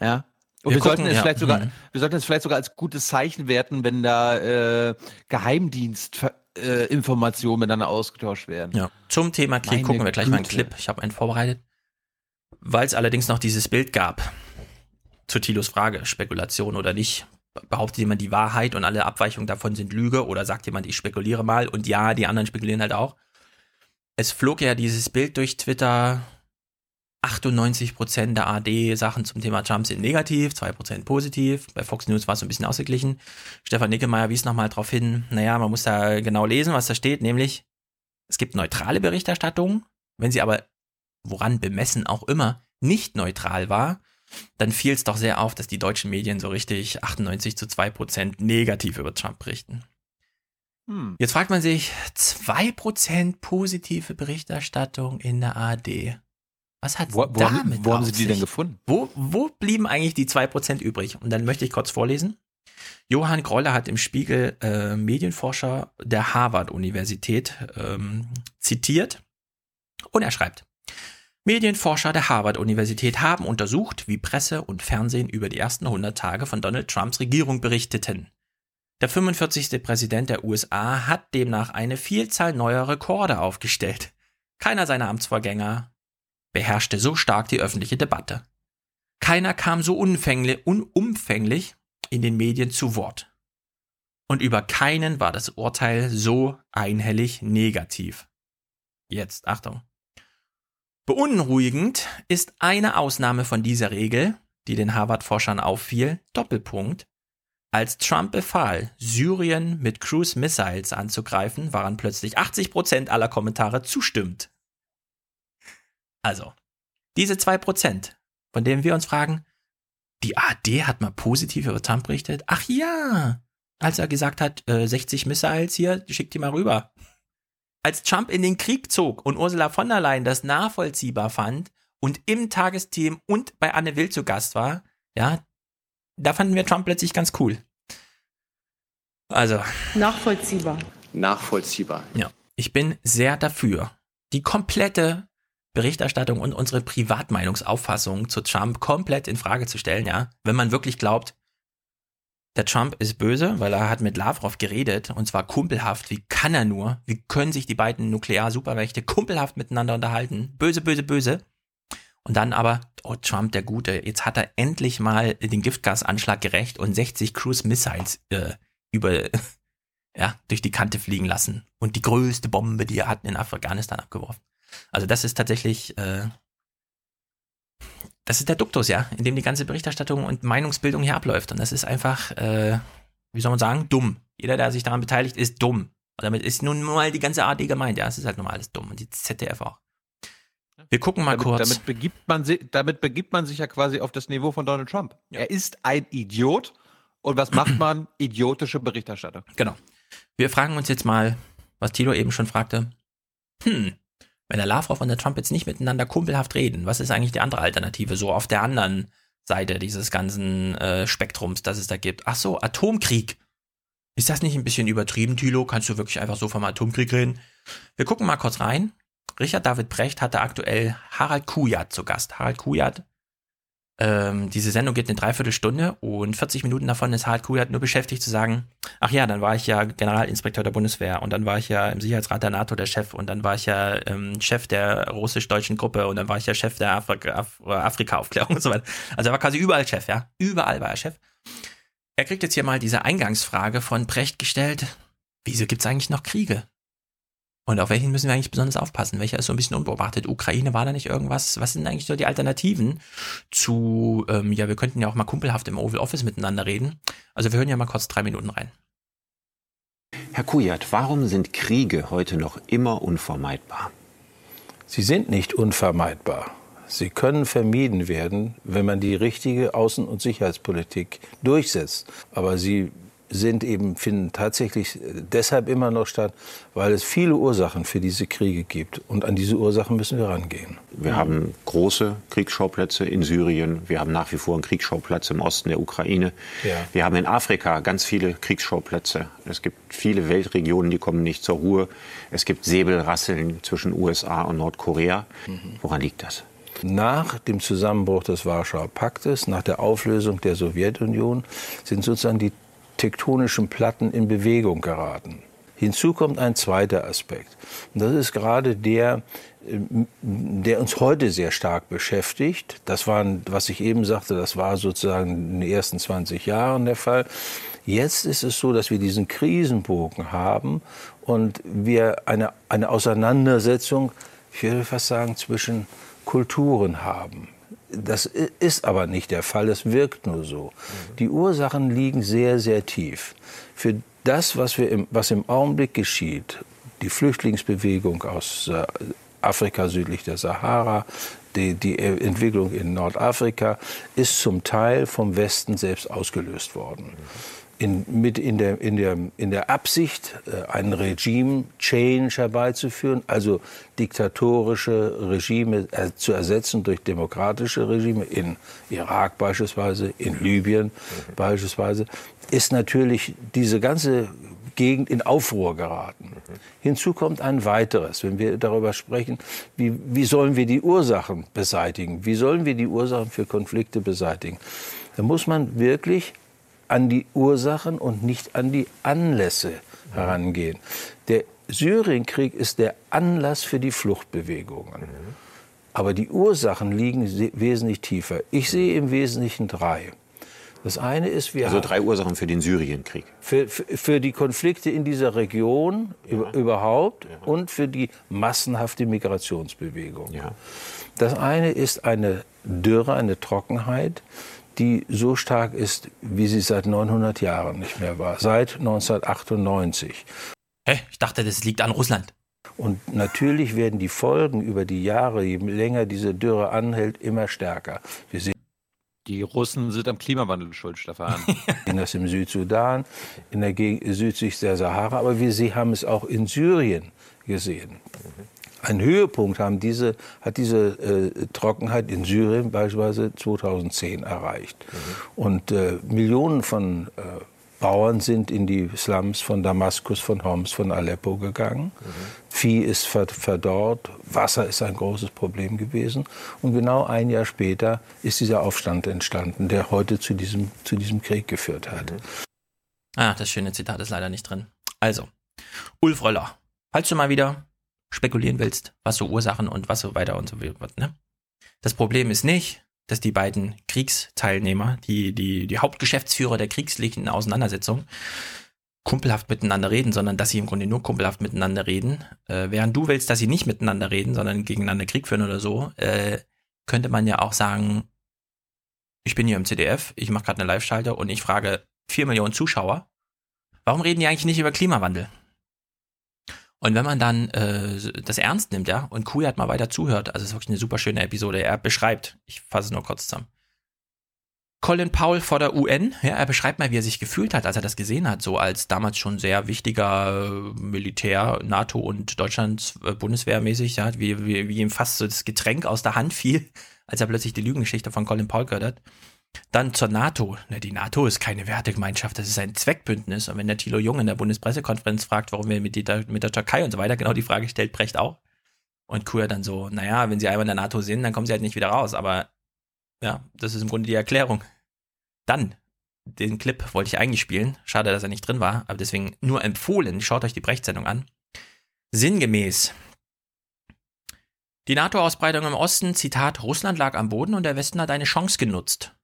Ja. Und wir sollten es vielleicht sogar als gutes Zeichen werten, wenn da Geheimdienstinformationen miteinander ausgetauscht werden. Ja. Zum Thema Krieg gucken wir gleich mal einen Clip. Ich habe einen vorbereitet. Weil es allerdings noch dieses Bild gab, zu Thilos Frage, Spekulation oder nicht, behauptet jemand die Wahrheit und alle Abweichungen davon sind Lüge, oder sagt jemand, ich spekuliere mal, und ja, die anderen spekulieren halt auch. Es flog ja dieses Bild durch Twitter, 98% der AD-Sachen zum Thema Trump sind negativ, 2% positiv. Bei Fox News war es so ein bisschen ausgeglichen. Stefan Nickelmeyer wies nochmal darauf hin, naja, man muss da genau lesen, was da steht, nämlich es gibt neutrale Berichterstattung, wenn sie aber, woran bemessen auch immer, nicht neutral war, dann fiel es doch sehr auf, dass die deutschen Medien so richtig 98% zu 2% negativ über Trump berichten. Jetzt fragt man sich, 2% positive Berichterstattung in der ARD. Was hat es damit auf sich? Wo haben sie die denn gefunden? Wo blieben eigentlich die 2% übrig? Und dann möchte ich kurz vorlesen. Johann Grolle hat im Spiegel Medienforscher der Harvard-Universität zitiert, und er schreibt: Medienforscher der Harvard-Universität haben untersucht, wie Presse und Fernsehen über die ersten 100 Tage von Donald Trumps Regierung berichteten. Der 45. Präsident der USA hat demnach eine Vielzahl neuer Rekorde aufgestellt. Keiner seiner Amtsvorgänger beherrschte so stark die öffentliche Debatte. Keiner kam so unumfänglich in den Medien zu Wort. Und über keinen war das Urteil so einhellig negativ. Jetzt, Achtung. Beunruhigend ist eine Ausnahme von dieser Regel, die den Harvard-Forschern auffiel, Doppelpunkt. Als Trump befahl, Syrien mit Cruise Missiles anzugreifen, waren plötzlich 80% aller Kommentare zustimmend. Also, diese 2%, von denen wir uns fragen, die ARD hat mal positiv über Trump berichtet? Ach ja, als er gesagt hat, 60 Missiles hier, schickt die mal rüber. Als Trump in den Krieg zog und Ursula von der Leyen das nachvollziehbar fand und im Tagesthemen und bei Anne Will zu Gast war, ja, da fanden wir Trump plötzlich ganz cool. Also. Nachvollziehbar. Ja, ich bin sehr dafür. Die komplette Berichterstattung und unsere Privatmeinungsauffassung zu Trump komplett in Frage zu stellen, ja. Wenn man wirklich glaubt, der Trump ist böse, weil er hat mit Lavrov geredet, und zwar kumpelhaft. Wie kann er nur? Wie können sich die beiden Nuklear-Supermächte kumpelhaft miteinander unterhalten? Böse, böse, böse. Und dann aber, oh, Trump, der Gute, jetzt hat er endlich mal den Giftgasanschlag gerecht und 60 Cruise Missiles durch die Kante fliegen lassen. Und die größte Bombe, die er hat, in Afghanistan abgeworfen. Also das ist tatsächlich... Das ist der Duktus, ja, in dem die ganze Berichterstattung und Meinungsbildung hier abläuft. Und das ist einfach, wie soll man sagen, dumm. Jeder, der sich daran beteiligt, ist dumm. Und damit ist nun mal die ganze ARD gemeint. Ja, es ist halt nun mal alles dumm. Und die ZDF auch. Wir gucken mal kurz. Damit begibt man sich ja quasi auf das Niveau von Donald Trump. Ja. Er ist ein Idiot. Und was macht man? Idiotische Berichterstattung. Genau. Wir fragen uns jetzt mal, was Thilo eben schon fragte. Wenn der Lavrov und der Trump jetzt nicht miteinander kumpelhaft reden, was ist eigentlich die andere Alternative? So auf der anderen Seite dieses ganzen Spektrums, das es da gibt. Ach so, Atomkrieg. Ist das nicht ein bisschen übertrieben, Thilo? Kannst du wirklich einfach so vom Atomkrieg reden? Wir gucken mal kurz rein. Richard David Brecht hatte aktuell Harald Kujat zu Gast. Harald Kujat, diese Sendung geht eine Dreiviertelstunde und 40 Minuten davon ist Harald Kujat nur beschäftigt zu sagen, ach ja, dann war ich ja Generalinspekteur der Bundeswehr und dann war ich ja im Sicherheitsrat der NATO der Chef und dann war ich ja Chef der russisch-deutschen Gruppe und dann war ich ja Chef der Afrika-Aufklärung und so weiter. Also er war quasi überall Chef, ja? Überall war er Chef. Er kriegt jetzt hier mal diese Eingangsfrage von Brecht gestellt. Wieso gibt es eigentlich noch Kriege? Und auf welchen müssen wir eigentlich besonders aufpassen? Welcher ist so ein bisschen unbeobachtet? Ukraine, war da nicht irgendwas? Was sind eigentlich so die Alternativen zu, ja, wir könnten ja auch mal kumpelhaft im Oval Office miteinander reden. Also wir hören ja mal kurz 3 Minuten rein. Herr Kujat, warum sind Kriege heute noch immer unvermeidbar? Sie sind nicht unvermeidbar. Sie können vermieden werden, wenn man die richtige Außen- und Sicherheitspolitik durchsetzt. Aber sie finden tatsächlich deshalb immer noch statt, weil es viele Ursachen für diese Kriege gibt. Und an diese Ursachen müssen wir rangehen. Wir haben große Kriegsschauplätze in Syrien. Wir haben nach wie vor einen Kriegsschauplatz im Osten der Ukraine. Ja. Wir haben in Afrika ganz viele Kriegsschauplätze. Es gibt viele Weltregionen, die kommen nicht zur Ruhe. Es gibt Säbelrasseln zwischen USA und Nordkorea. Woran liegt das? Nach dem Zusammenbruch des Warschauer Paktes, nach der Auflösung der Sowjetunion, sind sozusagen die tektonischen Platten in Bewegung geraten. Hinzu kommt ein zweiter Aspekt. Und das ist gerade der uns heute sehr stark beschäftigt. Das war, was ich eben sagte, das war sozusagen in den ersten 20 Jahren der Fall. Jetzt ist es so, dass wir diesen Krisenbogen haben und wir eine Auseinandersetzung, ich würde fast sagen, zwischen Kulturen haben. Das ist aber nicht der Fall, es wirkt nur so. Die Ursachen liegen sehr, sehr tief. Für das, was im Augenblick geschieht, die Flüchtlingsbewegung aus Afrika südlich der Sahara, die Entwicklung in Nordafrika, ist zum Teil vom Westen selbst ausgelöst worden. In der Absicht, einen Regime-Change herbeizuführen, also diktatorische Regime zu ersetzen durch demokratische Regime, in Irak beispielsweise, in Libyen beispielsweise, ist natürlich diese ganze Gegend in Aufruhr geraten. Hinzu kommt ein weiteres, wenn wir darüber sprechen, wie sollen wir die Ursachen beseitigen, wie sollen wir die Ursachen für Konflikte beseitigen. Da muss man wirklich an die Ursachen und nicht an die Anlässe herangehen. Der Syrienkrieg ist der Anlass für die Fluchtbewegungen. Aber die Ursachen liegen wesentlich tiefer. Ich sehe im Wesentlichen 3. Das eine ist, also 3 Ursachen für den Syrienkrieg. Für die Konflikte in dieser Region überhaupt und für die massenhafte Migrationsbewegung. Ja. Das eine ist eine Dürre, eine Trockenheit, die so stark ist, wie sie seit 900 Jahren nicht mehr war, seit 1998. Hä? Ich dachte, das liegt an Russland. Und natürlich werden die Folgen über die Jahre, je länger diese Dürre anhält, immer stärker. Wir sehen, die Russen sind am Klimawandel schuld, Stefan. Das im Südsudan, in der Gegend südlich der Sahara, aber wir haben es auch in Syrien gesehen. Ein Höhepunkt hat diese Trockenheit in Syrien beispielsweise 2010 erreicht. Und Millionen von Bauern sind in die Slums von Damaskus, von Homs, von Aleppo gegangen. Vieh ist verdorrt, Wasser ist ein großes Problem gewesen. Und genau ein Jahr später ist dieser Aufstand entstanden, der heute zu diesem Krieg geführt hat. Das schöne Zitat ist leider nicht drin. Also, Ulf Röller, falls du mal wieder spekulieren willst, was so Ursachen und was so weiter und so wird, ne? Das Problem ist nicht, dass die beiden Kriegsteilnehmer, die Hauptgeschäftsführer der kriegslichen Auseinandersetzung, kumpelhaft miteinander reden, sondern dass sie im Grunde nur kumpelhaft miteinander reden. Während du willst, dass sie nicht miteinander reden, sondern gegeneinander Krieg führen oder so, könnte man ja auch sagen, ich bin hier im CDF, ich mache gerade eine Live-Schalte und ich frage 4 Millionen Zuschauer, warum reden die eigentlich nicht über Klimawandel? Und wenn man dann das ernst nimmt, ja, und Kujat mal weiter zuhört, also es ist wirklich eine super schöne Episode, er beschreibt, ich fasse es nur kurz zusammen. Colin Powell vor der UN. Ja, er beschreibt mal, wie er sich gefühlt hat, als er das gesehen hat, so als damals schon sehr wichtiger Militär, NATO und Deutschlands Bundeswehrmäßig, ja, wie ihm fast so das Getränk aus der Hand fiel, als er plötzlich die Lügengeschichte von Colin Powell gehört hat. Dann zur NATO. Die NATO ist keine Wertegemeinschaft, das ist ein Zweckbündnis. Und wenn der Thilo Jung in der Bundespressekonferenz fragt, warum wir mit der Türkei und so weiter, genau die Frage stellt Brecht auch. Und Kur dann so, naja, wenn sie einmal in der NATO sind, dann kommen sie halt nicht wieder raus. Aber ja, das ist im Grunde die Erklärung. Dann, den Clip wollte ich eigentlich spielen. Schade, dass er nicht drin war, aber deswegen nur empfohlen. Schaut euch die Brecht-Sendung an. Sinngemäß. Die NATO-Ausbreitung im Osten, Zitat, Russland lag am Boden und der Westen hat eine Chance genutzt.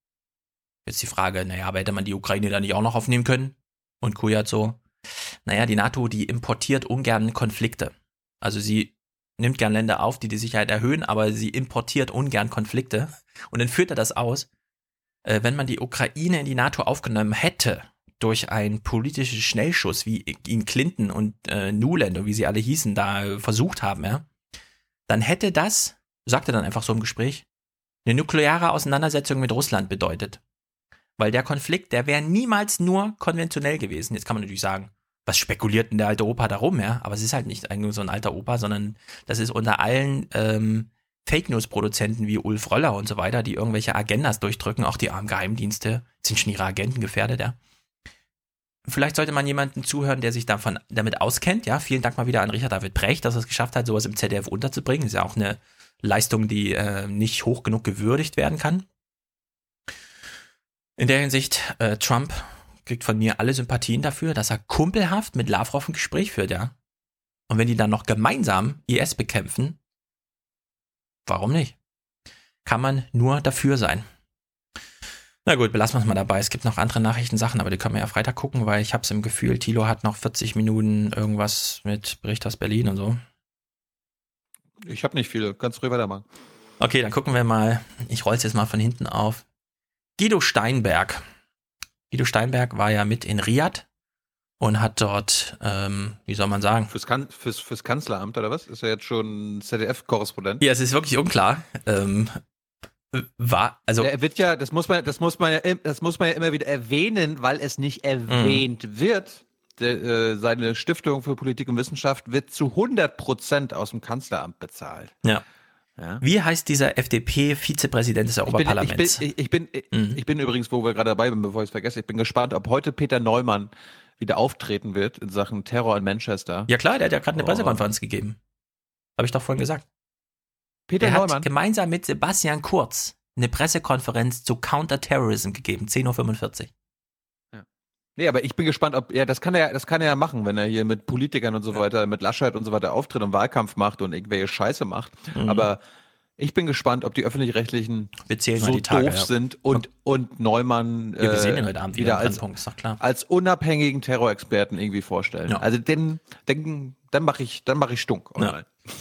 Jetzt die Frage, naja, aber hätte man die Ukraine da nicht auch noch aufnehmen können? Und Kujat so, naja, die NATO, die importiert ungern Konflikte. Also sie nimmt gern Länder auf, die die Sicherheit erhöhen, aber sie importiert ungern Konflikte. Und dann führt er das aus, wenn man die Ukraine in die NATO aufgenommen hätte, durch einen politischen Schnellschuss, wie ihn Clinton und Nuland und wie sie alle hießen, da versucht haben, ja, dann hätte das, sagt er dann einfach so im Gespräch, eine nukleare Auseinandersetzung mit Russland bedeutet. Weil der Konflikt, der wäre niemals nur konventionell gewesen. Jetzt kann man natürlich sagen, was spekuliert denn der alte Opa da rum, ja? Aber es ist halt nicht so ein alter Opa, sondern das ist unter allen Fake-News-Produzenten wie Ulf Röller und so weiter, die irgendwelche Agendas durchdrücken, auch die armen Geheimdienste sind schon ihre Agenten gefährdet, ja. Vielleicht sollte man jemanden zuhören, der sich damit auskennt, ja. Vielen Dank mal wieder an Richard David Brecht, dass er es geschafft hat, sowas im ZDF unterzubringen. Ist ja auch eine Leistung, die nicht hoch genug gewürdigt werden kann. In der Hinsicht, Trump kriegt von mir alle Sympathien dafür, dass er kumpelhaft mit Lavrov ein Gespräch führt, ja. Und wenn die dann noch gemeinsam IS bekämpfen, warum nicht? Kann man nur dafür sein. Na gut, belassen wir es mal dabei. Es gibt noch andere Nachrichtensachen, aber die können wir ja Freitag gucken, weil ich habe es im Gefühl, Thilo hat noch 40 Minuten irgendwas mit Bericht aus Berlin und so. Ich habe nicht viel, kannst ruhig weitermachen. Okay, dann gucken wir mal. Ich roll's jetzt mal von hinten auf. Guido Steinberg. Guido Steinberg war ja mit in Riad und hat dort, wie soll man sagen? Fürs Kanzleramt oder was? Ist er jetzt schon ZDF-Korrespondent? Ja, es ist wirklich unklar. Er wird ja, das muss man ja immer wieder erwähnen, weil es nicht erwähnt wird. Seine Stiftung für Politik und Wissenschaft wird zu 100% aus dem Kanzleramt bezahlt. Ja. Ja. Wie heißt dieser FDP-Vizepräsident des Europaparlaments? Ich bin übrigens, wo wir gerade dabei sind, bevor ich es vergesse, ich bin gespannt, ob heute Peter Neumann wieder auftreten wird in Sachen Terror in Manchester. Ja klar, der hat ja gerade eine Pressekonferenz gegeben. Habe ich doch vorhin gesagt. Peter Neumann hat gemeinsam mit Sebastian Kurz eine Pressekonferenz zu Counterterrorism gegeben, 10:45 Uhr. Nee, aber ich bin gespannt, ob das kann er ja machen, wenn er hier mit Politikern und so weiter, mit Laschet und so weiter auftritt und Wahlkampf macht und irgendwelche Scheiße macht. Mhm. Aber ich bin gespannt, ob die Öffentlich-Rechtlichen so Tage, doof sind und Neumann wir sehen ihn heute Abend wieder als unabhängigen Terrorexperten irgendwie vorstellen. Ja. Also dann mache ich Stunk online. Ja.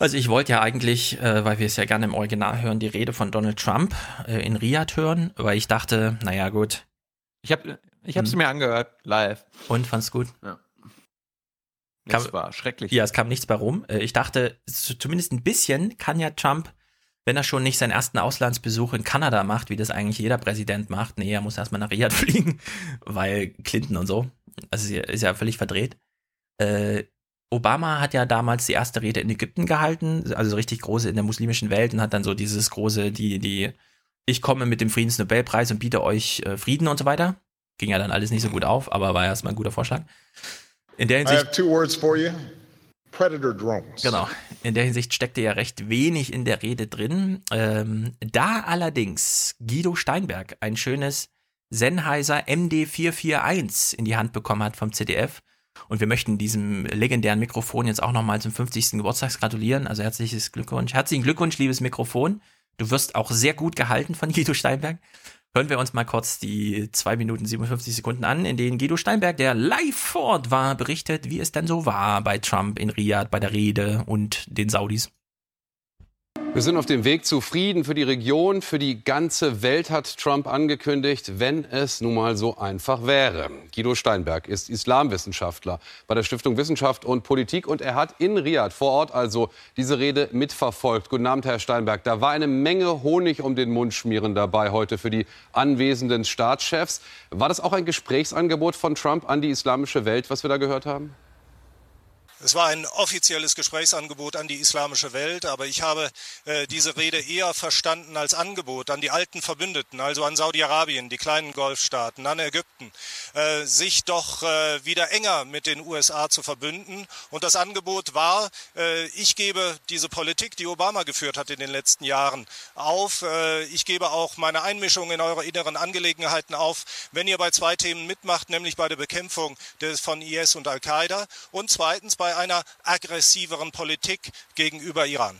Also ich wollte ja eigentlich, weil wir es ja gerne im Original hören, die Rede von Donald Trump in Riad hören, weil ich dachte, naja gut. Ich habe es mir angehört, live. Und fand's gut? Ja. Das war schrecklich. Ja, es kam nichts bei rum. Ich dachte, zumindest ein bisschen kann ja Trump, wenn er schon nicht seinen ersten Auslandsbesuch in Kanada macht, wie das eigentlich jeder Präsident macht, nee, er muss erstmal nach Riad fliegen, weil Clinton und so, also ist ja völlig verdreht. Obama hat ja damals die erste Rede in Ägypten gehalten, also so richtig große in der muslimischen Welt und hat dann so dieses große, ich komme mit dem Friedensnobelpreis und biete euch Frieden und so weiter. Ging ja dann alles nicht so gut auf, aber war erstmal ein guter Vorschlag. In der Hinsicht, I have two words for you. Predator drones. Genau. In der Hinsicht steckte ja recht wenig in der Rede drin. Da allerdings Guido Steinberg ein schönes Sennheiser MD441 in die Hand bekommen hat vom ZDF. Und wir möchten diesem legendären Mikrofon jetzt auch nochmal zum 50. Geburtstag gratulieren. Also herzliches Glückwunsch. Herzlichen Glückwunsch, liebes Mikrofon. Du wirst auch sehr gut gehalten von Guido Steinberg. Hören wir uns mal kurz die 2 Minuten 57 Sekunden an, in denen Guido Steinberg, der live vor Ort war, berichtet, wie es denn so war bei Trump in Riad, bei der Rede und den Saudis. Wir sind auf dem Weg zu Frieden für die Region, für die ganze Welt, hat Trump angekündigt, wenn es nun mal so einfach wäre. Guido Steinberg ist Islamwissenschaftler bei der Stiftung Wissenschaft und Politik und er hat in Riad vor Ort also diese Rede mitverfolgt. Guten Abend, Herr Steinberg. Da war eine Menge Honig um den Mund schmieren dabei heute für die anwesenden Staatschefs. War das auch ein Gesprächsangebot von Trump an die islamische Welt, was wir da gehört haben? Es war ein offizielles Gesprächsangebot an die islamische Welt, aber ich habe diese Rede eher verstanden als Angebot an die alten Verbündeten, also an Saudi-Arabien, die kleinen Golfstaaten, an Ägypten, sich doch wieder enger mit den USA zu verbünden. Und das Angebot war, ich gebe diese Politik, die Obama geführt hat in den letzten Jahren, auf. Ich gebe auch meine Einmischung in eure inneren Angelegenheiten auf, wenn ihr bei zwei Themen mitmacht, nämlich bei der Bekämpfung von IS und Al-Qaida und zweitens bei einer aggressiveren Politik gegenüber Iran.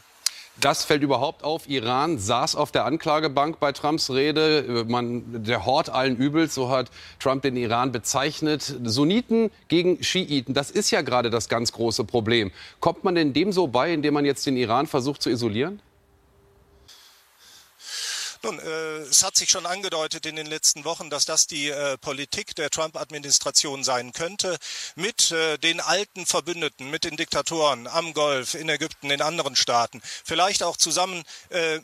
Das fällt überhaupt auf. Iran saß auf der Anklagebank bei Trumps Rede. Der Hort allen Übels, so hat Trump den Iran bezeichnet. Sunniten gegen Schiiten, das ist ja gerade das ganz große Problem. Kommt man denn dem so bei, indem man jetzt den Iran versucht zu isolieren? Nun, es hat sich schon angedeutet in den letzten Wochen, dass das die Politik der Trump-Administration sein könnte, mit den alten Verbündeten, mit den Diktatoren am Golf, in Ägypten, in anderen Staaten, vielleicht auch zusammen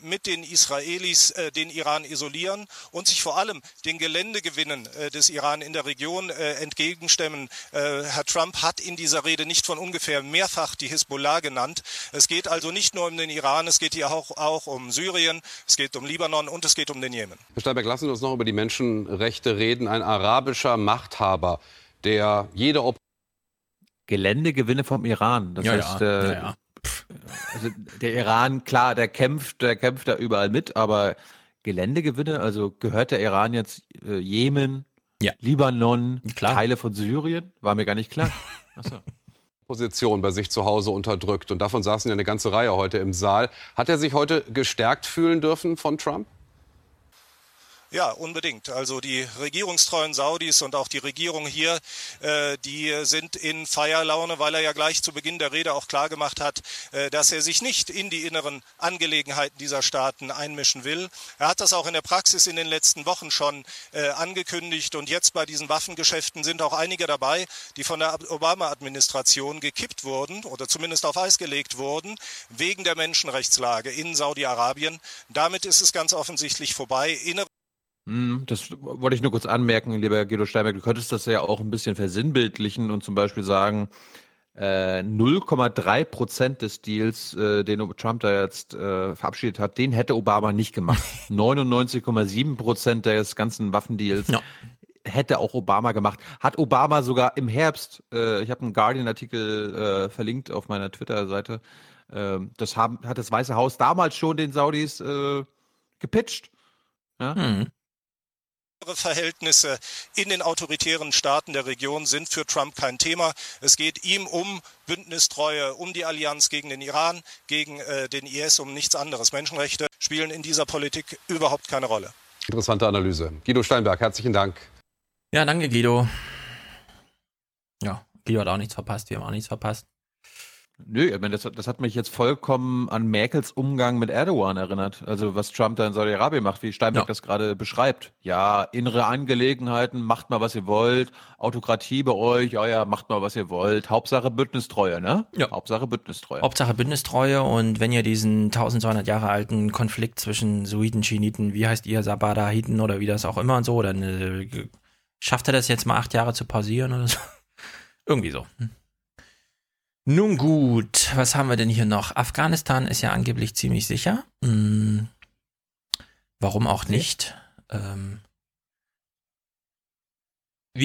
mit den Israelis den Iran isolieren und sich vor allem den Geländegewinnen des Iran in der Region entgegenstemmen. Herr Trump hat in dieser Rede nicht von ungefähr mehrfach die Hisbollah genannt. Es geht also nicht nur um den Iran, es geht hier auch um Syrien, es geht um Libanon und es geht um den Jemen. Herr Steinberg, lassen Sie uns noch über die Menschenrechte reden. Ein arabischer Machthaber, der jede Geländegewinne vom Iran. Das heißt, also der Iran, klar, der kämpft da überall mit, aber Geländegewinne, also gehört der Iran jetzt Jemen, Libanon, klar. Teile von Syrien? War mir gar nicht klar. Achso. Position bei sich zu Hause unterdrückt. Und davon saßen ja eine ganze Reihe heute im Saal. Hat er sich heute gestärkt fühlen dürfen von Trump? Ja, unbedingt. Also die regierungstreuen Saudis und auch die Regierung hier, die sind in Feierlaune, weil er ja gleich zu Beginn der Rede auch klar gemacht hat, dass er sich nicht in die inneren Angelegenheiten dieser Staaten einmischen will. Er hat das auch in der Praxis in den letzten Wochen schon angekündigt und jetzt bei diesen Waffengeschäften sind auch einige dabei, die von der Obama-Administration gekippt wurden oder zumindest auf Eis gelegt wurden, wegen der Menschenrechtslage in Saudi-Arabien. Damit ist es ganz offensichtlich vorbei. Das wollte ich nur kurz anmerken, lieber Guido Steinberg. Du könntest das ja auch ein bisschen versinnbildlichen und zum Beispiel sagen, 0,3% des Deals, den Trump da jetzt verabschiedet hat, den hätte Obama nicht gemacht. 99,7% des ganzen Waffendeals hätte auch Obama gemacht. Hat Obama sogar im Herbst, ich habe einen Guardian-Artikel verlinkt auf meiner Twitter-Seite, hat das Weiße Haus damals schon den Saudis gepitcht. Ja? Mhm. Verhältnisse in den autoritären Staaten der Region sind für Trump kein Thema. Es geht ihm um Bündnistreue, um die Allianz gegen den Iran, gegen den IS, um nichts anderes. Menschenrechte spielen in dieser Politik überhaupt keine Rolle. Interessante Analyse. Guido Steinberg, herzlichen Dank. Ja, danke Guido. Ja, Guido hat auch nichts verpasst, wir haben auch nichts verpasst. Nö, ich meine, das hat mich jetzt vollkommen an Merkels Umgang mit Erdogan erinnert. Also was Trump da in Saudi-Arabien macht, wie Steinberg das gerade beschreibt. Ja, innere Angelegenheiten, macht mal, was ihr wollt. Autokratie bei euch, ja, macht mal, was ihr wollt. Hauptsache Bündnistreue, ne? Ja. Hauptsache Bündnistreue und wenn ihr diesen 1200 Jahre alten Konflikt zwischen Suiten, Schiiten, wie heißt ihr, Sabadahiten oder wie das auch immer und so, dann schafft er das jetzt mal 8 Jahre zu pausieren oder so? Irgendwie so. Nun gut, was haben wir denn hier noch? Afghanistan ist ja angeblich ziemlich sicher. Warum auch nicht? Wie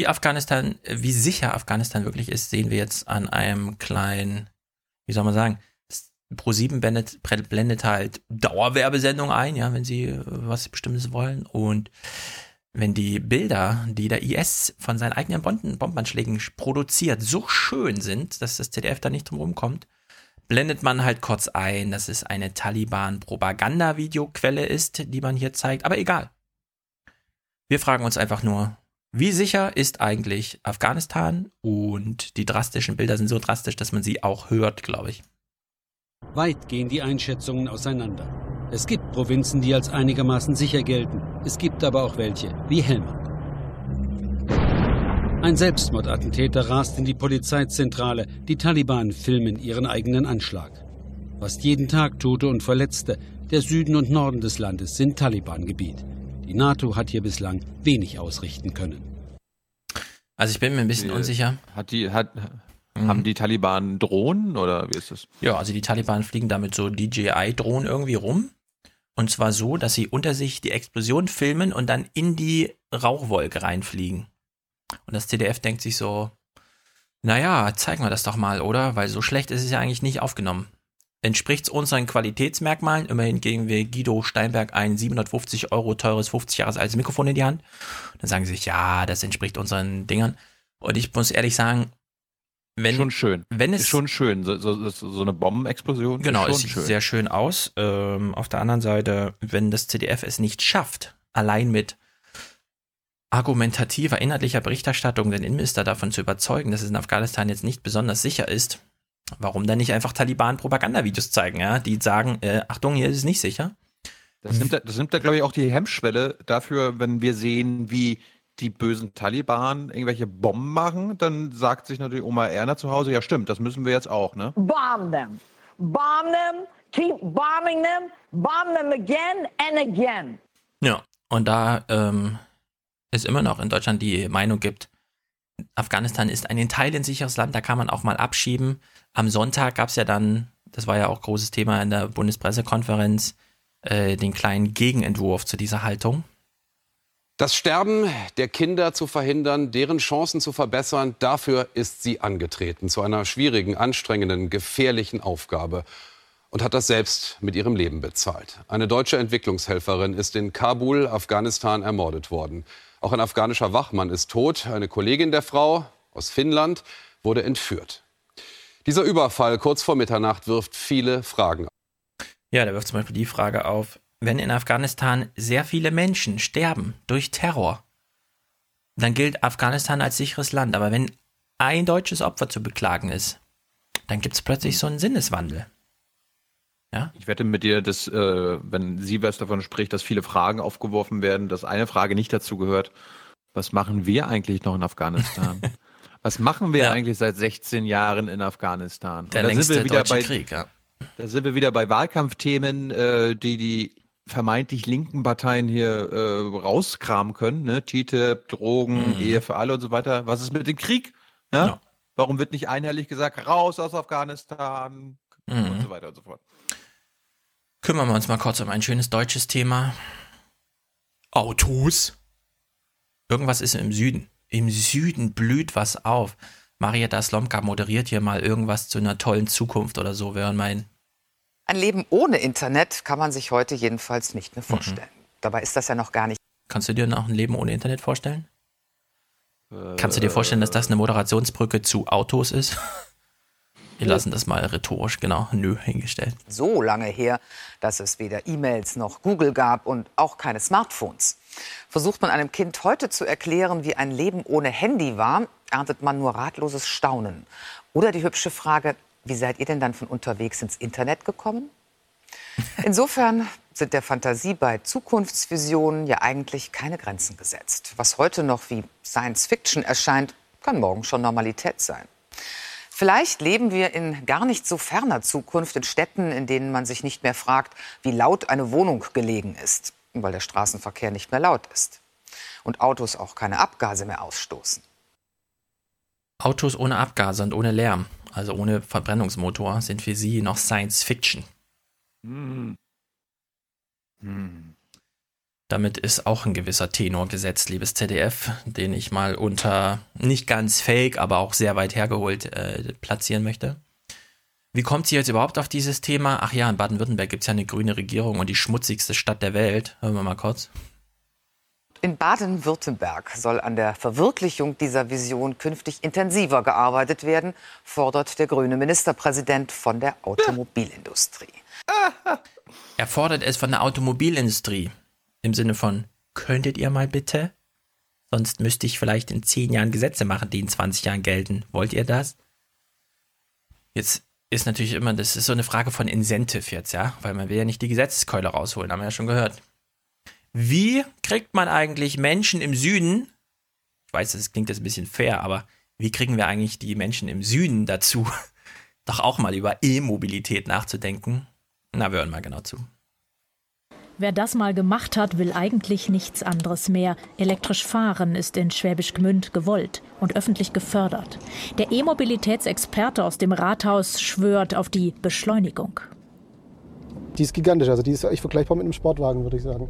sicher Afghanistan wirklich ist, sehen wir jetzt an einem kleinen, wie soll man sagen, ProSieben blendet halt Dauerwerbesendung ein, ja, wenn sie was Bestimmtes wollen. Und wenn die Bilder, die der IS von seinen eigenen Bombenanschlägen produziert, so schön sind, dass das ZDF da nicht drum rumkommt, blendet man halt kurz ein, dass es eine Taliban-Propaganda-Videoquelle ist, die man hier zeigt. Aber egal. Wir fragen uns einfach nur, wie sicher ist eigentlich Afghanistan? Und die drastischen Bilder sind so drastisch, dass man sie auch hört, glaube ich. Weit gehen die Einschätzungen auseinander. Es gibt Provinzen, die als einigermaßen sicher gelten. Es gibt aber auch welche, wie Helmand. Ein Selbstmordattentäter rast in die Polizeizentrale. Die Taliban filmen ihren eigenen Anschlag. Fast jeden Tag Tote und Verletzte. Der Süden und Norden des Landes sind Taliban-Gebiet. Die NATO hat hier bislang wenig ausrichten können. Also ich bin mir ein bisschen unsicher. Haben die Taliban Drohnen oder wie ist das? Ja, also die Taliban fliegen damit so DJI-Drohnen irgendwie rum. Und zwar so, dass sie unter sich die Explosion filmen und dann in die Rauchwolke reinfliegen. Und das ZDF denkt sich so, naja, zeigen wir das doch mal, oder? Weil so schlecht ist es ja eigentlich nicht aufgenommen. Entspricht unseren Qualitätsmerkmalen. Immerhin geben wir Guido Steinberg ein 750 Euro teures 50 Jahre altes Mikrofon in die Hand. Dann sagen sie sich, ja, das entspricht unseren Dingern. Und ich muss ehrlich sagen, Ist schon schön. So eine Bombenexplosion. Genau, es sieht sehr schön aus. Auf der anderen Seite, wenn das ZDF es nicht schafft, allein mit argumentativer, inhaltlicher Berichterstattung den Innenminister davon zu überzeugen, dass es in Afghanistan jetzt nicht besonders sicher ist, warum dann nicht einfach Taliban-Propagandavideos zeigen, ja? Die sagen, Achtung, hier ist es nicht sicher. Das nimmt da, glaube ich, auch die Hemmschwelle dafür, wenn wir sehen, wie die bösen Taliban irgendwelche Bomben machen, dann sagt sich natürlich Oma Erna zu Hause, ja stimmt, das müssen wir jetzt auch, ne? Bomb them. Bomb them. Keep bombing them. Bomb them again and again. Ja, und da es immer noch in Deutschland die Meinung gibt, Afghanistan ist ein in Teilen sicheres Land, da kann man auch mal abschieben. Am Sonntag gab es ja dann, das war ja auch großes Thema in der Bundespressekonferenz, den kleinen Gegenentwurf zu dieser Haltung. Das Sterben der Kinder zu verhindern, deren Chancen zu verbessern, dafür ist sie angetreten. Zu einer schwierigen, anstrengenden, gefährlichen Aufgabe. Und hat das selbst mit ihrem Leben bezahlt. Eine deutsche Entwicklungshelferin ist in Kabul, Afghanistan, ermordet worden. Auch ein afghanischer Wachmann ist tot. Eine Kollegin der Frau aus Finnland wurde entführt. Dieser Überfall kurz vor Mitternacht wirft viele Fragen auf. Ja, da wirft zum Beispiel die Frage auf, wenn in Afghanistan sehr viele Menschen sterben durch Terror, dann gilt Afghanistan als sicheres Land. Aber wenn ein deutsches Opfer zu beklagen ist, dann gibt es plötzlich so einen Sinneswandel. Ja? Ich wette mit dir, dass, wenn sie was davon spricht, dass viele Fragen aufgeworfen werden, dass eine Frage nicht dazu gehört, was machen wir eigentlich noch in Afghanistan? Was machen wir eigentlich seit 16 Jahren in Afghanistan? Der längste deutsche Krieg, ja. Da sind wir wieder bei Wahlkampfthemen, die vermeintlich linken Parteien hier rauskramen können. Ne? TTIP, Drogen, Ehe für alle und so weiter. Was ist mit dem Krieg? Ne? Ja. Warum wird nicht einheitlich gesagt, raus aus Afghanistan und so weiter und so fort. Kümmern wir uns mal kurz um ein schönes deutsches Thema. Autos. Irgendwas ist im Süden. Im Süden blüht was auf. Marietta Slomka moderiert hier mal irgendwas zu einer tollen Zukunft oder so, wäre mein. Ein Leben ohne Internet kann man sich heute jedenfalls nicht mehr vorstellen. Dabei ist das ja noch gar nicht. Kannst du dir noch ein Leben ohne Internet vorstellen? Kannst du dir vorstellen, dass das eine Moderationsbrücke zu Autos ist? Wir lassen das mal rhetorisch, genau, hingestellt. So lange her, dass es weder E-Mails noch Google gab und auch keine Smartphones. Versucht man einem Kind heute zu erklären, wie ein Leben ohne Handy war, erntet man nur ratloses Staunen. Oder die hübsche Frage, wie seid ihr denn dann von unterwegs ins Internet gekommen? Insofern sind der Fantasie bei Zukunftsvisionen ja eigentlich keine Grenzen gesetzt. Was heute noch wie Science-Fiction erscheint, kann morgen schon Normalität sein. Vielleicht leben wir in gar nicht so ferner Zukunft in Städten, in denen man sich nicht mehr fragt, wie laut eine Wohnung gelegen ist, weil der Straßenverkehr nicht mehr laut ist und Autos auch keine Abgase mehr ausstoßen. Autos ohne Abgase und ohne Lärm, also ohne Verbrennungsmotor, sind für sie noch Science Fiction. Damit ist auch ein gewisser Tenor gesetzt, liebes ZDF, den ich mal unter nicht ganz fake, aber auch sehr weit hergeholt platzieren möchte. Wie kommt sie jetzt überhaupt auf dieses Thema? Ach ja, in Baden-Württemberg gibt es ja eine grüne Regierung und die schmutzigste Stadt der Welt. Hören wir mal kurz. In Baden-Württemberg soll an der Verwirklichung dieser Vision künftig intensiver gearbeitet werden, fordert der grüne Ministerpräsident von der Automobilindustrie. Er fordert es von der Automobilindustrie. Im Sinne von, könntet ihr mal bitte? Sonst müsste ich vielleicht in 10 Jahren Gesetze machen, die in 20 Jahren gelten. Wollt ihr das? Jetzt ist natürlich immer, das ist so eine Frage von Incentive jetzt, ja, weil man will ja nicht die Gesetzeskeule rausholen, haben wir ja schon gehört. Wie kriegt man eigentlich Menschen im Süden, ich weiß, das klingt jetzt ein bisschen fair, aber wie kriegen wir eigentlich die Menschen im Süden dazu, doch auch mal über E-Mobilität nachzudenken? Na, wir hören mal genau zu. Wer das mal gemacht hat, will eigentlich nichts anderes mehr. Elektrisch fahren ist in Schwäbisch Gmünd gewollt und öffentlich gefördert. Der E-Mobilitätsexperte aus dem Rathaus schwört auf die Beschleunigung. Die ist gigantisch, also die ist echt vergleichbar mit einem Sportwagen, würde ich sagen.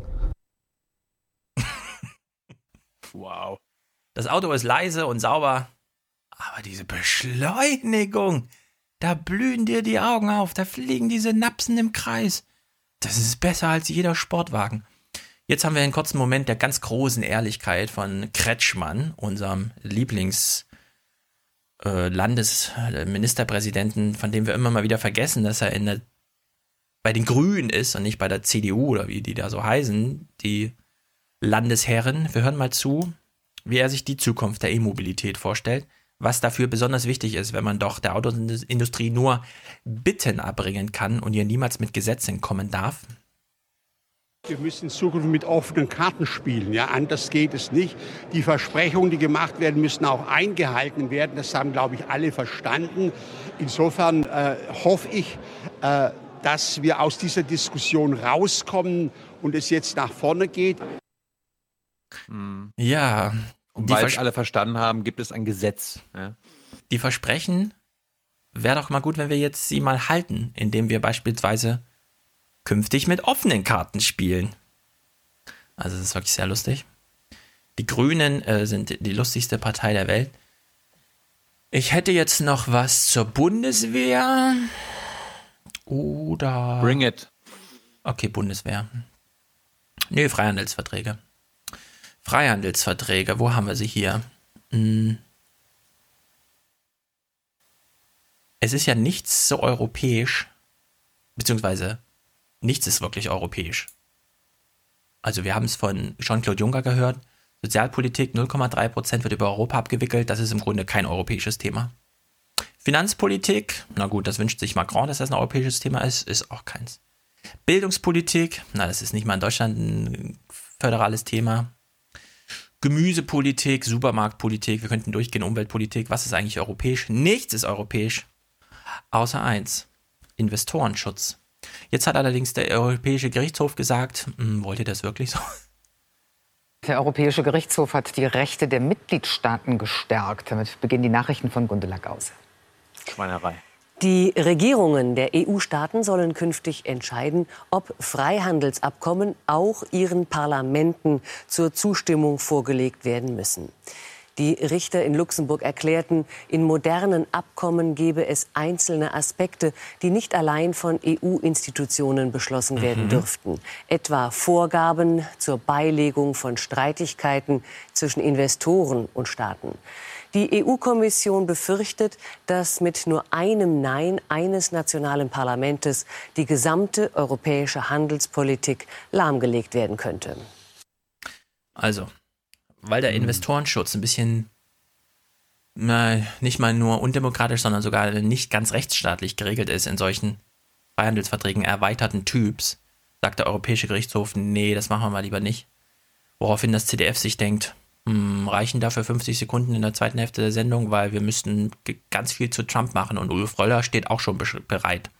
Wow. Das Auto ist leise und sauber, aber diese Beschleunigung, da blühen dir die Augen auf, da fliegen diese Synapsen im Kreis. Das ist besser als jeder Sportwagen. Jetzt haben wir einen kurzen Moment der ganz großen Ehrlichkeit von Kretschmann, unserem Lieblingslandesministerpräsidenten, von dem wir immer mal wieder vergessen, dass er bei den Grünen ist und nicht bei der CDU oder wie die da so heißen, die Landesherren. Wir hören mal zu, wie er sich die Zukunft der E-Mobilität vorstellt, was dafür besonders wichtig ist, wenn man doch der Autoindustrie nur Bitten erbringen kann und ihr niemals mit Gesetzen kommen darf. Wir müssen in Zukunft mit offenen Karten spielen. Ja, anders geht es nicht. Die Versprechungen, die gemacht werden, müssen auch eingehalten werden. Das haben, glaube ich, alle verstanden. Insofern hoffe ich, dass wir aus dieser Diskussion rauskommen und es jetzt nach vorne geht. Ja. Und weil es alle verstanden haben, gibt es ein Gesetz. Ja. Die Versprechen, wäre doch mal gut, wenn wir jetzt sie mal halten, indem wir beispielsweise künftig mit offenen Karten spielen. Also das ist wirklich sehr lustig. Die Grünen sind die lustigste Partei der Welt. Ich hätte jetzt noch was zur Bundeswehr. Oder... Bring it. Okay, Bundeswehr. Nee, Freihandelsverträge. Freihandelsverträge, wo haben wir sie hier? Es ist ja nichts so europäisch, beziehungsweise nichts ist wirklich europäisch. Also wir haben es von Jean-Claude Juncker gehört, Sozialpolitik 0,3% wird über Europa abgewickelt, das ist im Grunde kein europäisches Thema. Finanzpolitik, na gut, das wünscht sich Macron, dass das ein europäisches Thema ist, ist auch keins. Bildungspolitik, na das ist nicht mal in Deutschland ein föderales Thema. Gemüsepolitik, Supermarktpolitik, wir könnten durchgehen, Umweltpolitik, was ist eigentlich europäisch? Nichts ist europäisch, außer eins, Investorenschutz. Jetzt hat allerdings der Europäische Gerichtshof gesagt, wollt ihr das wirklich so? Der Europäische Gerichtshof hat die Rechte der Mitgliedstaaten gestärkt. Damit beginnen die Nachrichten von Gundula Gause. Schweinerei. Die Regierungen der EU-Staaten sollen künftig entscheiden, ob Freihandelsabkommen auch ihren Parlamenten zur Zustimmung vorgelegt werden müssen. Die Richter in Luxemburg erklärten, in modernen Abkommen gebe es einzelne Aspekte, die nicht allein von EU-Institutionen beschlossen werden dürften. Etwa Vorgaben zur Beilegung von Streitigkeiten zwischen Investoren und Staaten. Die EU-Kommission befürchtet, dass mit nur einem Nein eines nationalen Parlamentes die gesamte europäische Handelspolitik lahmgelegt werden könnte. Also, weil der Investorenschutz ein bisschen nicht mal nur undemokratisch, sondern sogar nicht ganz rechtsstaatlich geregelt ist in solchen Freihandelsverträgen erweiterten Typs, sagt der Europäische Gerichtshof, nee, das machen wir mal lieber nicht. Woraufhin das ZDF sich denkt, reichen dafür 50 Sekunden in der zweiten Hälfte der Sendung, weil wir müssten ganz viel zu Trump machen und Ulf Röller steht auch schon bereit.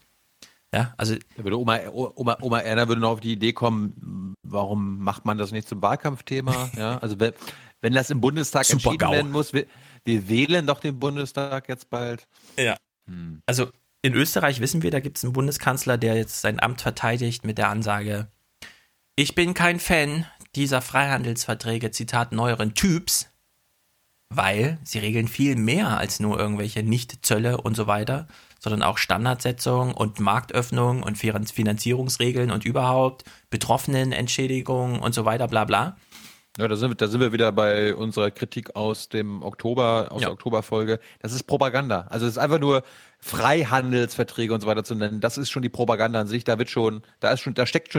Ja, also da würde Oma Erna würde noch auf die Idee kommen, warum macht man das nicht zum Wahlkampfthema? Ja, also wenn das im Bundestag entschieden werden muss, wir wählen doch den Bundestag jetzt bald. Ja, also in Österreich wissen wir, da gibt es einen Bundeskanzler, der jetzt sein Amt verteidigt mit der Ansage, ich bin kein Fan dieser Freihandelsverträge, Zitat, neueren Typs, weil sie regeln viel mehr als nur irgendwelche Nicht-Zölle und so weiter, sondern auch Standardsetzungen und Marktöffnungen und Finanzierungsregeln und überhaupt Betroffenenentschädigungen und so weiter, bla bla. Ja, da sind wir wieder bei unserer Kritik aus dem Oktober, aus der Oktoberfolge. Das ist Propaganda. Also es ist einfach nur Freihandelsverträge und so weiter zu nennen. Das ist schon die Propaganda an sich. Da steckt schon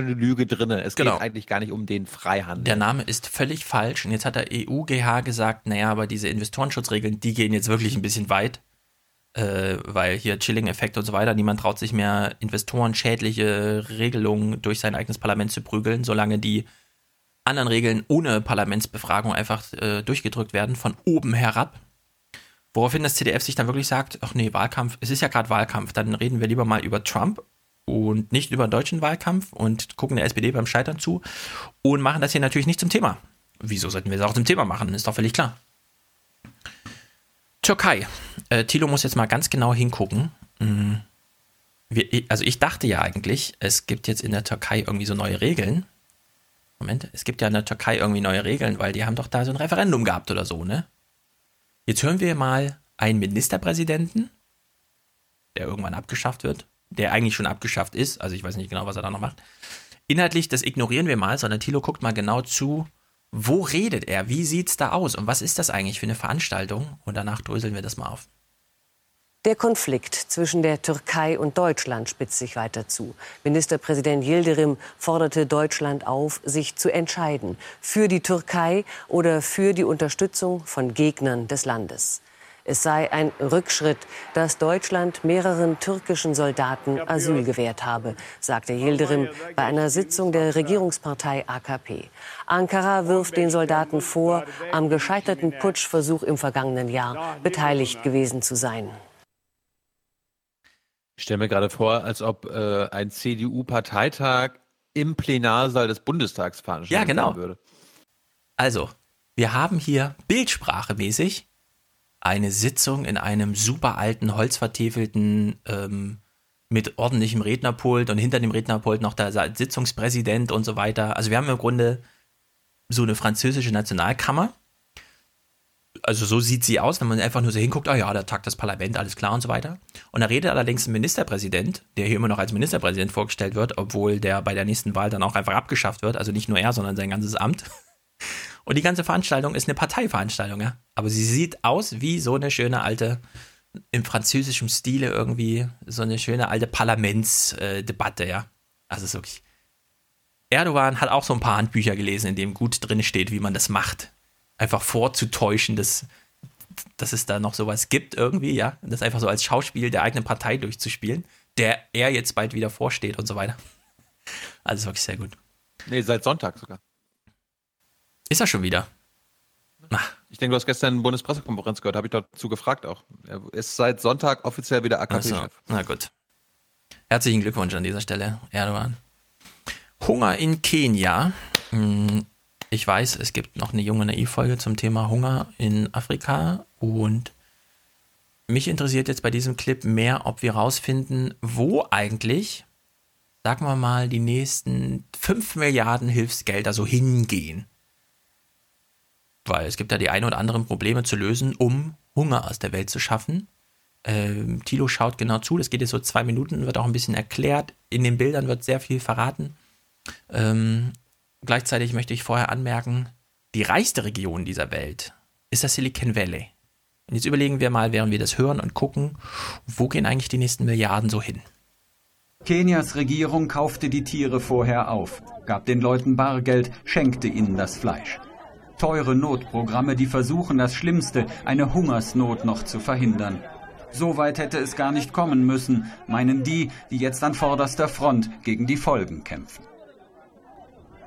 eine Lüge drin. Es geht eigentlich gar nicht um den Freihandel. Der Name ist völlig falsch. Und jetzt hat der EUGH gesagt, naja, aber diese Investorenschutzregeln, die gehen jetzt wirklich ein bisschen weit. weil hier Chilling-Effekt und so weiter, niemand traut sich mehr, investorenschädliche Regelungen durch sein eigenes Parlament zu prügeln, solange die anderen Regeln ohne Parlamentsbefragung einfach durchgedrückt werden, von oben herab. Woraufhin das CDF sich dann wirklich sagt, ach nee, Wahlkampf, es ist ja gerade Wahlkampf, dann reden wir lieber mal über Trump und nicht über den deutschen Wahlkampf und gucken der SPD beim Scheitern zu und machen das hier natürlich nicht zum Thema. Wieso sollten wir es auch zum Thema machen? Ist doch völlig klar. Türkei. Thilo muss jetzt mal ganz genau hingucken. Ich dachte ja eigentlich, es gibt jetzt in der Türkei irgendwie so neue Regeln. Moment, es gibt ja in der Türkei irgendwie neue Regeln, weil die haben doch da so ein Referendum gehabt oder so, ne? Jetzt hören wir mal einen Ministerpräsidenten, der irgendwann abgeschafft wird, der eigentlich schon abgeschafft ist, also ich weiß nicht genau, was er da noch macht. Inhaltlich, das ignorieren wir mal, sondern Thilo guckt mal genau zu, wo redet er, wie sieht's da aus und was ist das eigentlich für eine Veranstaltung? Und danach dröseln wir das mal auf. Der Konflikt zwischen der Türkei und Deutschland spitzt sich weiter zu. Ministerpräsident Yildirim forderte Deutschland auf, sich zu entscheiden. Für die Türkei oder für die Unterstützung von Gegnern des Landes. Es sei ein Rückschritt, dass Deutschland mehreren türkischen Soldaten Asyl gewährt habe, sagte Yildirim bei einer Sitzung der Regierungspartei AKP. Ankara wirft den Soldaten vor, am gescheiterten Putschversuch im vergangenen Jahr beteiligt gewesen zu sein. Ich stelle mir gerade vor, als ob ein CDU-Parteitag im Plenarsaal des Bundestags veranstaltet werden würde. Also, wir haben hier bildsprachemäßig eine Sitzung in einem super alten, holzvertäfelten, mit ordentlichem Rednerpult und hinter dem Rednerpult noch der Sitzungspräsident und so weiter. Also wir haben im Grunde so eine französische Nationalkammer. Also so sieht sie aus, wenn man einfach nur so hinguckt, ah ja, da tagt das Parlament, alles klar und so weiter. Und da redet allerdings ein Ministerpräsident, der hier immer noch als Ministerpräsident vorgestellt wird, obwohl der bei der nächsten Wahl dann auch einfach abgeschafft wird. Also nicht nur er, sondern sein ganzes Amt. Und die ganze Veranstaltung ist eine Parteiveranstaltung, ja. Aber sie sieht aus wie so eine schöne alte, im französischen Stile irgendwie, so eine schöne alte Parlamentsdebatte, ja. Also es ist wirklich. Erdogan hat auch so ein paar Handbücher gelesen, in denen gut drin steht, wie man das macht. Einfach vorzutäuschen, dass es da noch sowas gibt irgendwie, ja. Das einfach so als Schauspiel der eigenen Partei durchzuspielen, der er jetzt bald wieder vorsteht und so weiter. Also wirklich sehr gut. Nee, seit Sonntag sogar. Ist er schon wieder? Ach. Ich denke, du hast gestern eine Bundespressekonferenz gehört, habe ich dazu gefragt auch. Er ist seit Sonntag offiziell wieder AKP-Chef. Also, na gut. Herzlichen Glückwunsch an dieser Stelle, Erdogan. Hunger in Kenia. Ich weiß, es gibt noch eine junge Naiv-Folge zum Thema Hunger in Afrika und mich interessiert jetzt bei diesem Clip mehr, ob wir rausfinden, wo eigentlich, sagen wir mal, die nächsten 5 Milliarden Hilfsgelder so hingehen. Weil es gibt ja die ein oder anderen Probleme zu lösen, um Hunger aus der Welt zu schaffen. Thilo schaut genau zu, das geht jetzt so 2 Minuten, wird auch ein bisschen erklärt, in den Bildern wird sehr viel verraten. Gleichzeitig möchte ich vorher anmerken, die reichste Region dieser Welt ist das Silicon Valley. Und jetzt überlegen wir mal, während wir das hören und gucken, wo gehen eigentlich die nächsten Milliarden so hin? Kenias Regierung kaufte die Tiere vorher auf, gab den Leuten Bargeld, schenkte ihnen das Fleisch. Teure Notprogramme, die versuchen, das Schlimmste, eine Hungersnot noch zu verhindern. So weit hätte es gar nicht kommen müssen, meinen die, die jetzt an vorderster Front gegen die Folgen kämpfen.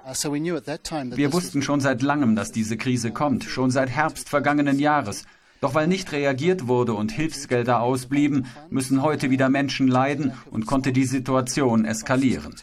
Wir wussten schon seit langem, dass diese Krise kommt, schon seit Herbst vergangenen Jahres. Doch weil nicht reagiert wurde und Hilfsgelder ausblieben, müssen heute wieder Menschen leiden und konnte die Situation eskalieren.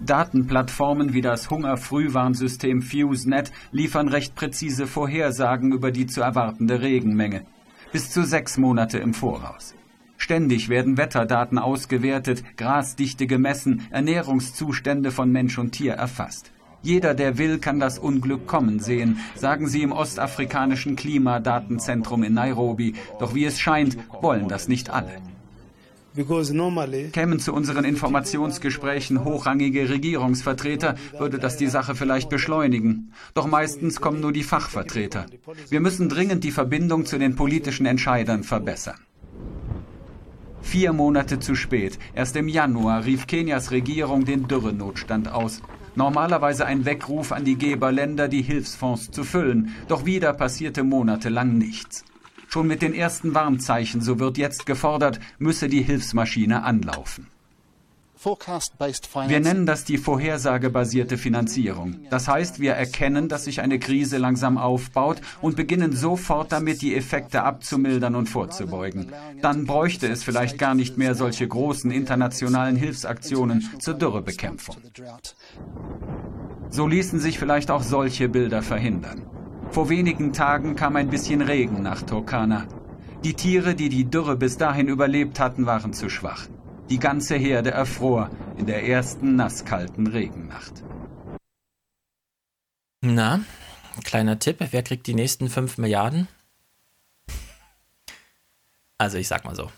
Datenplattformen wie das Hungerfrühwarnsystem FuseNet liefern recht präzise Vorhersagen über die zu erwartende Regenmenge. Bis zu 6 Monate im Voraus. Ständig werden Wetterdaten ausgewertet, Grasdichte gemessen, Ernährungszustände von Mensch und Tier erfasst. Jeder, der will, kann das Unglück kommen sehen, sagen sie im ostafrikanischen Klimadatenzentrum in Nairobi. Doch wie es scheint, wollen das nicht alle. Kämen zu unseren Informationsgesprächen hochrangige Regierungsvertreter, würde das die Sache vielleicht beschleunigen. Doch meistens kommen nur die Fachvertreter. Wir müssen dringend die Verbindung zu den politischen Entscheidern verbessern. 4 Monate zu spät, erst im Januar, rief Kenias Regierung den Dürrenotstand aus. Normalerweise ein Weckruf an die Geberländer, die Hilfsfonds zu füllen. Doch wieder passierte monatelang nichts. Schon mit den ersten Warnzeichen, so wird jetzt gefordert, müsse die Hilfsmaschine anlaufen. Wir nennen das die vorhersagebasierte Finanzierung. Das heißt, wir erkennen, dass sich eine Krise langsam aufbaut und beginnen sofort damit, die Effekte abzumildern und vorzubeugen. Dann bräuchte es vielleicht gar nicht mehr solche großen internationalen Hilfsaktionen zur Dürrebekämpfung. So ließen sich vielleicht auch solche Bilder verhindern. Vor wenigen Tagen kam ein bisschen Regen nach Turkana. Die Tiere, die die Dürre bis dahin überlebt hatten, waren zu schwach. Die ganze Herde erfror in der ersten nasskalten Regennacht. Na, kleiner Tipp, wer kriegt die nächsten 5 Milliarden? Also ich sag mal so.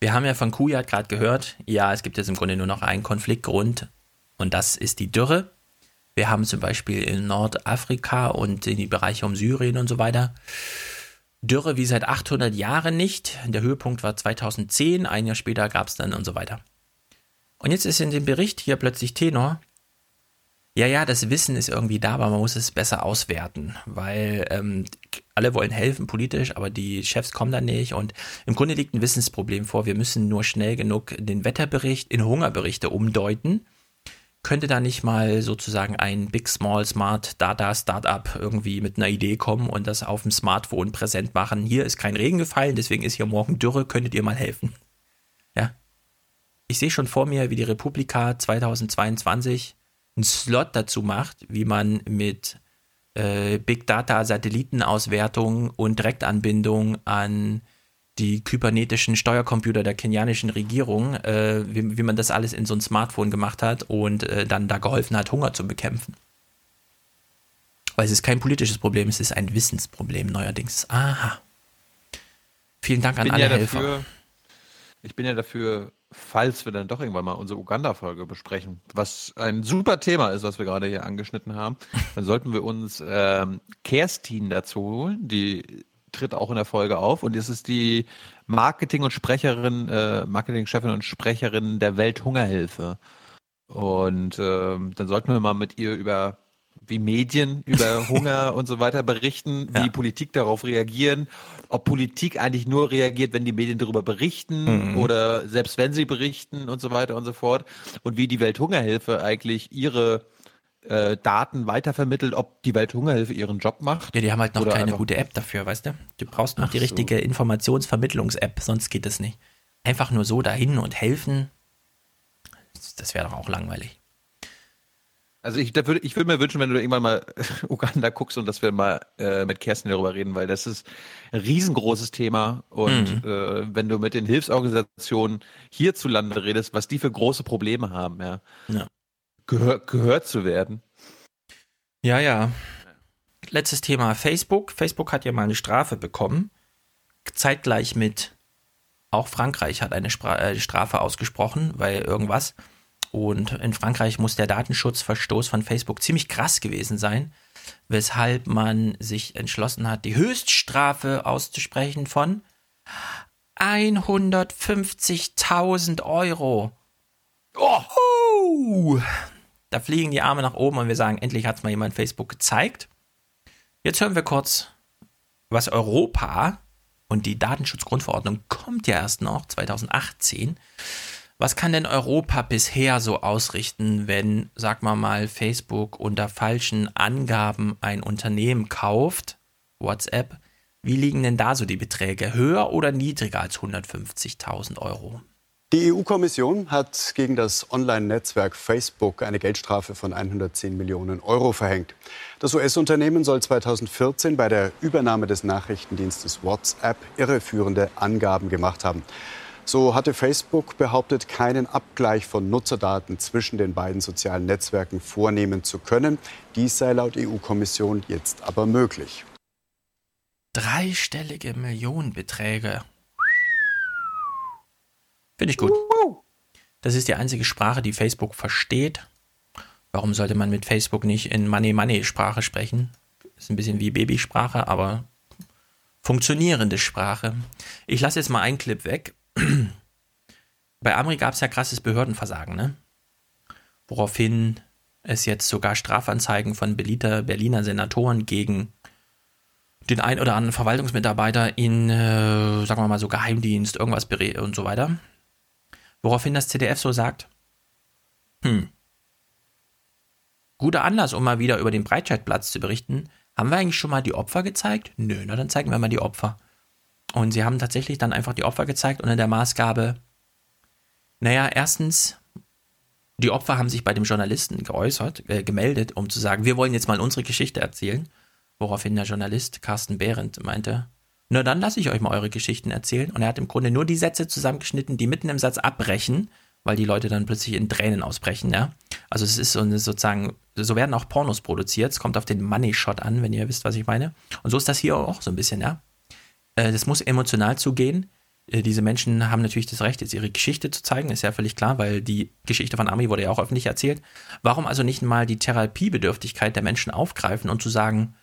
Wir haben ja von Kujat gerade gehört, ja, es gibt jetzt im Grunde nur noch einen Konfliktgrund und das ist die Dürre. Wir haben zum Beispiel in Nordafrika und in die Bereiche um Syrien und so weiter Dürre wie seit 800 Jahren nicht. Der Höhepunkt war 2010, ein Jahr später gab es dann und so weiter. Und jetzt ist in dem Bericht hier plötzlich Tenor, ja, das Wissen ist irgendwie da, aber man muss es besser auswerten, weil alle wollen helfen politisch, aber die Chefs kommen da nicht und im Grunde liegt ein Wissensproblem vor. Wir müssen nur schnell genug den Wetterbericht in Hungerberichte umdeuten. Könnte da nicht mal sozusagen ein Big Small Smart Data Startup irgendwie mit einer Idee kommen und das auf dem Smartphone präsent machen? Hier ist kein Regen gefallen, deswegen ist hier morgen Dürre, könntet ihr mal helfen? Ja. Ich sehe schon vor mir, wie die Republika 2022 einen Slot dazu macht, wie man mit Big Data Satellitenauswertung und Direktanbindung an die kybernetischen Steuercomputer der kenianischen Regierung, wie man das alles in so ein Smartphone gemacht hat und dann da geholfen hat, Hunger zu bekämpfen. Weil es ist kein politisches Problem, es ist ein Wissensproblem neuerdings. Aha. Vielen Dank an alle Helfer. Ich bin ja dafür, falls wir dann doch irgendwann mal unsere Uganda-Folge besprechen, was ein super Thema ist, was wir gerade hier angeschnitten haben, dann sollten wir uns Kerstin dazu holen, die tritt auch in der Folge auf und es ist die Marketingchefin und Sprecherin der Welthungerhilfe. Und dann sollten wir mal mit ihr über, wie Medien über Hunger und so weiter berichten, wie Politik darauf reagieren, ob Politik eigentlich nur reagiert, wenn die Medien darüber berichten oder selbst wenn sie berichten und so weiter und so fort und wie die Welthungerhilfe eigentlich ihre Daten weitervermittelt, ob die Welthungerhilfe ihren Job macht. Ja, die haben halt noch keine gute App dafür, weißt du? Du brauchst noch die richtige Informationsvermittlungs-App, sonst geht es nicht. Einfach nur so dahin und helfen, das wäre doch auch langweilig. Also ich würde mir wünschen, wenn du irgendwann mal Uganda guckst und dass wir mal mit Kerstin darüber reden, weil das ist ein riesengroßes Thema und wenn du mit den Hilfsorganisationen hierzulande redest, was die für große Probleme haben, ja. Gehört zu werden. Ja. Letztes Thema Facebook. Facebook hat ja mal eine Strafe bekommen. Zeitgleich mit auch Frankreich hat eine Strafe ausgesprochen, weil irgendwas. Und in Frankreich muss der Datenschutzverstoß von Facebook ziemlich krass gewesen sein, weshalb man sich entschlossen hat, die Höchststrafe auszusprechen von 150.000 €. Oh! Da fliegen die Arme nach oben und wir sagen, endlich hat es mal jemand Facebook gezeigt. Jetzt hören wir kurz, was Europa und die Datenschutzgrundverordnung kommt ja erst noch, 2018. Was kann denn Europa bisher so ausrichten, wenn, sag mal, Facebook unter falschen Angaben ein Unternehmen kauft, WhatsApp? Wie liegen denn da so die Beträge? Höher oder niedriger als 150.000 €? Die EU-Kommission hat gegen das Online-Netzwerk Facebook eine Geldstrafe von 110 Millionen € verhängt. Das US-Unternehmen soll 2014 bei der Übernahme des Nachrichtendienstes WhatsApp irreführende Angaben gemacht haben. So hatte Facebook behauptet, keinen Abgleich von Nutzerdaten zwischen den beiden sozialen Netzwerken vornehmen zu können. Dies sei laut EU-Kommission jetzt aber möglich. 3-stellige Millionenbeträge. Finde ich gut. Das ist die einzige Sprache, die Facebook versteht. Warum sollte man mit Facebook nicht in Money-Money-Sprache sprechen? Ist ein bisschen wie Babysprache, aber funktionierende Sprache. Ich lasse jetzt mal einen Clip weg. Bei Amri gab es ja krasses Behördenversagen, ne? Woraufhin es jetzt sogar Strafanzeigen von Berliner Senatoren gegen den ein oder anderen Verwaltungsmitarbeiter in, sagen wir mal so, Geheimdienst, irgendwas und so weiter. Woraufhin das ZDF so sagt, guter Anlass, um mal wieder über den Breitscheidplatz zu berichten. Haben wir eigentlich schon mal die Opfer gezeigt? Nö, na dann zeigen wir mal die Opfer. Und sie haben tatsächlich dann einfach die Opfer gezeigt unter der Maßgabe, naja, erstens, die Opfer haben sich bei dem Journalisten gemeldet, um zu sagen, wir wollen jetzt mal unsere Geschichte erzählen. Woraufhin der Journalist Carsten Behrendt meinte, na dann lasse ich euch mal eure Geschichten erzählen. Und er hat im Grunde nur die Sätze zusammengeschnitten, die mitten im Satz abbrechen, weil die Leute dann plötzlich in Tränen ausbrechen, ja. Also es ist so eine, sozusagen, so werden auch Pornos produziert. Es kommt auf den Money-Shot an, wenn ihr wisst, was ich meine. Und so ist das hier auch so ein bisschen, ja. Das muss emotional zugehen. Diese Menschen haben natürlich das Recht, jetzt ihre Geschichte zu zeigen, ist ja völlig klar, weil die Geschichte von Armin wurde ja auch öffentlich erzählt. Warum also nicht mal die Therapiebedürftigkeit der Menschen aufgreifen und zu sagen,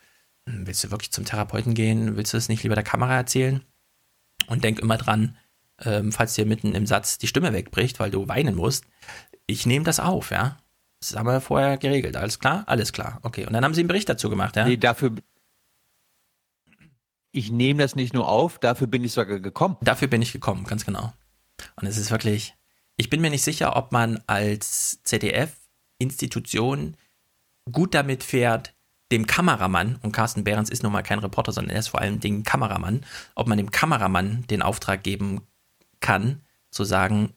willst du wirklich zum Therapeuten gehen, willst du es nicht lieber der Kamera erzählen? Und denk immer dran, falls dir mitten im Satz die Stimme wegbricht, weil du weinen musst, ich nehme das auf, ja. Das haben wir vorher geregelt, alles klar? Alles klar, okay. Und dann haben sie einen Bericht dazu gemacht, ja. Nee, dafür... Ich nehme das nicht nur auf, dafür bin ich sogar gekommen. Dafür bin ich gekommen, ganz genau. Und es ist wirklich, ich bin mir nicht sicher, ob man als ZDF-Institution gut damit fährt, dem Kameramann, und Carsten Behrens ist nun mal kein Reporter, sondern er ist vor allem ein Kameramann, ob man dem Kameramann den Auftrag geben kann, zu sagen,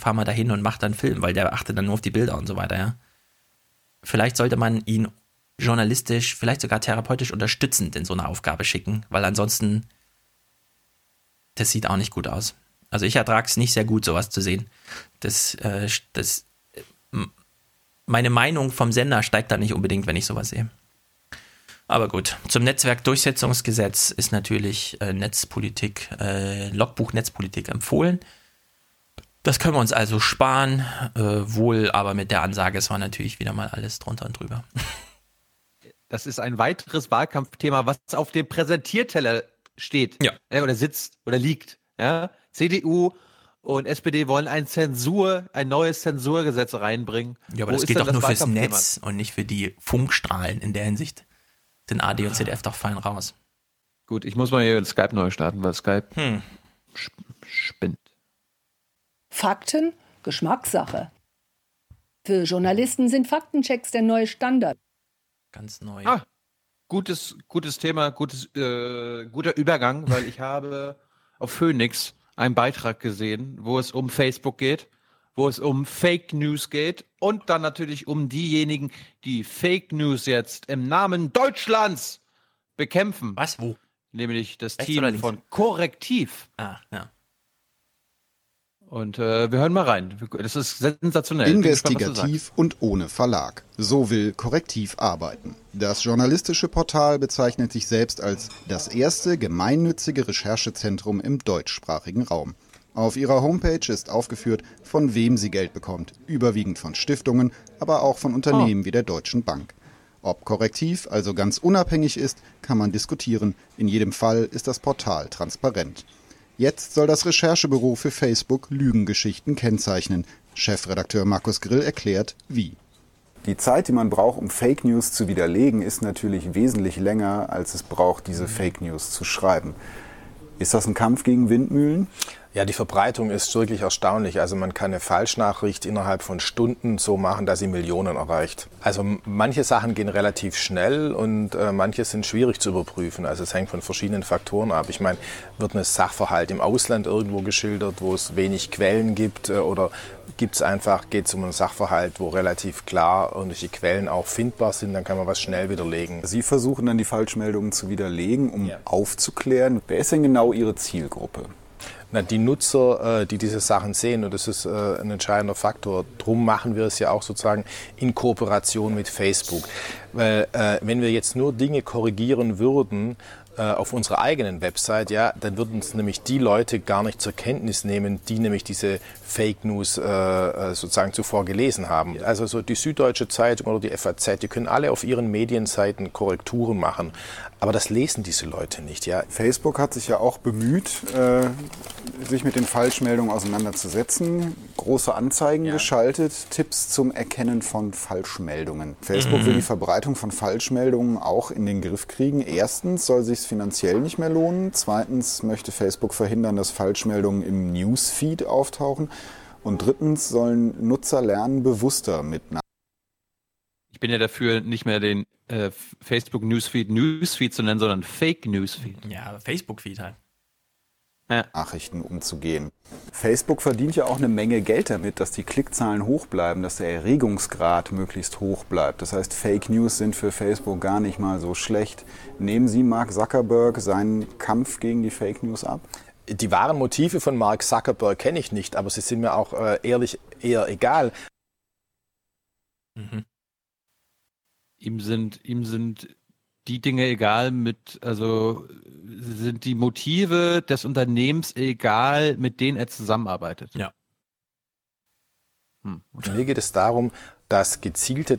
fahr mal dahin und mach dann Film, weil der achtet dann nur auf die Bilder und so weiter, ja. Vielleicht sollte man ihn journalistisch, vielleicht sogar therapeutisch unterstützend in so eine Aufgabe schicken, weil ansonsten, das sieht auch nicht gut aus. Also ich ertrage es nicht sehr gut, sowas zu sehen. Meine Meinung vom Sender steigt da nicht unbedingt, wenn ich sowas sehe. Aber gut, zum Netzwerkdurchsetzungsgesetz ist natürlich Logbuch Netzpolitik empfohlen. Das können wir uns also sparen, wohl aber mit der Ansage, es war natürlich wieder mal alles drunter und drüber. Das ist ein weiteres Wahlkampfthema, was auf dem Präsentierteller steht, ja, oder sitzt oder liegt. Ja? CDU und SPD wollen ein neues Zensurgesetz reinbringen. Ja, aber das geht doch nur fürs Netz und nicht für die Funkstrahlen. In der Hinsicht sind AD und ZDF doch fein raus. Gut, ich muss mal hier Skype neu starten, weil Skype spinnt. Fakten, Geschmackssache. Für Journalisten sind Faktenchecks der neue Standard. Ganz neu. Gutes Thema, guter Übergang, weil ich habe auf Phoenix einen Beitrag gesehen, wo es um Facebook geht, wo es um Fake News geht und dann natürlich um diejenigen, die Fake News jetzt im Namen Deutschlands bekämpfen. Was? Wo? Nämlich das Team von Korrektiv. Ah, ja. Und wir hören mal rein. Das ist sensationell. Investigativ und ohne Verlag. So will Korrektiv arbeiten. Das journalistische Portal bezeichnet sich selbst als das erste gemeinnützige Recherchezentrum im deutschsprachigen Raum. Auf ihrer Homepage ist aufgeführt, von wem sie Geld bekommt. Überwiegend von Stiftungen, aber auch von Unternehmen wie der Deutschen Bank. Ob Korrektiv also ganz unabhängig ist, kann man diskutieren. In jedem Fall ist das Portal transparent. Jetzt soll das Recherchebüro für Facebook Lügengeschichten kennzeichnen. Chefredakteur Markus Grill erklärt, wie. Die Zeit, die man braucht, um Fake News zu widerlegen, ist natürlich wesentlich länger, als es braucht, diese Fake News zu schreiben. Ist das ein Kampf gegen Windmühlen? Ja, die Verbreitung ist wirklich erstaunlich. Also man kann eine Falschnachricht innerhalb von Stunden so machen, dass sie Millionen erreicht. Also manche Sachen gehen relativ schnell und manche sind schwierig zu überprüfen. Also es hängt von verschiedenen Faktoren ab. Ich meine, wird ein Sachverhalt im Ausland irgendwo geschildert, wo es wenig Quellen gibt, oder geht es um einen Sachverhalt, wo relativ klar irgendwelche Quellen auch findbar sind, dann kann man was schnell widerlegen. Sie versuchen dann die Falschmeldungen zu widerlegen, um aufzuklären. Wer ist denn genau Ihre Zielgruppe? Na, die Nutzer, die diese Sachen sehen, und das ist ein entscheidender Faktor. Drum machen wir es ja auch sozusagen in Kooperation mit Facebook. Weil wenn wir jetzt nur Dinge korrigieren würden, auf unserer eigenen Website, ja, dann würden es nämlich die Leute gar nicht zur Kenntnis nehmen, die nämlich diese Fake News sozusagen zuvor gelesen haben. Also so die Süddeutsche Zeitung oder die FAZ, die können alle auf ihren Medienseiten Korrekturen machen, aber das lesen diese Leute nicht, ja. Facebook hat sich ja auch bemüht, sich mit den Falschmeldungen auseinanderzusetzen, große Anzeigen geschaltet, Tipps zum Erkennen von Falschmeldungen. Facebook will die Verbreitung von Falschmeldungen auch in den Griff kriegen. Erstens soll sich finanziell nicht mehr lohnen. Zweitens möchte Facebook verhindern, dass Falschmeldungen im Newsfeed auftauchen. Und drittens sollen Nutzer lernen, bewusster mitnehmen. Ich bin ja dafür, nicht mehr den Facebook Newsfeed zu nennen, sondern Fake Newsfeed. Ja, Facebook-Feed halt. Ja. Nachrichten umzugehen. Facebook verdient ja auch eine Menge Geld damit, dass die Klickzahlen hoch bleiben, dass der Erregungsgrad möglichst hoch bleibt. Das heißt, Fake News sind für Facebook gar nicht mal so schlecht. Nehmen Sie Mark Zuckerberg seinen Kampf gegen die Fake News ab? Die wahren Motive von Mark Zuckerberg kenne ich nicht, aber sie sind mir auch ehrlich eher egal. Mhm. Ihm sind die Dinge egal sind die Motive des Unternehmens egal, mit denen er zusammenarbeitet. Ja. Hier geht es darum, dass gezielte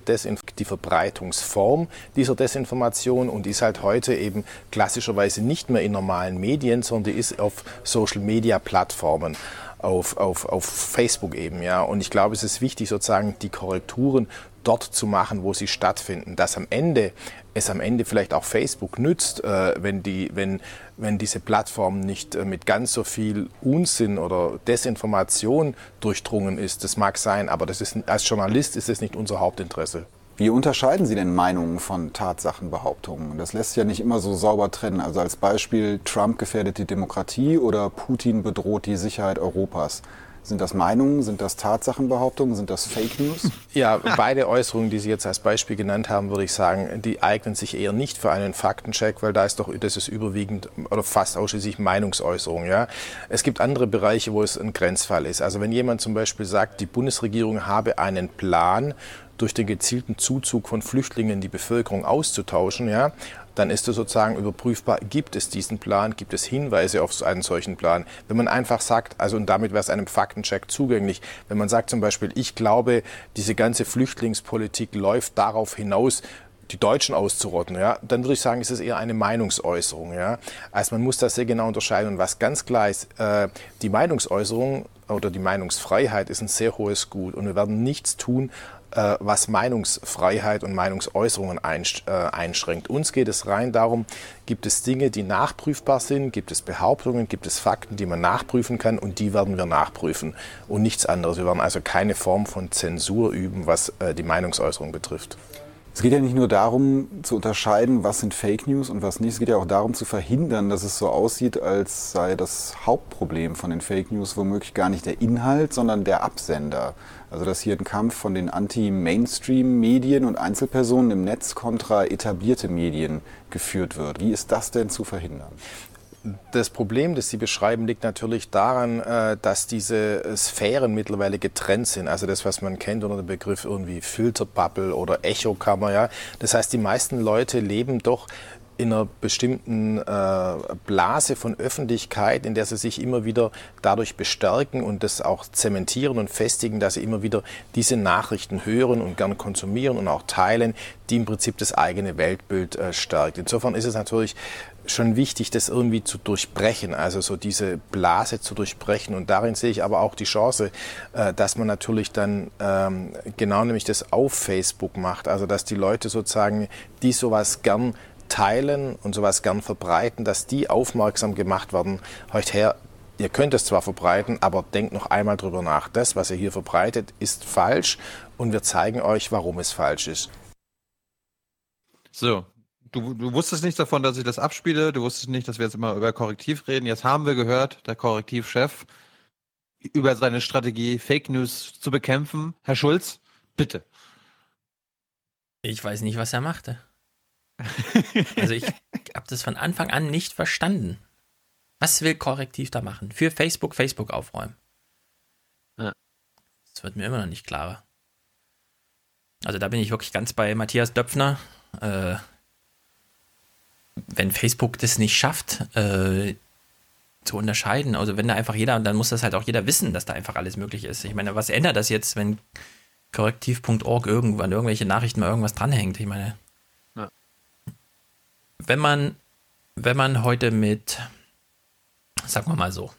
die Verbreitungsform dieser Desinformation, und die ist halt heute eben klassischerweise nicht mehr in normalen Medien, sondern die ist auf Social-Media-Plattformen. Auf Facebook eben, ja. Und ich glaube, es ist wichtig, sozusagen die Korrekturen dort zu machen, wo sie stattfinden, dass am Ende vielleicht auch Facebook nützt, wenn diese Plattform nicht mit ganz so viel Unsinn oder Desinformation durchdrungen ist. Das mag sein, aber das ist, als Journalist ist es nicht unser Hauptinteresse. Wie unterscheiden Sie denn Meinungen von Tatsachenbehauptungen? Das lässt sich ja nicht immer so sauber trennen. Also als Beispiel, Trump gefährdet die Demokratie oder Putin bedroht die Sicherheit Europas. Sind das Meinungen? Sind das Tatsachenbehauptungen? Sind das Fake News? Ja, beide Äußerungen, die Sie jetzt als Beispiel genannt haben, würde ich sagen, die eignen sich eher nicht für einen Faktencheck, weil das ist überwiegend oder fast ausschließlich Meinungsäußerung, ja. Es gibt andere Bereiche, wo es ein Grenzfall ist. Also wenn jemand zum Beispiel sagt, die Bundesregierung habe einen Plan, durch den gezielten Zuzug von Flüchtlingen die Bevölkerung auszutauschen, ja, dann ist es sozusagen überprüfbar, gibt es diesen Plan, gibt es Hinweise auf einen solchen Plan. Wenn man einfach sagt, und damit wäre es einem Faktencheck zugänglich, wenn man sagt zum Beispiel, ich glaube, diese ganze Flüchtlingspolitik läuft darauf hinaus, die Deutschen auszurotten, ja, dann würde ich sagen, ist es eher eine Meinungsäußerung, ja. Also man muss das sehr genau unterscheiden. Und was ganz klar ist, die Meinungsäußerung oder die Meinungsfreiheit ist ein sehr hohes Gut. Und wir werden nichts tun, was Meinungsfreiheit und Meinungsäußerungen einschränkt. Uns geht es rein darum, gibt es Dinge, die nachprüfbar sind, gibt es Behauptungen, gibt es Fakten, die man nachprüfen kann, und die werden wir nachprüfen und nichts anderes. Wir werden also keine Form von Zensur üben, was die Meinungsäußerung betrifft. Es geht ja nicht nur darum, zu unterscheiden, was sind Fake News und was nicht. Es geht ja auch darum, zu verhindern, dass es so aussieht, als sei das Hauptproblem von den Fake News womöglich gar nicht der Inhalt, sondern der Absender. Also dass hier ein Kampf von den Anti-Mainstream-Medien und Einzelpersonen im Netz kontra etablierte Medien geführt wird. Wie ist das denn zu verhindern? Das Problem, das Sie beschreiben, liegt natürlich daran, dass diese Sphären mittlerweile getrennt sind. Also das, was man kennt unter dem Begriff irgendwie Filterbubble oder Echokammer. Ja? Das heißt, die meisten Leute leben doch in einer bestimmten Blase von Öffentlichkeit, in der sie sich immer wieder dadurch bestärken und das auch zementieren und festigen, dass sie immer wieder diese Nachrichten hören und gerne konsumieren und auch teilen, die im Prinzip das eigene Weltbild stärkt. Insofern ist es natürlich schon wichtig, das irgendwie zu durchbrechen, also so diese Blase zu durchbrechen. Und darin sehe ich aber auch die Chance, dass man natürlich dann genau nämlich das auf Facebook macht, also dass die Leute sozusagen, die sowas gern teilen und sowas gern verbreiten, dass die aufmerksam gemacht werden, heute her, ihr könnt es zwar verbreiten, aber denkt noch einmal drüber nach, das, was ihr hier verbreitet, ist falsch und wir zeigen euch, warum es falsch ist. So. Du wusstest nichts davon, dass ich das abspiele. Du wusstest nicht, dass wir jetzt immer über Korrektiv reden. Jetzt haben wir gehört, der Korrektivchef, über seine Strategie, Fake News zu bekämpfen. Herr Schulz, bitte. Ich weiß nicht, was er machte. Also ich habe das von Anfang an nicht verstanden. Was will Korrektiv da machen? Für Facebook aufräumen. Ja. Das wird mir immer noch nicht klarer. Also da bin ich wirklich ganz bei Matthias Döpfner. wenn Facebook das nicht schafft, zu unterscheiden, also wenn da einfach jeder, dann muss das halt auch jeder wissen, dass da einfach alles möglich ist. Ich meine, was ändert das jetzt, wenn korrektiv.org irgendwann irgendwelche Nachrichten mal irgendwas dranhängt? Ich meine, ja. Wenn man heute mit, sagen wir mal so,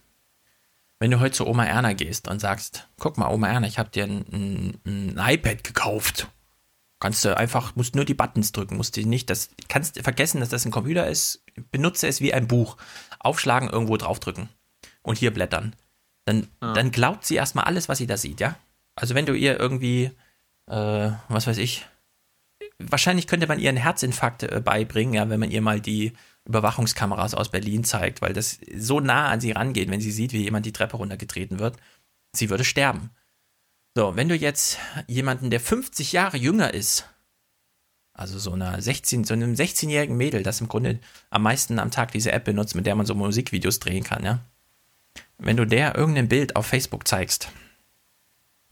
wenn du heute zu Oma Erna gehst und sagst, guck mal Oma Erna, ich habe dir ein iPad gekauft, kannst du einfach, musst nur die Buttons drücken, musst die nicht, das kannst vergessen, dass das ein Computer ist, benutze es wie ein Buch, aufschlagen, irgendwo draufdrücken und hier blättern, dann glaubt sie erstmal alles, was sie da sieht, ja? Also wenn du ihr irgendwie, was weiß ich, wahrscheinlich könnte man ihr einen Herzinfarkt beibringen, ja, wenn man ihr mal die Überwachungskameras aus Berlin zeigt, weil das so nah an sie rangeht, wenn sie sieht, wie jemand die Treppe runtergetreten wird, sie würde sterben. So, wenn du jetzt jemanden, der 50 Jahre jünger ist, also so einem 16-jährigen Mädel, das im Grunde am meisten am Tag diese App benutzt, mit der man so Musikvideos drehen kann, ja, wenn du der irgendein Bild auf Facebook zeigst,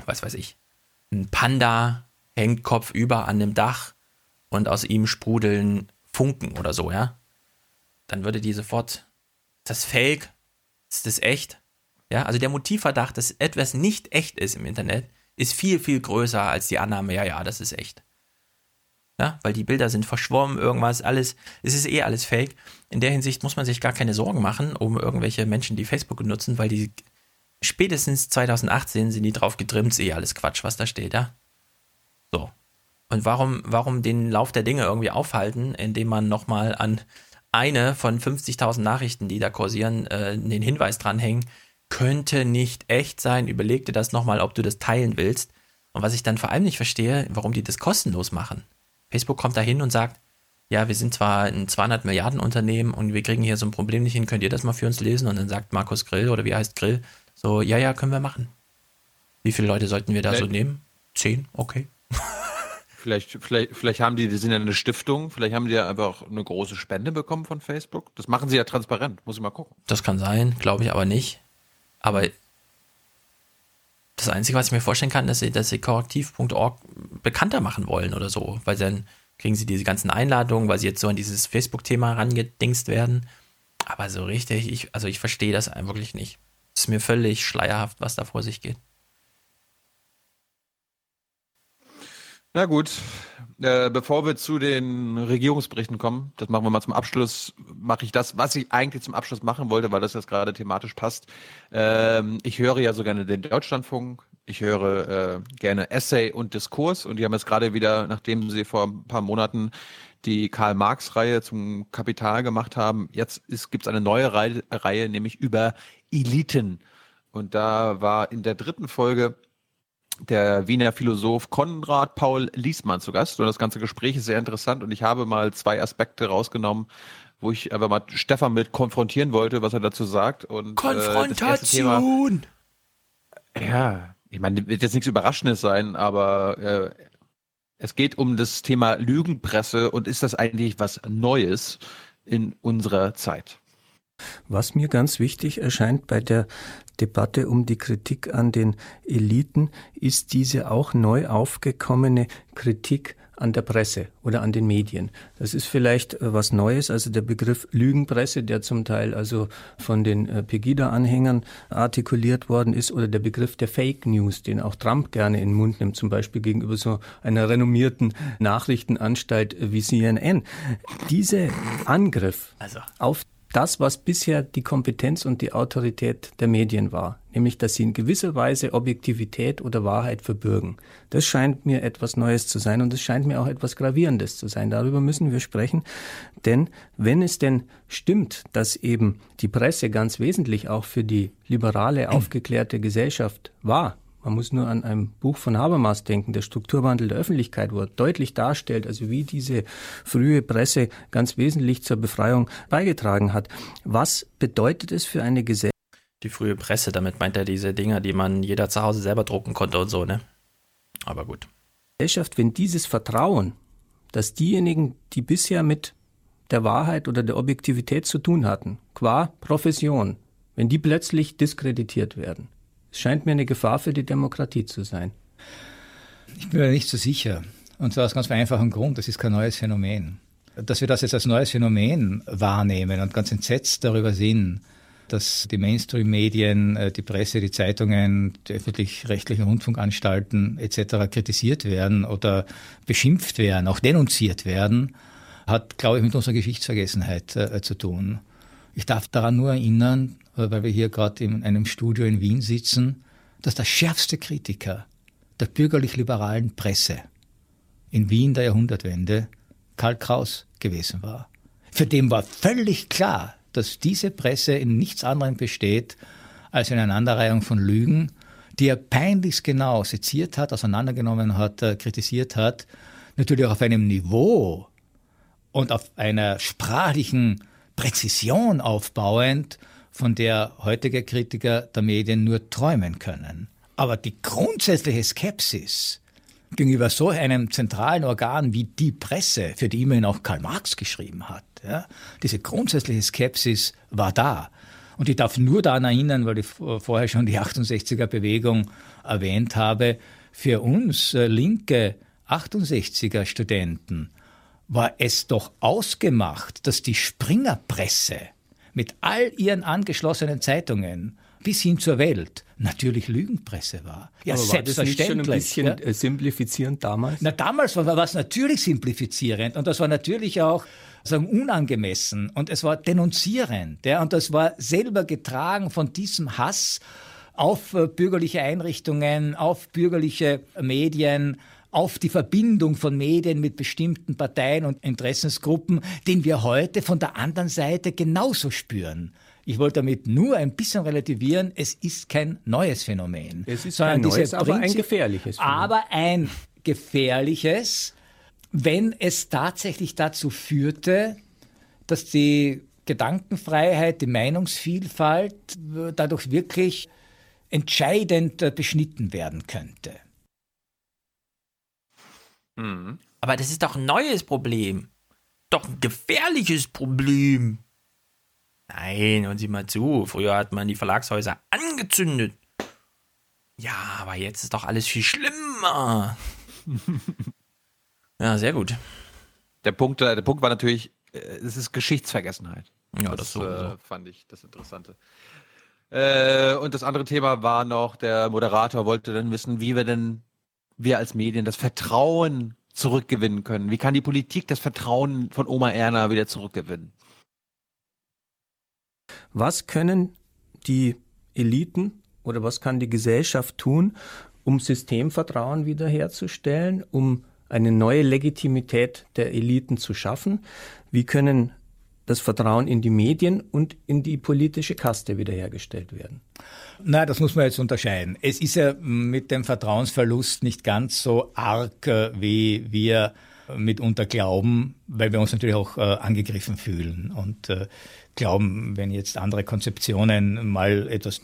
was weiß ich, ein Panda hängt kopfüber an einem Dach und aus ihm sprudeln Funken oder so, ja, dann würde die sofort, ist das Fake, ist das echt? Ja, also der Motivverdacht, dass etwas nicht echt ist im Internet, ist viel, viel größer als die Annahme, ja, das ist echt. Ja, weil die Bilder sind verschwommen, irgendwas, alles, es ist eh alles Fake. In der Hinsicht muss man sich gar keine Sorgen machen um irgendwelche Menschen, die Facebook benutzen, weil die spätestens 2018 sind die drauf getrimmt, ist eh alles Quatsch, was da steht, ja. So. Und warum den Lauf der Dinge irgendwie aufhalten, indem man nochmal an eine von 50.000 Nachrichten, die da kursieren, den Hinweis dranhängen, könnte nicht echt sein, überleg dir das nochmal, ob du das teilen willst. Und was ich dann vor allem nicht verstehe, warum die das kostenlos machen. Facebook kommt da hin und sagt, ja, wir sind zwar ein 200 Milliarden Unternehmen und wir kriegen hier so ein Problem nicht hin, könnt ihr das mal für uns lesen? Und dann sagt Markus Grill, oder wie heißt Grill, so, ja, können wir machen. Wie viele Leute sollten wir da vielleicht so nehmen? 10, okay. Vielleicht haben die sind ja eine Stiftung, vielleicht haben die ja aber auch eine große Spende bekommen von Facebook. Das machen sie ja transparent, muss ich mal gucken. Das kann sein, glaube ich aber nicht. Aber das Einzige, was ich mir vorstellen kann, dass sie korrektiv.org bekannter machen wollen oder so, weil dann kriegen sie diese ganzen Einladungen, weil sie jetzt so an dieses Facebook-Thema rangedingst werden. Aber so richtig, ich verstehe das wirklich nicht. Es ist mir völlig schleierhaft, was da vor sich geht. Na gut, bevor wir zu den Regierungsberichten kommen, das machen wir mal zum Abschluss, mache ich das, was ich eigentlich zum Abschluss machen wollte, weil das jetzt gerade thematisch passt. Ich höre ja so gerne den Deutschlandfunk, ich höre gerne Essay und Diskurs und die haben jetzt gerade wieder, nachdem sie vor ein paar Monaten die Karl-Marx-Reihe zum Kapital gemacht haben, jetzt gibt es eine neue Reihe, nämlich über Eliten. Und da war in der dritten Folge der Wiener Philosoph Konrad Paul Liesmann zu Gast. Und das ganze Gespräch ist sehr interessant. Und ich habe mal zwei Aspekte rausgenommen, wo ich einfach mal Stefan mit konfrontieren wollte, was er dazu sagt. Und Konfrontation! Das Thema, ja, ich meine, wird jetzt nichts Überraschendes sein, aber es geht um das Thema Lügenpresse. Und ist das eigentlich was Neues in unserer Zeit? Was mir ganz wichtig erscheint bei der Debatte um die Kritik an den Eliten, ist diese auch neu aufgekommene Kritik an der Presse oder an den Medien. Das ist vielleicht was Neues, also der Begriff Lügenpresse, der zum Teil also von den Pegida-Anhängern artikuliert worden ist, oder der Begriff der Fake News, den auch Trump gerne in den Mund nimmt, zum Beispiel gegenüber so einer renommierten Nachrichtenanstalt wie CNN. Dieser Angriff auf das, was bisher die Kompetenz und die Autorität der Medien war, nämlich dass sie in gewisser Weise Objektivität oder Wahrheit verbürgen. Das scheint mir etwas Neues zu sein und es scheint mir auch etwas Gravierendes zu sein. Darüber müssen wir sprechen, denn wenn es denn stimmt, dass eben die Presse ganz wesentlich auch für die liberale, aufgeklärte Gesellschaft war, man muss nur an ein Buch von Habermas denken, der Strukturwandel der Öffentlichkeit, wo er deutlich darstellt, also wie diese frühe Presse ganz wesentlich zur Befreiung beigetragen hat. Was bedeutet es für eine Gesellschaft? Die frühe Presse, damit meint er diese Dinger, die man jeder zu Hause selber drucken konnte und so, ne? Aber gut. Gesellschaft, wenn dieses Vertrauen, dass diejenigen, die bisher mit der Wahrheit oder der Objektivität zu tun hatten, qua Profession, wenn die plötzlich diskreditiert werden. Es scheint mir eine Gefahr für die Demokratie zu sein. Ich bin mir nicht so sicher. Und zwar aus ganz einfachem Grund. Das ist kein neues Phänomen. dass wir das jetzt als neues Phänomen wahrnehmen und ganz entsetzt darüber sind, dass die Mainstream-Medien, die Presse, die Zeitungen, die öffentlich-rechtlichen Rundfunkanstalten etc. kritisiert werden oder beschimpft werden, auch denunziert werden, hat, glaube ich, mit unserer Geschichtsvergessenheit zu tun. Ich darf daran nur erinnern, weil wir hier gerade in einem Studio in Wien sitzen, dass der schärfste Kritiker der bürgerlich-liberalen Presse in Wien der Jahrhundertwende Karl Kraus gewesen war. Für den war völlig klar, dass diese Presse in nichts anderem besteht als in einer Aneinanderreihung von Lügen, die er peinlichst genau seziert hat, auseinandergenommen hat, kritisiert hat, natürlich auch auf einem Niveau und auf einer sprachlichen Präzision aufbauend, von der heutige Kritiker der Medien nur träumen können. Aber die grundsätzliche Skepsis gegenüber so einem zentralen Organ wie die Presse, für die immerhin auch Karl Marx geschrieben hat, ja, diese grundsätzliche Skepsis war da. Und ich darf nur daran erinnern, weil ich vorher schon die 68er-Bewegung erwähnt habe, für uns linke 68er-Studenten war es doch ausgemacht, dass die Springer-Presse mit all ihren angeschlossenen Zeitungen bis hin zur Welt natürlich Lügenpresse war. Ja, aber selbstverständlich. War das nicht schon ein bisschen simplifizierend damals? Na, damals war es natürlich simplifizierend und das war natürlich auch unangemessen und es war denunzierend. Ja, und das war selber getragen von diesem Hass auf bürgerliche Einrichtungen, auf bürgerliche Medien, auf die Verbindung von Medien mit bestimmten Parteien und Interessensgruppen, den wir heute von der anderen Seite genauso spüren. Ich wollte damit nur ein bisschen relativieren, es ist kein neues Phänomen. Es ist kein neues, aber ein gefährliches Phänomen. Aber ein gefährliches, wenn es tatsächlich dazu führte, dass die Gedankenfreiheit, die Meinungsvielfalt dadurch wirklich entscheidend beschnitten werden könnte. Aber das ist doch ein neues Problem. Doch ein gefährliches Problem. Nein, hören Sie mal zu. Früher hat man die Verlagshäuser angezündet. Ja, aber jetzt ist doch alles viel schlimmer. Ja, sehr gut. Der Punkt war natürlich, es ist Geschichtsvergessenheit. Ja, das fand ich das Interessante. Und das andere Thema war noch, der Moderator wollte dann wissen, wie wir als Medien das Vertrauen zurückgewinnen können. Wie kann die Politik das Vertrauen von Oma Erna wieder zurückgewinnen? Was können die Eliten oder was kann die Gesellschaft tun, um Systemvertrauen wiederherzustellen, um eine neue Legitimität der Eliten zu schaffen? Wie können das Vertrauen in die Medien und in die politische Kaste wiederhergestellt werden? Na, das muss man jetzt unterscheiden. Es ist ja mit dem Vertrauensverlust nicht ganz so arg, wie wir mitunter glauben, weil wir uns natürlich auch angegriffen fühlen und glauben, wenn jetzt andere Konzeptionen mal etwas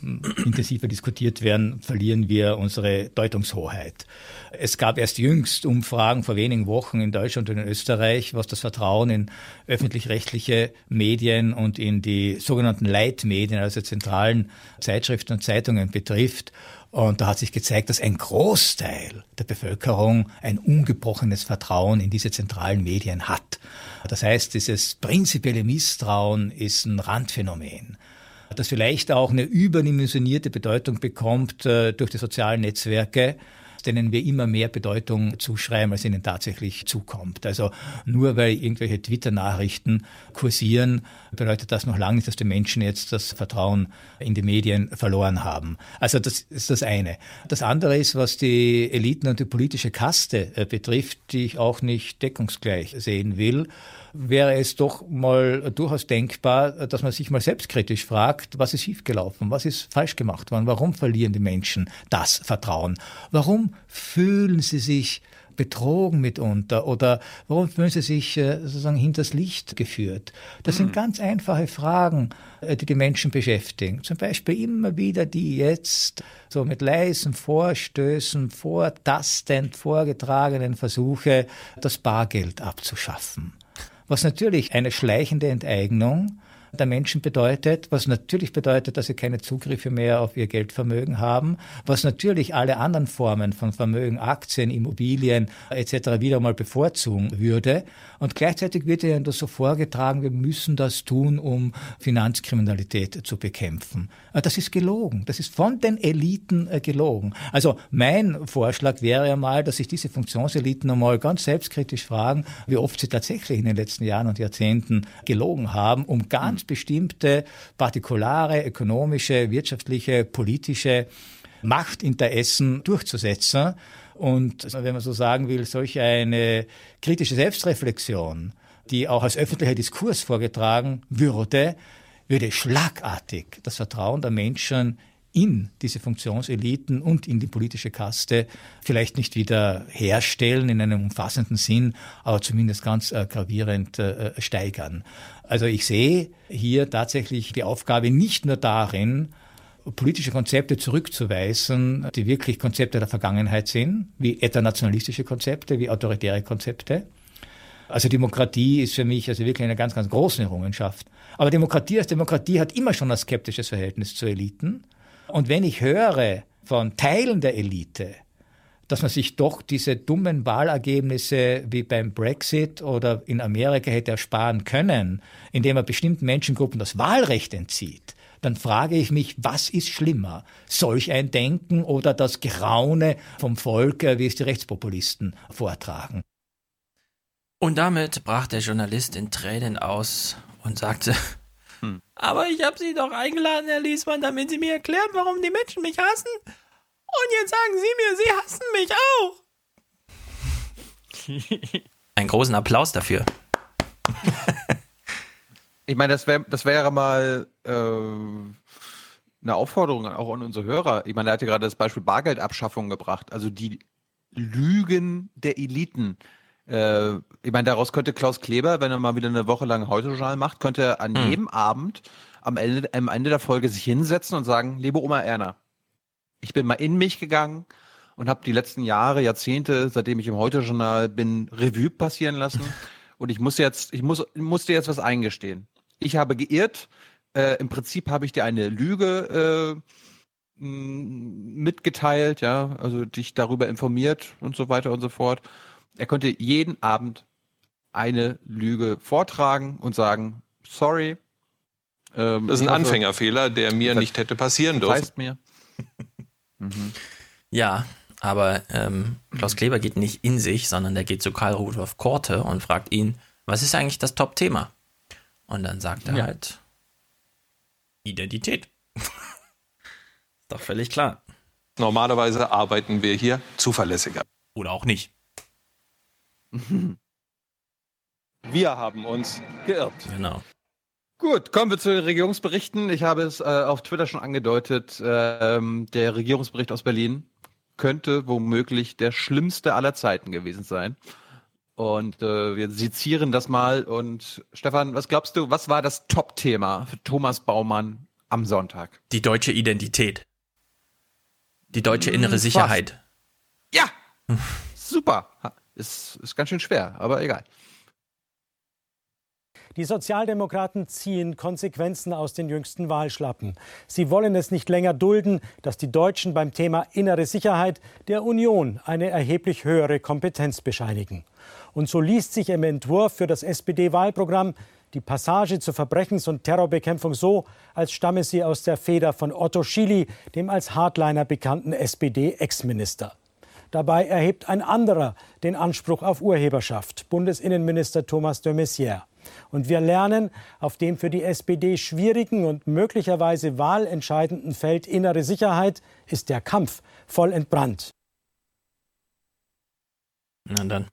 intensiver diskutiert werden, verlieren wir unsere Deutungshoheit. Es gab erst jüngst Umfragen vor wenigen Wochen in Deutschland und in Österreich, was das Vertrauen in öffentlich-rechtliche Medien und in die sogenannten Leitmedien, also zentralen Zeitschriften und Zeitungen betrifft. Und da hat sich gezeigt, dass ein Großteil der Bevölkerung ein ungebrochenes Vertrauen in diese zentralen Medien hat. Das heißt, dieses prinzipielle Misstrauen ist ein Randphänomen, das vielleicht auch eine überdimensionierte Bedeutung bekommt durch die sozialen Netzwerke, denen wir immer mehr Bedeutung zuschreiben, als ihnen tatsächlich zukommt. Also nur weil irgendwelche Twitter-Nachrichten kursieren, bedeutet das noch lange nicht, dass die Menschen jetzt das Vertrauen in die Medien verloren haben. Also das ist das eine. Das andere ist, was die Eliten und die politische Kaste betrifft, die ich auch nicht deckungsgleich sehen will, wäre es doch mal durchaus denkbar, dass man sich mal selbstkritisch fragt, was ist schiefgelaufen, was ist falsch gemacht worden, warum verlieren die Menschen das Vertrauen, warum fühlen sie sich betrogen mitunter oder warum fühlen sie sich sozusagen hinters Licht geführt. Das sind ganz einfache Fragen, die die Menschen beschäftigen. Zum Beispiel immer wieder die jetzt so mit leisen Vorstößen, vortastend vorgetragenen Versuche, das Bargeld abzuschaffen. Was natürlich eine schleichende Enteignung der Menschen bedeutet, was natürlich bedeutet, dass sie keine Zugriffe mehr auf ihr Geldvermögen haben, was natürlich alle anderen Formen von Vermögen, Aktien, Immobilien etc. wieder mal bevorzugen würde. Und gleichzeitig wird ja das so vorgetragen, wir müssen das tun, um Finanzkriminalität zu bekämpfen. Das ist gelogen. Das ist von den Eliten gelogen. Also mein Vorschlag wäre ja mal, dass sich diese Funktionseliten einmal ganz selbstkritisch fragen, wie oft sie tatsächlich in den letzten Jahren und Jahrzehnten gelogen haben, um ganz bestimmte partikulare ökonomische, wirtschaftliche, politische Machtinteressen durchzusetzen. Und wenn man so sagen will, solch eine kritische Selbstreflexion, die auch als öffentlicher Diskurs vorgetragen würde, würde schlagartig das Vertrauen der Menschen in diese Funktionseliten und in die politische Kaste vielleicht nicht wieder herstellen in einem umfassenden Sinn, aber zumindest ganz gravierend steigern. Also ich sehe hier tatsächlich die Aufgabe nicht nur darin, politische Konzepte zurückzuweisen, die wirklich Konzepte der Vergangenheit sind, wie etwa nationalistische Konzepte, wie autoritäre Konzepte. Also Demokratie ist für mich also wirklich eine ganz, ganz große Errungenschaft. Aber Demokratie als Demokratie hat immer schon ein skeptisches Verhältnis zu Eliten. Und wenn ich höre von Teilen der Elite, dass man sich doch diese dummen Wahlergebnisse wie beim Brexit oder in Amerika hätte ersparen können, indem man bestimmten Menschengruppen das Wahlrecht entzieht, dann frage ich mich, was ist schlimmer? Solch ein Denken oder das Geraune vom Volk, wie es die Rechtspopulisten vortragen? Und damit brach der Journalist in Tränen aus und sagte: Aber ich habe Sie doch eingeladen, Herr Liesmann, damit Sie mir erklären, warum die Menschen mich hassen. Und jetzt sagen Sie mir, Sie hassen mich auch. Einen großen Applaus dafür. Ich meine, das wäre mal eine Aufforderung auch an unsere Hörer. Ich meine, er hat ja gerade das Beispiel Bargeldabschaffung gebracht. Also die Lügen der Eliten. Ich meine, daraus könnte Klaus Kleber, wenn er mal wieder eine Woche lang Heute-Journal macht, könnte an jedem Abend am Ende der Folge sich hinsetzen und sagen: Liebe Oma Erna, ich bin mal in mich gegangen und habe die letzten Jahre, Jahrzehnte, seitdem ich im Heute-Journal bin, Revue passieren lassen und ich musste jetzt was eingestehen. Ich habe geirrt, im Prinzip habe ich dir eine Lüge mitgeteilt, ja, also dich darüber informiert und so weiter und so fort. Er könnte jeden Abend eine Lüge vortragen und sagen: Sorry. Das ist ein Anfängerfehler, der mir nicht hätte passieren dürfen. Heißt mir. Ja, aber Klaus Kleber geht nicht in sich, sondern der geht zu Karl Rudolf Korte und fragt ihn: Was ist eigentlich das Top-Thema? Und dann sagt er halt: Identität. Doch völlig klar. Normalerweise arbeiten wir hier zuverlässiger. Oder auch nicht. Wir haben uns geirrt. Genau. Gut, kommen wir zu den Regierungsberichten. Ich habe es auf Twitter schon angedeutet, der Regierungsbericht aus Berlin könnte womöglich der schlimmste aller Zeiten gewesen sein. Und wir sezieren das mal. Und Stefan, was glaubst du, was war das Top-Thema für Thomas Baumann am Sonntag? Die deutsche Identität. Die deutsche innere Sicherheit. Fast. Ja, super. Ist ganz schön schwer, aber egal. Die Sozialdemokraten ziehen Konsequenzen aus den jüngsten Wahlschlappen. Sie wollen es nicht länger dulden, dass die Deutschen beim Thema innere Sicherheit der Union eine erheblich höhere Kompetenz bescheinigen. Und so liest sich im Entwurf für das SPD-Wahlprogramm die Passage zur Verbrechens- und Terrorbekämpfung so, als stamme sie aus der Feder von Otto Schily, dem als Hardliner bekannten SPD-Ex-Minister. Dabei erhebt ein anderer den Anspruch auf Urheberschaft, Bundesinnenminister Thomas de Maizière. Und wir lernen, auf dem für die SPD schwierigen und möglicherweise wahlentscheidenden Feld innere Sicherheit ist der Kampf voll entbrannt. Na dann.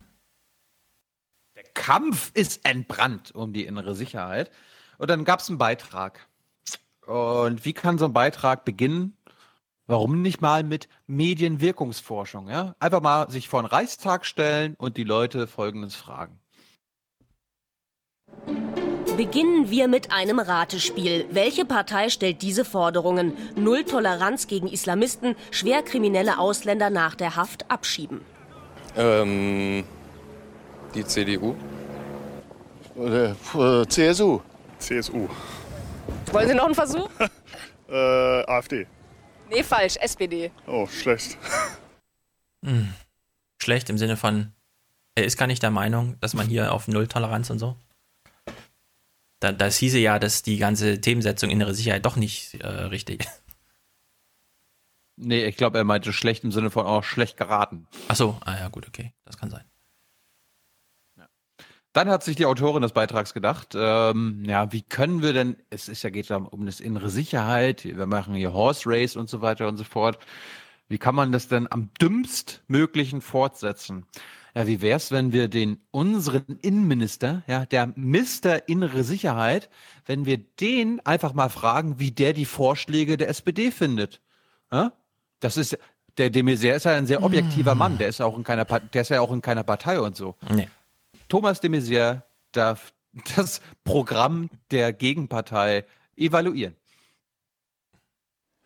Der Kampf ist entbrannt um die innere Sicherheit. Und dann gab es einen Beitrag. Und wie kann so ein Beitrag beginnen? Warum nicht mal mit Medienwirkungsforschung? Ja? Einfach mal sich vor den Reichstag stellen und die Leute Folgendes fragen. Beginnen wir mit einem Ratespiel. Welche Partei stellt diese Forderungen? Null Toleranz gegen Islamisten, schwerkriminelle Ausländer nach der Haft abschieben. Die CDU? Oder CSU. CSU. Wollen Sie noch einen Versuch? AfD. Nee, falsch, SPD. Oh, schlecht. Schlecht im Sinne von, er ist gar nicht der Meinung, dass man hier auf Nulltoleranz und so. Das hieße ja, dass die ganze Themensetzung innere Sicherheit doch nicht richtig ist. Nee, ich glaube, er meinte schlecht im Sinne von auch schlecht geraten. Ach so, ah ja, gut, okay, das kann sein. Ja. Dann hat sich die Autorin des Beitrags gedacht, ja, wie können wir denn, es ist ja, geht ja um das innere Sicherheit, wir machen hier Horse Race und so weiter und so fort, wie kann man das denn am dümmstmöglichen fortsetzen? Ja, wie wär's, wenn wir unseren Innenminister, ja, der Mister Innere Sicherheit, wenn wir den einfach mal fragen, wie der die Vorschläge der SPD findet? Ja? Das ist, der de Maizière ist ja ein sehr objektiver Mann, der ist ja auch in keiner Partei und so. Nee. Thomas de Maizière darf das Programm der Gegenpartei evaluieren.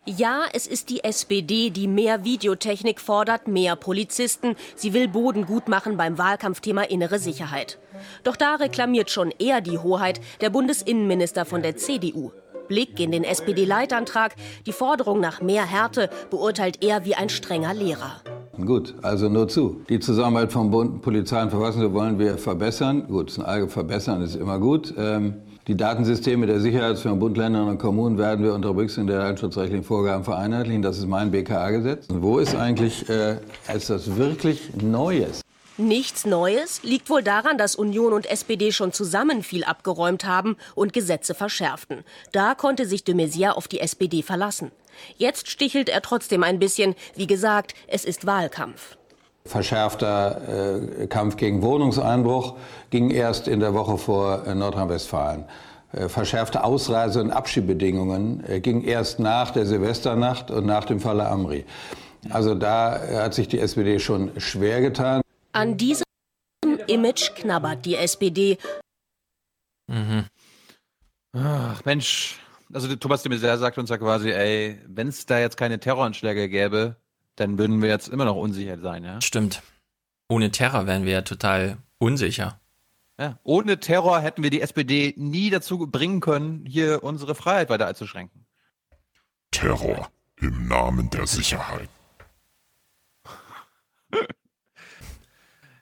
Ja, es ist die SPD, die mehr Videotechnik fordert, mehr Polizisten. Sie will Boden gut machen beim Wahlkampfthema innere Sicherheit. Doch da reklamiert schon eher die Hoheit der Bundesinnenminister von der CDU. Blick in den SPD-Leitantrag, die Forderung nach mehr Härte beurteilt er wie ein strenger Lehrer. Gut, also nur zu. Die Zusammenarbeit von Bund, Polizei und Verfassung wollen wir verbessern. Gut, verbessern ist immer gut. Die Datensysteme der Sicherheitsfirmen, Bund, Ländern und Kommunen werden wir unter Berücksichtigung der datenschutzrechtlichen Vorgaben vereinheitlichen. Das ist mein BKA-Gesetz. Und wo ist eigentlich das wirklich Neues? Nichts Neues liegt wohl daran, dass Union und SPD schon zusammen viel abgeräumt haben und Gesetze verschärften. Da konnte sich de Maizière auf die SPD verlassen. Jetzt stichelt er trotzdem ein bisschen. Wie gesagt, es ist Wahlkampf. Verschärfter Kampf gegen Wohnungseinbruch ging erst in der Woche vor Nordrhein-Westfalen. Verschärfte Ausreise- und Abschiebebedingungen ging erst nach der Silvesternacht und nach dem Falle Amri. Also da hat sich die SPD schon schwer getan. An diesem Image knabbert die SPD. Mhm. Ach Mensch, also Thomas de Maizière sagt uns ja quasi, ey, wenn es da jetzt keine Terroranschläge gäbe, dann würden wir jetzt immer noch unsicher sein, ja? Stimmt. Ohne Terror wären wir ja total unsicher. Ja, ohne Terror hätten wir die SPD nie dazu bringen können, hier unsere Freiheit weiter einzuschränken. Terror im Namen der Sicherheit.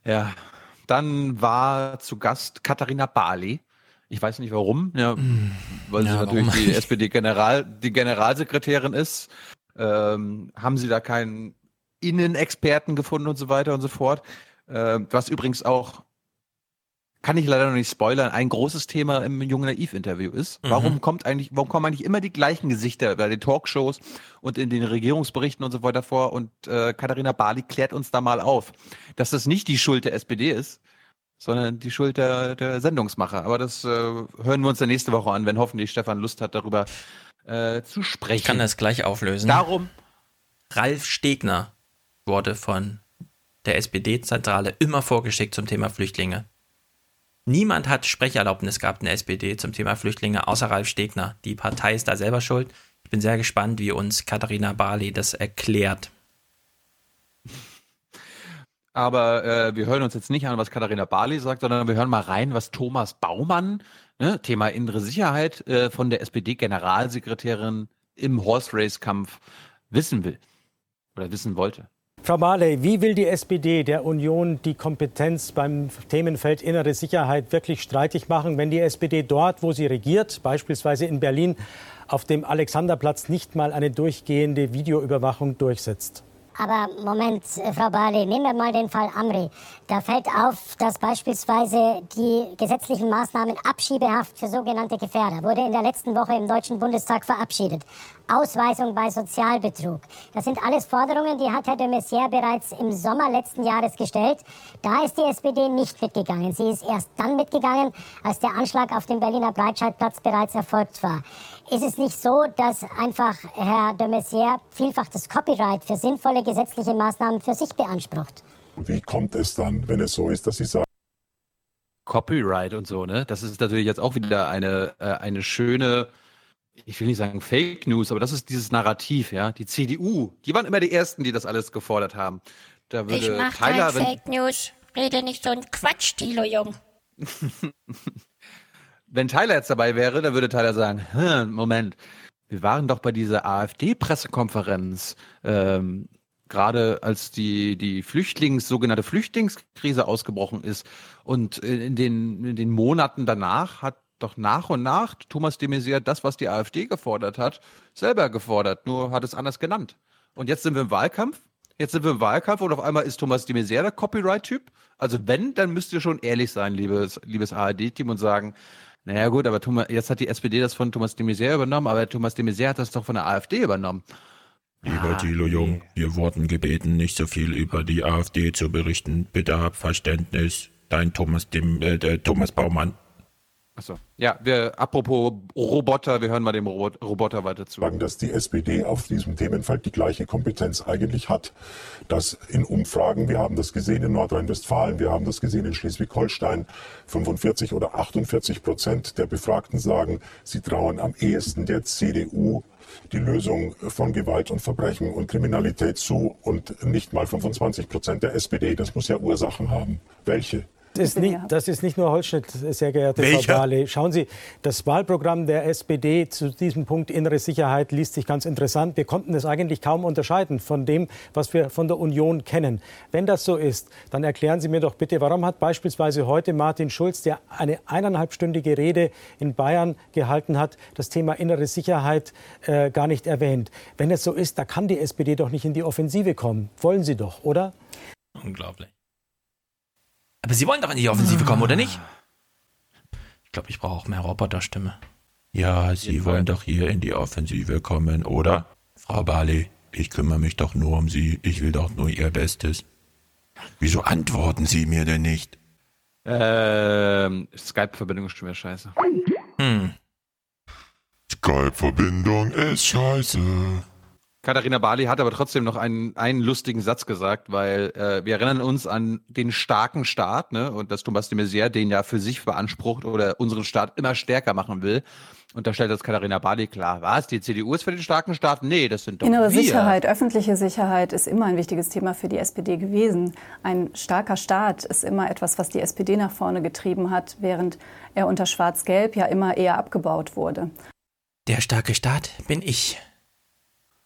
Ja, dann war zu Gast Katharina Barley. Ich weiß nicht warum, ja, weil sie natürlich die SPD-Generalsekretärin ist. Haben sie da keinen Innenexperten gefunden und so weiter und so fort. Was übrigens auch, kann ich leider noch nicht spoilern, ein großes Thema im Jung Naiv-Interview ist. Warum kommen eigentlich immer die gleichen Gesichter bei den Talkshows und in den Regierungsberichten und so weiter vor? Und Katharina Barley klärt uns da mal auf, dass das nicht die Schuld der SPD ist, sondern die Schuld der Sendungsmacher. Aber das hören wir uns dann nächste Woche an, wenn hoffentlich Stefan Lust hat, darüber zu sprechen. Ich kann das gleich auflösen. Darum, Ralf Stegner wurde von der SPD-Zentrale immer vorgeschickt zum Thema Flüchtlinge. Niemand hat Sprecherlaubnis gehabt in der SPD zum Thema Flüchtlinge, außer Ralf Stegner. Die Partei ist da selber schuld. Ich bin sehr gespannt, wie uns Katharina Barley das erklärt. Aber wir hören uns jetzt nicht an, was Katharina Barley sagt, sondern wir hören mal rein, was Thomas Baumann, ne, Thema innere Sicherheit, von der SPD-Generalsekretärin im Horse-Race-Kampf wissen will oder wissen wollte. Frau Barley, wie will die SPD der Union die Kompetenz beim Themenfeld innere Sicherheit wirklich streitig machen, wenn die SPD dort, wo sie regiert, beispielsweise in Berlin, auf dem Alexanderplatz nicht mal eine durchgehende Videoüberwachung durchsetzt? Aber Moment, Frau Barley, nehmen wir mal den Fall Amri. Da fällt auf, dass beispielsweise die gesetzlichen Maßnahmen Abschiebehaft für sogenannte Gefährder wurde in der letzten Woche im Deutschen Bundestag verabschiedet. Ausweisung bei Sozialbetrug. Das sind alles Forderungen, die hat Herr de Maizière bereits im Sommer letzten Jahres gestellt. Da ist die SPD nicht mitgegangen. Sie ist erst dann mitgegangen, als der Anschlag auf dem Berliner Breitscheidplatz bereits erfolgt war. Ist es nicht so, dass einfach Herr de Maizière vielfach das Copyright für sinnvolle gesetzliche Maßnahmen für sich beansprucht? Wie kommt es dann, wenn es so ist, dass Sie sagen... Copyright und so, ne? Das ist natürlich jetzt auch wieder eine schöne... Ich will nicht sagen Fake News, aber das ist dieses Narrativ, ja. Die CDU, die waren immer die Ersten, die das alles gefordert haben. Da würde ich mach Tyler, kein Fake News, rede nicht so ein Quatsch, Thilo Jung. wenn Tyler jetzt dabei wäre, dann würde Tyler sagen, Moment, wir waren doch bei dieser AfD-Pressekonferenz, gerade als die sogenannte Flüchtlingskrise ausgebrochen ist. Und in den Monaten danach hat doch nach und nach Thomas de Maizière das, was die AfD gefordert hat, selber gefordert, nur hat es anders genannt. Und jetzt sind wir im Wahlkampf. Jetzt sind wir im Wahlkampf und auf einmal ist Thomas de Maizière der Copyright-Typ. Also wenn, dann müsst ihr schon ehrlich sein, liebes ARD-Team, und sagen, naja gut, aber jetzt hat die SPD das von Thomas de Maizière übernommen, aber Thomas de Maizière hat das doch von der AfD übernommen. Lieber Thilo Jung, wir wurden gebeten, nicht so viel über die AfD zu berichten. Bitte hab Verständnis. Dein Thomas Baumann. Achso. Ja, apropos Roboter, wir hören mal dem Roboter weiter zu. Sagen, dass die SPD auf diesem Themenfeld die gleiche Kompetenz eigentlich hat. Dass in Umfragen, wir haben das gesehen in Nordrhein-Westfalen, wir haben das gesehen in Schleswig-Holstein, 45 oder 48% der Befragten sagen, sie trauen am ehesten der CDU die Lösung von Gewalt und Verbrechen und Kriminalität zu, und nicht mal 25% der SPD. Das muss ja Ursachen haben. Welche? Das ist nicht nur Holzschnitt, sehr geehrte Frau Barley. Schauen Sie, das Wahlprogramm der SPD zu diesem Punkt innere Sicherheit liest sich ganz interessant. Wir konnten es eigentlich kaum unterscheiden von dem, was wir von der Union kennen. Wenn das so ist, dann erklären Sie mir doch bitte, warum hat beispielsweise heute Martin Schulz, der eine 1,5-stündige Rede in Bayern gehalten hat, das Thema innere Sicherheit gar nicht erwähnt? Wenn es so ist, da kann die SPD doch nicht in die Offensive kommen. Wollen Sie doch, oder? Unglaublich. Aber Sie wollen doch in die Offensive kommen, oder nicht? Ich glaube, ich brauche auch mehr Roboterstimme. Ja, Sie wollen doch hier in die Offensive kommen, oder? Frau Barley, ich kümmere mich doch nur um Sie. Ich will doch nur Ihr Bestes. Wieso antworten Sie mir denn nicht? Skype-Verbindung ist schon wieder scheiße. Skype-Verbindung ist scheiße. Katharina Barley hat aber trotzdem noch einen lustigen Satz gesagt, weil wir erinnern uns an den starken Staat, ne? Und dass Thomas de Maizière den ja für sich beansprucht oder unseren Staat immer stärker machen will. Und da stellt das Katharina Barley klar. Was? Die CDU ist für den starken Staat? Nee, das sind doch innere wir. Sicherheit, öffentliche Sicherheit ist immer ein wichtiges Thema für die SPD gewesen. Ein starker Staat ist immer etwas, was die SPD nach vorne getrieben hat, während er unter Schwarz-Gelb ja immer eher abgebaut wurde. Der starke Staat bin ich.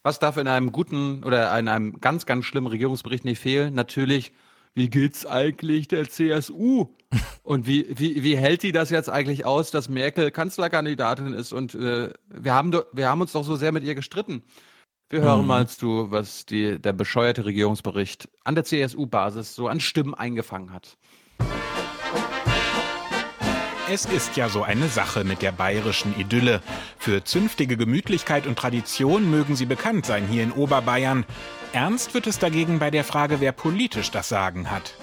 Was darf in einem guten oder in einem ganz, ganz schlimmen Regierungsbericht nicht fehlen? Natürlich, wie geht's eigentlich der CSU? Und wie hält die das jetzt eigentlich aus, dass Merkel Kanzlerkandidatin ist? Und wir haben uns doch so sehr mit ihr gestritten. Wir hören mal zu, was der bescheuerte Regierungsbericht an der CSU-Basis so an Stimmen eingefangen hat. Es ist ja so eine Sache mit der bayerischen Idylle. Für zünftige Gemütlichkeit und Tradition mögen sie bekannt sein hier in Oberbayern. Ernst wird es dagegen bei der Frage, wer politisch das Sagen hat.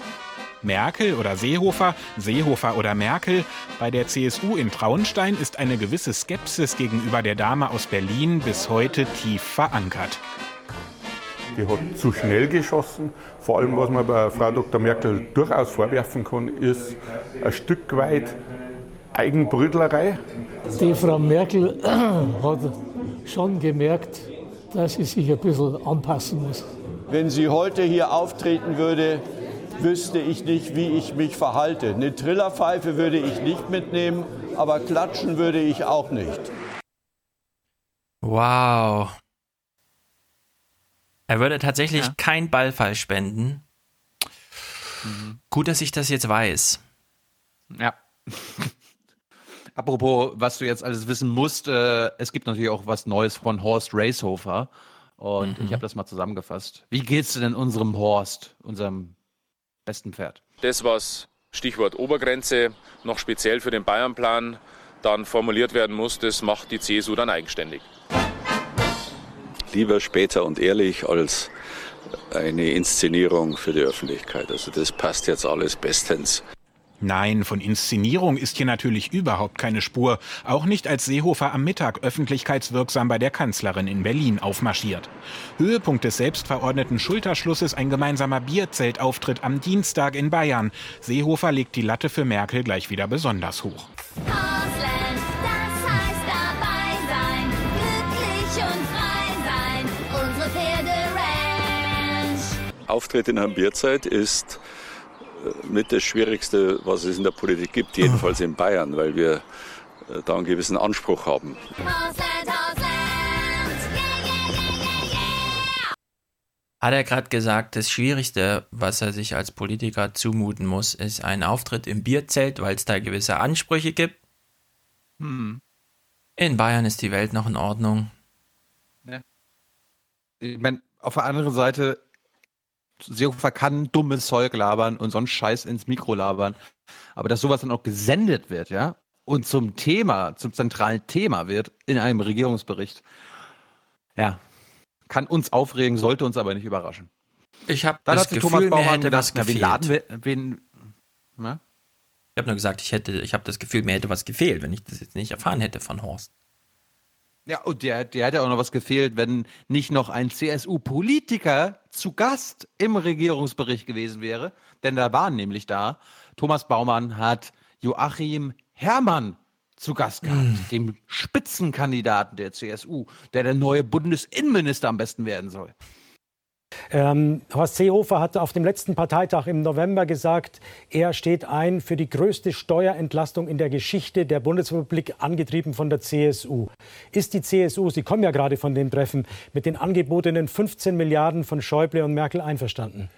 Merkel oder Seehofer, Seehofer oder Merkel. Bei der CSU in Traunstein ist eine gewisse Skepsis gegenüber der Dame aus Berlin bis heute tief verankert. Die hat zu schnell geschossen. Vor allem, was man bei Frau Dr. Merkel durchaus vorwerfen kann, ist ein Stück weit Eigenbrötlerei. Die Frau Merkel hat schon gemerkt, dass sie sich ein bisschen anpassen muss. Wenn sie heute hier auftreten würde, wüsste ich nicht, wie ich mich verhalte. Eine Trillerpfeife würde ich nicht mitnehmen, aber klatschen würde ich auch nicht. Wow. Er würde tatsächlich keinen Beifall spenden. Mhm. Gut, dass ich das jetzt weiß. Ja. Apropos, was du jetzt alles wissen musst, es gibt natürlich auch was Neues von Horst Racehofer. Und ich habe das mal zusammengefasst. Wie geht's denn unserem Horst, unserem besten Pferd? Das, was Stichwort Obergrenze noch speziell für den Bayernplan dann formuliert werden muss, das macht die CSU dann eigenständig. Lieber später und ehrlich als eine Inszenierung für die Öffentlichkeit. Also das passt jetzt alles bestens. Nein, von Inszenierung ist hier natürlich überhaupt keine Spur. Auch nicht, als Seehofer am Mittag öffentlichkeitswirksam bei der Kanzlerin in Berlin aufmarschiert. Höhepunkt des selbstverordneten Schulterschlusses ein gemeinsamer Bierzeltauftritt am Dienstag in Bayern. Seehofer legt die Latte für Merkel gleich wieder besonders hoch. Ausland, das heißt dabei sein, glücklich und frei sein, unsere Pferderanch. Auftritt in einem Bierzelt ist mit das Schwierigste, was es in der Politik gibt, jedenfalls in Bayern, weil wir da einen gewissen Anspruch haben. Hat er gerade gesagt, das Schwierigste, was er sich als Politiker zumuten muss, ist ein Auftritt im Bierzelt, weil es da gewisse Ansprüche gibt? In Bayern ist die Welt noch in Ordnung. Ja. Ich meine, auf der anderen Seite, Seehofer kann dummes Zeug labern und so einen Scheiß ins Mikro labern. Aber dass sowas dann auch gesendet wird, ja, und zum Thema, zum zentralen Thema wird in einem Regierungsbericht, ja, kann uns aufregen, sollte uns aber nicht überraschen. Ich habe das Gefühl, mir hätte was gefehlt. Ich habe nur gesagt, ich habe das Gefühl, mir hätte was gefehlt, wenn ich das jetzt nicht erfahren hätte von Horst. Ja, und der hätte auch noch was gefehlt, wenn nicht noch ein CSU-Politiker zu Gast im Regierungsbericht gewesen wäre. Denn da waren nämlich da, Thomas Baumann hat Joachim Herrmann zu Gast gehabt, dem Spitzenkandidaten der CSU, der neue Bundesinnenminister am besten werden soll. Horst Seehofer hat auf dem letzten Parteitag im November gesagt, er steht ein für die größte Steuerentlastung in der Geschichte der Bundesrepublik, angetrieben von der CSU. Ist die CSU, Sie kommen ja gerade von dem Treffen, mit den angebotenen 15 Milliarden von Schäuble und Merkel einverstanden?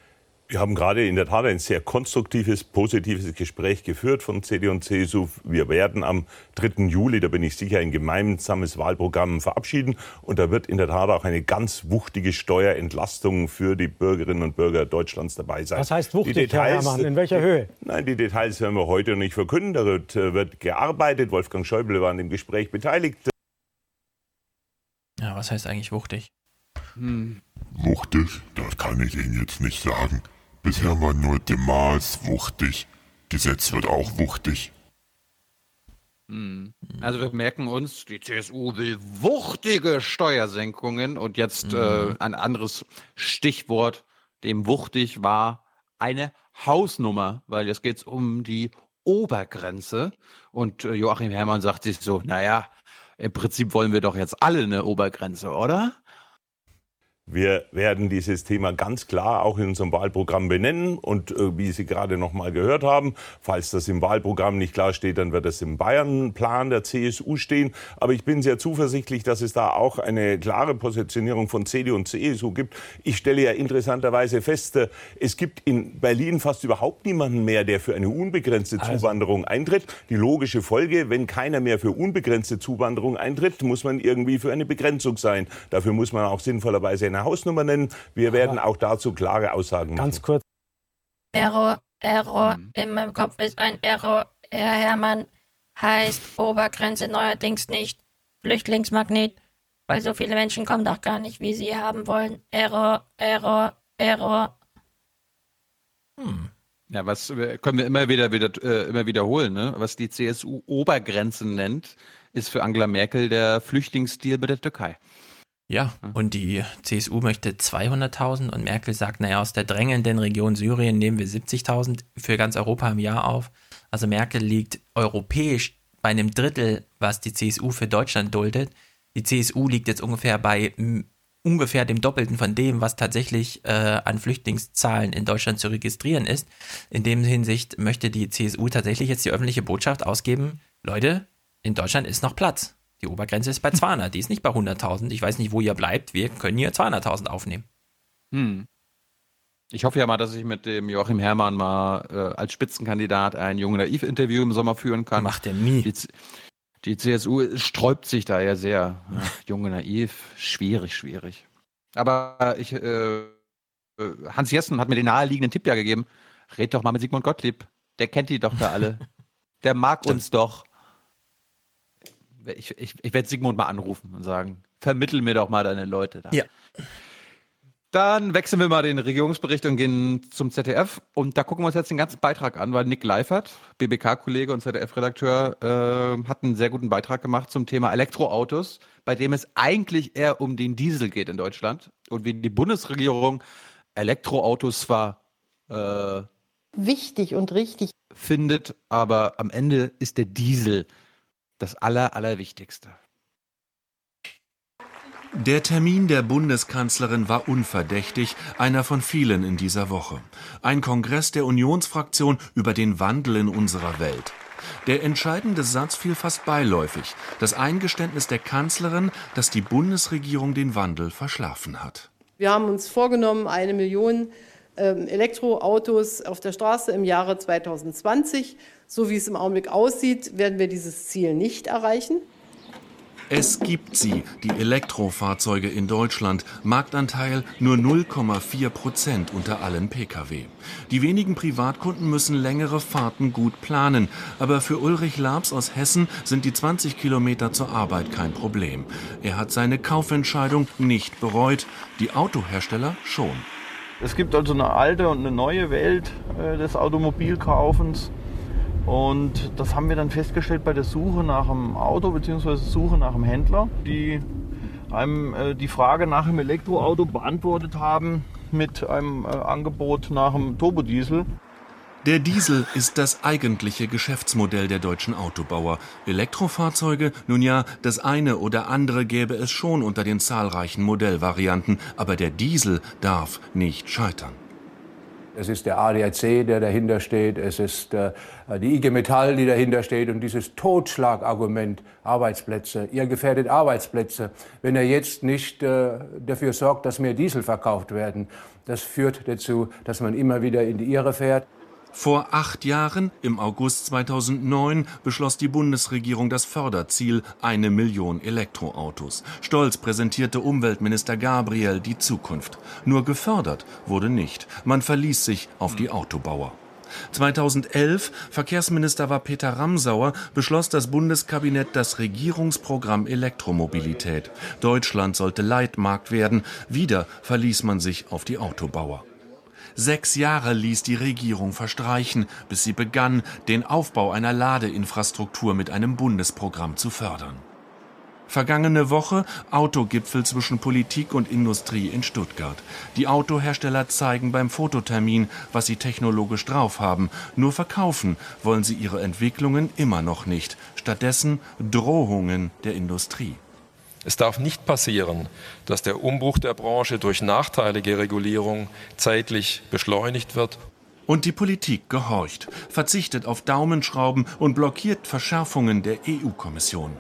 Wir haben gerade in der Tat ein sehr konstruktives, positives Gespräch geführt von CDU und CSU. Wir werden am 3. Juli, da bin ich sicher, ein gemeinsames Wahlprogramm verabschieden. Und da wird in der Tat auch eine ganz wuchtige Steuerentlastung für die Bürgerinnen und Bürger Deutschlands dabei sein. Was heißt wuchtig, Herr Herrmann? In welcher Höhe? Nein, die Details werden wir heute nicht verkünden. Da wird gearbeitet. Wolfgang Schäuble war an dem Gespräch beteiligt. Ja, was heißt eigentlich wuchtig? Wuchtig? Das kann ich Ihnen jetzt nicht sagen. Bisher war nur Demaß wuchtig. Gesetz wird auch wuchtig. Also wir merken uns, die CSU will wuchtige Steuersenkungen. Und jetzt ein anderes Stichwort, dem wuchtig war, eine Hausnummer. Weil jetzt geht es um die Obergrenze. Und Joachim Herrmann sagt sich so, naja, im Prinzip wollen wir doch jetzt alle eine Obergrenze, oder? Wir werden dieses Thema ganz klar auch in unserem Wahlprogramm benennen. Und wie Sie gerade noch mal gehört haben, falls das im Wahlprogramm nicht klar steht, dann wird das im Bayern-Plan der CSU stehen. Aber ich bin sehr zuversichtlich, dass es da auch eine klare Positionierung von CDU und CSU gibt. Ich stelle ja interessanterweise fest, es gibt in Berlin fast überhaupt niemanden mehr, der für eine unbegrenzte Zuwanderung eintritt. Die logische Folge, wenn keiner mehr für unbegrenzte Zuwanderung eintritt, muss man irgendwie für eine Begrenzung sein. Dafür muss man auch sinnvollerweise Hausnummer nennen. Wir werden auch dazu klare Aussagen machen. Ganz kurz. Error, Error, in meinem Kopf ist ein Error. Herr Herrmann heißt Obergrenze neuerdings nicht Flüchtlingsmagnet, weil so viele Menschen kommen doch gar nicht, wie sie haben wollen. Error, Error, Error. Ja, was können wir immer wiederholen, ne? Was die CSU Obergrenzen nennt, ist für Angela Merkel der Flüchtlingsdeal mit der Türkei. Ja, und die CSU möchte 200.000 und Merkel sagt, naja, aus der drängenden Region Syrien nehmen wir 70.000 für ganz Europa im Jahr auf. Also Merkel liegt europäisch bei einem Drittel, was die CSU für Deutschland duldet. Die CSU liegt jetzt ungefähr bei ungefähr dem Doppelten von dem, was tatsächlich an Flüchtlingszahlen in Deutschland zu registrieren ist. In dem Hinsicht möchte die CSU tatsächlich jetzt die öffentliche Botschaft ausgeben, Leute, in Deutschland ist noch Platz. Die Obergrenze ist bei 200, die ist nicht bei 100.000. Ich weiß nicht, wo ihr bleibt. Wir können hier 200.000 aufnehmen. Ich hoffe ja mal, dass ich mit dem Joachim Herrmann mal als Spitzenkandidat ein Jung-Naiv-Interview im Sommer führen kann. Macht er nie. Die CSU sträubt sich da ja sehr. Ja. Jung-Naiv, schwierig. Aber Hans Jessen hat mir den naheliegenden Tipp ja gegeben. Red doch mal mit Sigmund Gottlieb. Der kennt die doch da alle. Der mag uns doch. Ich werde Sigmund mal anrufen und sagen, vermittel mir doch mal deine Leute da. Ja. Dann wechseln wir mal den Regierungsbericht und gehen zum ZDF. Und da gucken wir uns jetzt den ganzen Beitrag an, weil Nick Leifert, BBK-Kollege und ZDF-Redakteur, hat einen sehr guten Beitrag gemacht zum Thema Elektroautos, bei dem es eigentlich eher um den Diesel geht in Deutschland. Und wie die Bundesregierung Elektroautos zwar wichtig und richtig findet, aber am Ende ist der Diesel das Allerwichtigste. Der Termin der Bundeskanzlerin war unverdächtig, einer von vielen in dieser Woche. Ein Kongress der Unionsfraktion über den Wandel in unserer Welt. Der entscheidende Satz fiel fast beiläufig, das Eingeständnis der Kanzlerin, dass die Bundesregierung den Wandel verschlafen hat. Wir haben uns vorgenommen, 1 Million Elektroautos auf der Straße im Jahre 2020. So wie es im Augenblick aussieht, werden wir dieses Ziel nicht erreichen. Es gibt sie, die Elektrofahrzeuge in Deutschland. Marktanteil nur 0,4% unter allen Pkw. Die wenigen Privatkunden müssen längere Fahrten gut planen. Aber für Ulrich Labs aus Hessen sind die 20 Kilometer zur Arbeit kein Problem. Er hat seine Kaufentscheidung nicht bereut, die Autohersteller schon. Es gibt also eine alte und eine neue Welt des Automobilkaufens. Und das haben wir dann festgestellt bei der Suche nach einem Auto bzw. Suche nach einem Händler, die einem die Frage nach einem Elektroauto beantwortet haben mit einem Angebot nach einem Turbodiesel. Der Diesel ist das eigentliche Geschäftsmodell der deutschen Autobauer. Elektrofahrzeuge, nun ja, das eine oder andere gäbe es schon unter den zahlreichen Modellvarianten. Aber der Diesel darf nicht scheitern. Es ist der ADAC, der dahinter steht, es ist die IG Metall, die dahinter steht. Und dieses Totschlagargument, Arbeitsplätze, ihr gefährdet Arbeitsplätze, wenn ihr jetzt nicht dafür sorgt, dass mehr Diesel verkauft werden, das führt dazu, dass man immer wieder in die Irre fährt. Vor 8 Jahren, im August 2009, beschloss die Bundesregierung das Förderziel 1 Million Elektroautos. Stolz präsentierte Umweltminister Gabriel die Zukunft. Nur gefördert wurde nicht. Man verließ sich auf die Autobauer. 2011, Verkehrsminister war Peter Ramsauer, beschloss das Bundeskabinett das Regierungsprogramm Elektromobilität. Deutschland sollte Leitmarkt werden. Wieder verließ man sich auf die Autobauer. 6 Jahre ließ die Regierung verstreichen, bis sie begann, den Aufbau einer Ladeinfrastruktur mit einem Bundesprogramm zu fördern. Vergangene Woche Autogipfel zwischen Politik und Industrie in Stuttgart. Die Autohersteller zeigen beim Fototermin, was sie technologisch drauf haben. Nur verkaufen wollen sie ihre Entwicklungen immer noch nicht. Stattdessen Drohungen der Industrie. Es darf nicht passieren, dass der Umbruch der Branche durch nachteilige Regulierung zeitlich beschleunigt wird. Und die Politik gehorcht, verzichtet auf Daumenschrauben und blockiert Verschärfungen der EU-Kommission.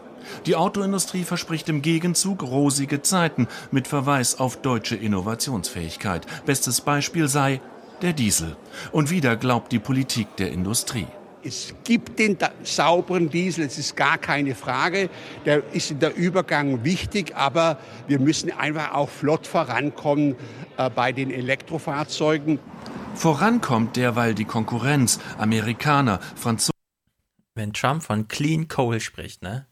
Die Autoindustrie verspricht im Gegenzug rosige Zeiten mit Verweis auf deutsche Innovationsfähigkeit. Bestes Beispiel sei der Diesel. Und wieder glaubt die Politik der Industrie. Es gibt den sauberen Diesel, es ist gar keine Frage, da ist der Übergang wichtig, aber wir müssen einfach auch flott vorankommen bei den Elektrofahrzeugen. Vorankommt derweil die Konkurrenz, Amerikaner, Franzosen. Wenn Trump von Clean Coal spricht, ne,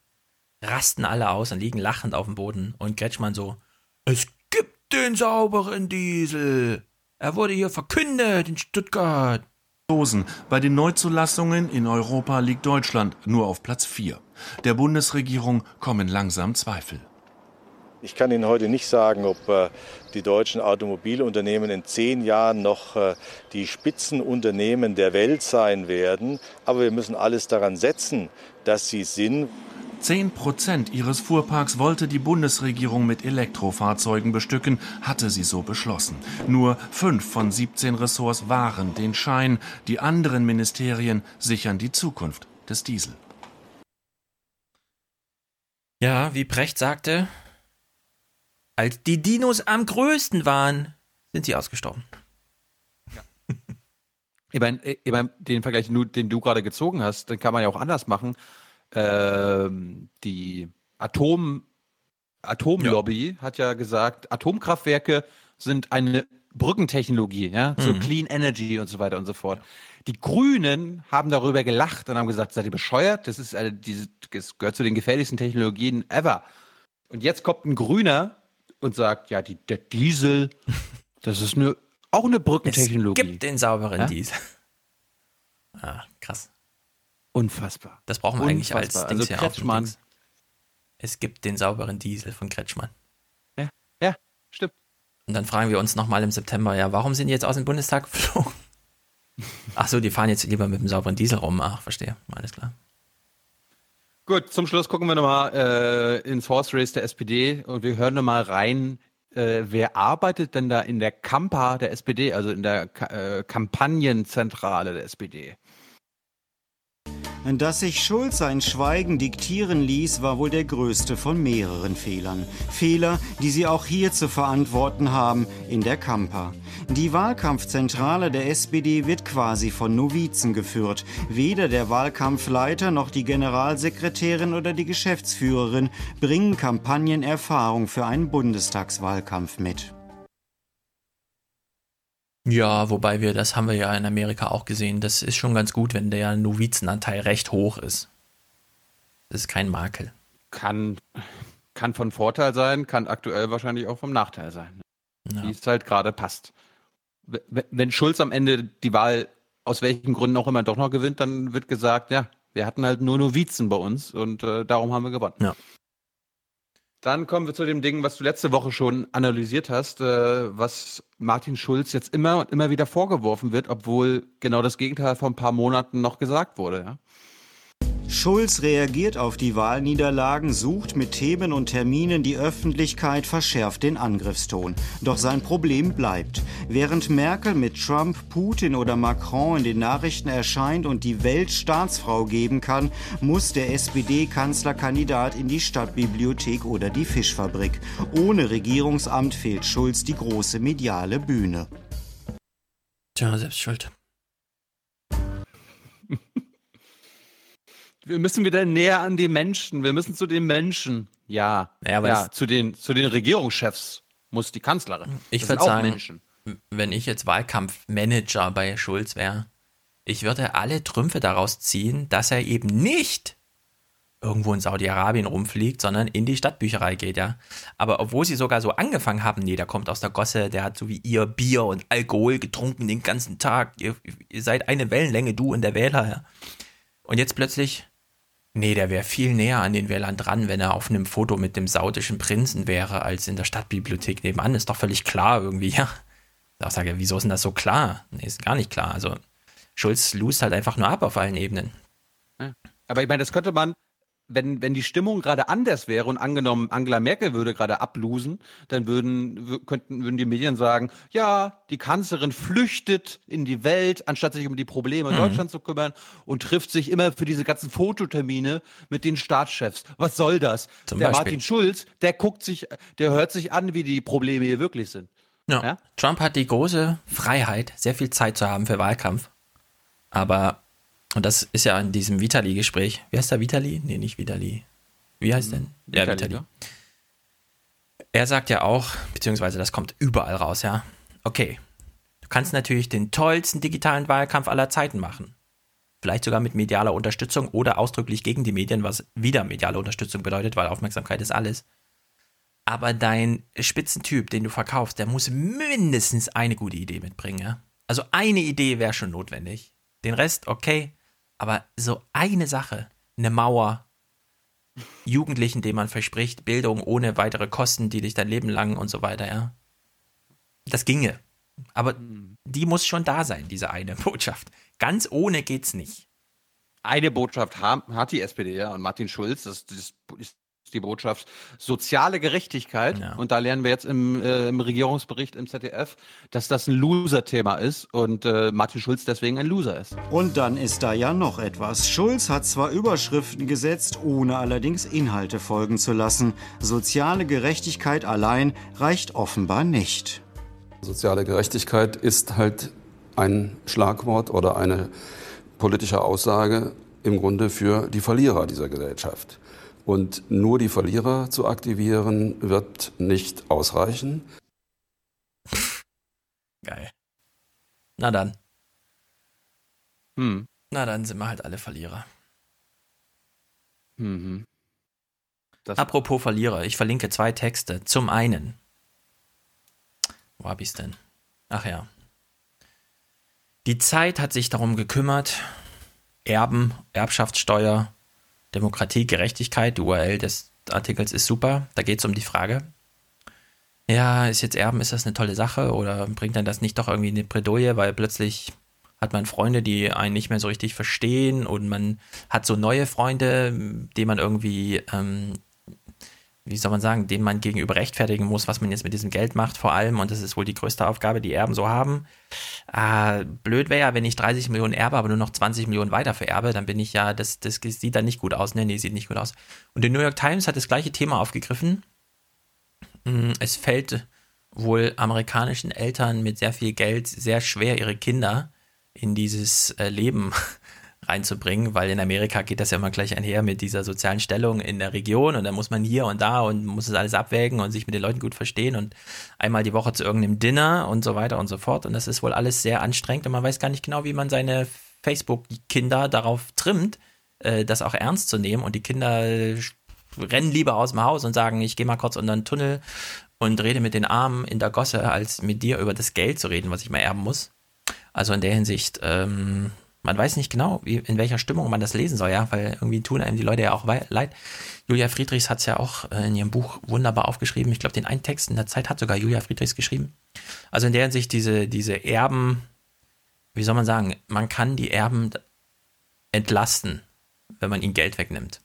rasten alle aus und liegen lachend auf dem Boden und Kretschmann so, es gibt den sauberen Diesel, er wurde hier verkündet in Stuttgart. Bei den Neuzulassungen in Europa liegt Deutschland nur auf Platz 4. Der Bundesregierung kommen langsam Zweifel. Ich kann Ihnen heute nicht sagen, ob die deutschen Automobilunternehmen in 10 Jahren noch die Spitzenunternehmen der Welt sein werden. Aber wir müssen alles daran setzen, dass sie es sind. 10% ihres Fuhrparks wollte die Bundesregierung mit Elektrofahrzeugen bestücken, hatte sie so beschlossen. Nur 5 von 17 Ressorts wahren den Schein. Die anderen Ministerien sichern die Zukunft des Diesel. Ja, wie Precht sagte, als die Dinos am größten waren, sind sie ausgestorben. Ja. Ich meine, den Vergleich, den du gerade gezogen hast, den kann man ja auch anders machen. Die Atomlobby hat ja gesagt, Atomkraftwerke sind eine Brückentechnologie, ja, zu Clean Energy und so weiter und so fort. Die Grünen haben darüber gelacht und haben gesagt, seid ihr bescheuert? Das ist das gehört zu den gefährlichsten Technologien ever. Und jetzt kommt ein Grüner und sagt, ja, der Diesel, das ist auch eine Brückentechnologie. Es gibt den sauberen Diesel. Ah, krass. Unfassbar. Das brauchen wir eigentlich als Dings hier Kretschmann. Auch. Es gibt den sauberen Diesel von Kretschmann. Ja, stimmt. Und dann fragen wir uns nochmal im September, ja, warum sind die jetzt aus dem Bundestag geflogen? Ach so, die fahren jetzt lieber mit dem sauberen Diesel rum. Ach, verstehe. Alles klar. Gut, zum Schluss gucken wir nochmal ins Horse Race der SPD und wir hören nochmal rein, wer arbeitet denn da in der Kampa der SPD, also in der Kampagnenzentrale der SPD? Dass sich Schulz sein Schweigen diktieren ließ, war wohl der größte von mehreren Fehlern. Fehler, die sie auch hier zu verantworten haben, in der Kampa. Die Wahlkampfzentrale der SPD wird quasi von Novizen geführt. Weder der Wahlkampfleiter noch die Generalsekretärin oder die Geschäftsführerin bringen Kampagnenerfahrung für einen Bundestagswahlkampf mit. Ja, wobei das haben wir ja in Amerika auch gesehen, das ist schon ganz gut, wenn der Novizenanteil recht hoch ist. Das ist kein Makel. Kann von Vorteil sein, kann aktuell wahrscheinlich auch vom Nachteil sein. Ja. Wie es halt gerade passt. Wenn Schulz am Ende die Wahl aus welchen Gründen auch immer doch noch gewinnt, dann wird gesagt, ja, wir hatten halt nur Novizen bei uns und darum haben wir gewonnen. Ja. Dann kommen wir zu dem Ding, was du letzte Woche schon analysiert hast, was Martin Schulz jetzt immer und immer wieder vorgeworfen wird, obwohl genau das Gegenteil vor ein paar Monaten noch gesagt wurde. Ja? Schulz reagiert auf die Wahlniederlagen, sucht mit Themen und Terminen die Öffentlichkeit, verschärft den Angriffston. Doch sein Problem bleibt. Während Merkel mit Trump, Putin oder Macron in den Nachrichten erscheint und die Welt Staatsfrau geben kann, muss der SPD-Kanzlerkandidat in die Stadtbibliothek oder die Fischfabrik. Ohne Regierungsamt fehlt Schulz die große mediale Bühne. Tja, selbst schuld. Wir müssen wieder näher an die Menschen. Wir müssen zu den Menschen. Ja, zu den Regierungschefs muss die Kanzlerin. Ich würde sagen, Menschen. Wenn ich jetzt Wahlkampfmanager bei Schulz wäre, ich würde alle Trümpfe daraus ziehen, dass er eben nicht irgendwo in Saudi-Arabien rumfliegt, sondern in die Stadtbücherei geht, ja. Aber obwohl sie sogar so angefangen haben, nee, der kommt aus der Gosse, der hat so wie ihr Bier und Alkohol getrunken den ganzen Tag. Ihr seid eine Wellenlänge, du und der Wähler, ja. Und jetzt plötzlich... Nee, der wäre viel näher an den Wählern dran, wenn er auf einem Foto mit dem saudischen Prinzen wäre, als in der Stadtbibliothek nebenan. Ist doch völlig klar irgendwie, ja. Da sage ich, wieso ist denn das so klar? Nee, ist gar nicht klar. Also Schulz lost halt einfach nur ab auf allen Ebenen. Ja. Aber ich meine, das könnte man, wenn die Stimmung gerade anders wäre und angenommen, Angela Merkel würde gerade ablosen, dann würden die Medien sagen, ja, die Kanzlerin flüchtet in die Welt, anstatt sich um die Probleme Deutschlands zu kümmern und trifft sich immer für diese ganzen Fototermine mit den Staatschefs. Was soll das? Zum Beispiel. Martin Schulz, der hört sich an, wie die Probleme hier wirklich sind. Ja. Ja? Trump hat die große Freiheit, sehr viel Zeit zu haben für Wahlkampf. Aber... Und das ist ja in diesem Vitali-Gespräch. Wie heißt der Vitali? Nee, nicht Vitali. Wie heißt denn? Ja, Vitali. Ja. Er sagt ja auch, beziehungsweise das kommt überall raus, ja. Okay, du kannst natürlich den tollsten digitalen Wahlkampf aller Zeiten machen. Vielleicht sogar mit medialer Unterstützung oder ausdrücklich gegen die Medien, was wieder mediale Unterstützung bedeutet, weil Aufmerksamkeit ist alles. Aber dein Spitzentyp, den du verkaufst, der muss mindestens eine gute Idee mitbringen, ja. Also eine Idee wäre schon notwendig. Den Rest, okay. Aber so eine Sache, eine Mauer, Jugendlichen, denen man verspricht, Bildung ohne weitere Kosten, die dich dein Leben lang und so weiter, ja. Das ginge. Aber die muss schon da sein, diese eine Botschaft. Ganz ohne geht's nicht. Eine Botschaft hat die SPD, ja, und Martin Schulz, das ist die Botschaft soziale Gerechtigkeit. Ja. Und da lernen wir jetzt im Regierungsbericht im ZDF, dass das ein Loser-Thema ist und Martin Schulz deswegen ein Loser ist. Und dann ist da ja noch etwas. Schulz hat zwar Überschriften gesetzt, ohne allerdings Inhalte folgen zu lassen. Soziale Gerechtigkeit allein reicht offenbar nicht. Soziale Gerechtigkeit ist halt ein Schlagwort oder eine politische Aussage im Grunde für die Verlierer dieser Gesellschaft. Und nur die Verlierer zu aktivieren, wird nicht ausreichen. Geil. Na dann. Na dann sind wir halt alle Verlierer. Apropos Verlierer, ich verlinke 2 Texte. Zum einen. Wo hab ich's denn? Ach ja. Die Zeit hat sich darum gekümmert. Erben, Erbschaftssteuer, Demokratie, Gerechtigkeit, die URL des Artikels ist super, da geht es um die Frage, ja, ist jetzt Erben, ist das eine tolle Sache oder bringt dann das nicht doch irgendwie eine Bredouille, weil plötzlich hat man Freunde, die einen nicht mehr so richtig verstehen und man hat so neue Freunde, die man irgendwie wie soll man sagen, dem man gegenüber rechtfertigen muss, was man jetzt mit diesem Geld macht vor allem. Und das ist wohl die größte Aufgabe, die Erben so haben. Blöd wäre ja, wenn ich 30 Millionen erbe, aber nur noch 20 Millionen weiter vererbe, dann bin ich ja, das sieht dann nicht gut aus. Nee, sieht nicht gut aus. Und die New York Times hat das gleiche Thema aufgegriffen. Es fällt wohl amerikanischen Eltern mit sehr viel Geld sehr schwer, ihre Kinder in dieses Leben reinzubringen, weil in Amerika geht das ja immer gleich einher mit dieser sozialen Stellung in der Region und dann muss man hier und da und muss das alles abwägen und sich mit den Leuten gut verstehen und einmal die Woche zu irgendeinem Dinner und so weiter und so fort, und das ist wohl alles sehr anstrengend und man weiß gar nicht genau, wie man seine Facebook-Kinder darauf trimmt, das auch ernst zu nehmen, und die Kinder rennen lieber aus dem Haus und sagen, ich gehe mal kurz unter den Tunnel und rede mit den Armen in der Gosse, als mit dir über das Geld zu reden, was ich mal erben muss. Also in der Hinsicht, man weiß nicht genau, in welcher Stimmung man das lesen soll, ja, weil irgendwie tun einem die Leute ja auch leid. Julia Friedrichs hat es ja auch in ihrem Buch wunderbar aufgeschrieben. Ich glaube, den einen Text in der Zeit hat sogar Julia Friedrichs geschrieben. Also in der Hinsicht, diese Erben, wie soll man sagen, man kann die Erben entlasten, wenn man ihnen Geld wegnimmt.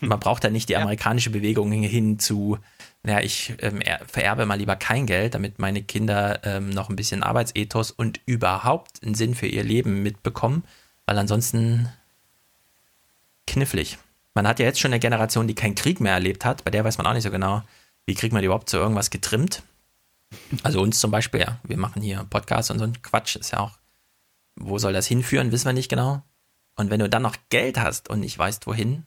Man braucht ja nicht die amerikanische Bewegung hin zu, ich vererbe mal lieber kein Geld, damit meine Kinder noch ein bisschen Arbeitsethos und überhaupt einen Sinn für ihr Leben mitbekommen, weil ansonsten knifflig. Man hat ja jetzt schon eine Generation, die keinen Krieg mehr erlebt hat, bei der weiß man auch nicht so genau, wie kriegt man die überhaupt zu irgendwas getrimmt. Also uns zum Beispiel, ja, wir machen hier Podcasts und so ein Quatsch, ist ja auch, wo soll das hinführen, wissen wir nicht genau. Und wenn du dann noch Geld hast und nicht weißt, wohin,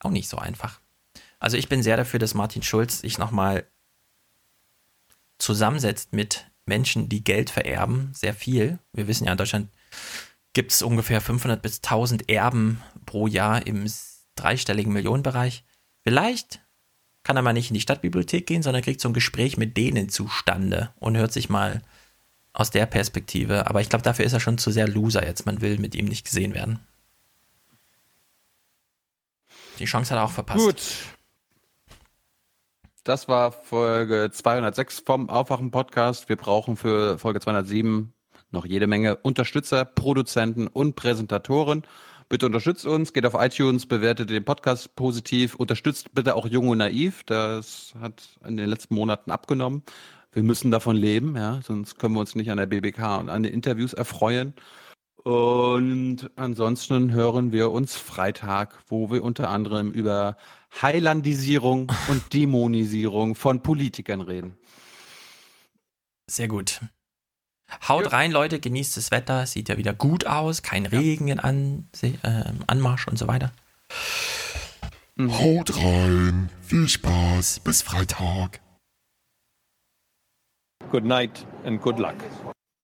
auch nicht so einfach. Also ich bin sehr dafür, dass Martin Schulz sich nochmal zusammensetzt mit Menschen, die Geld vererben, sehr viel. Wir wissen ja, in Deutschland gibt es ungefähr 500 bis 1000 Erben pro Jahr im dreistelligen Millionenbereich. Vielleicht kann er mal nicht in die Stadtbibliothek gehen, sondern kriegt so ein Gespräch mit denen zustande und hört sich mal aus der Perspektive. Aber ich glaube, dafür ist er schon zu sehr Loser jetzt. Man will mit ihm nicht gesehen werden. Die Chance hat er auch verpasst. Gut. Das war Folge 206 vom Aufwachen-Podcast. Wir brauchen für Folge 207 noch jede Menge Unterstützer, Produzenten und Präsentatoren. Bitte unterstützt uns, geht auf iTunes, bewertet den Podcast positiv, unterstützt bitte auch Jung und Naiv. Das hat in den letzten Monaten abgenommen. Wir müssen davon leben, ja? Sonst können wir uns nicht an der BBK und an den Interviews erfreuen. Und ansonsten hören wir uns Freitag, wo wir unter anderem über Heilandisierung und Dämonisierung von Politikern reden. Sehr gut. Haut rein, Leute, genießt das Wetter, es sieht ja wieder gut aus, kein Regen im Anmarsch und so weiter. Haut rein, viel Spaß, bis Freitag. Good night and good luck.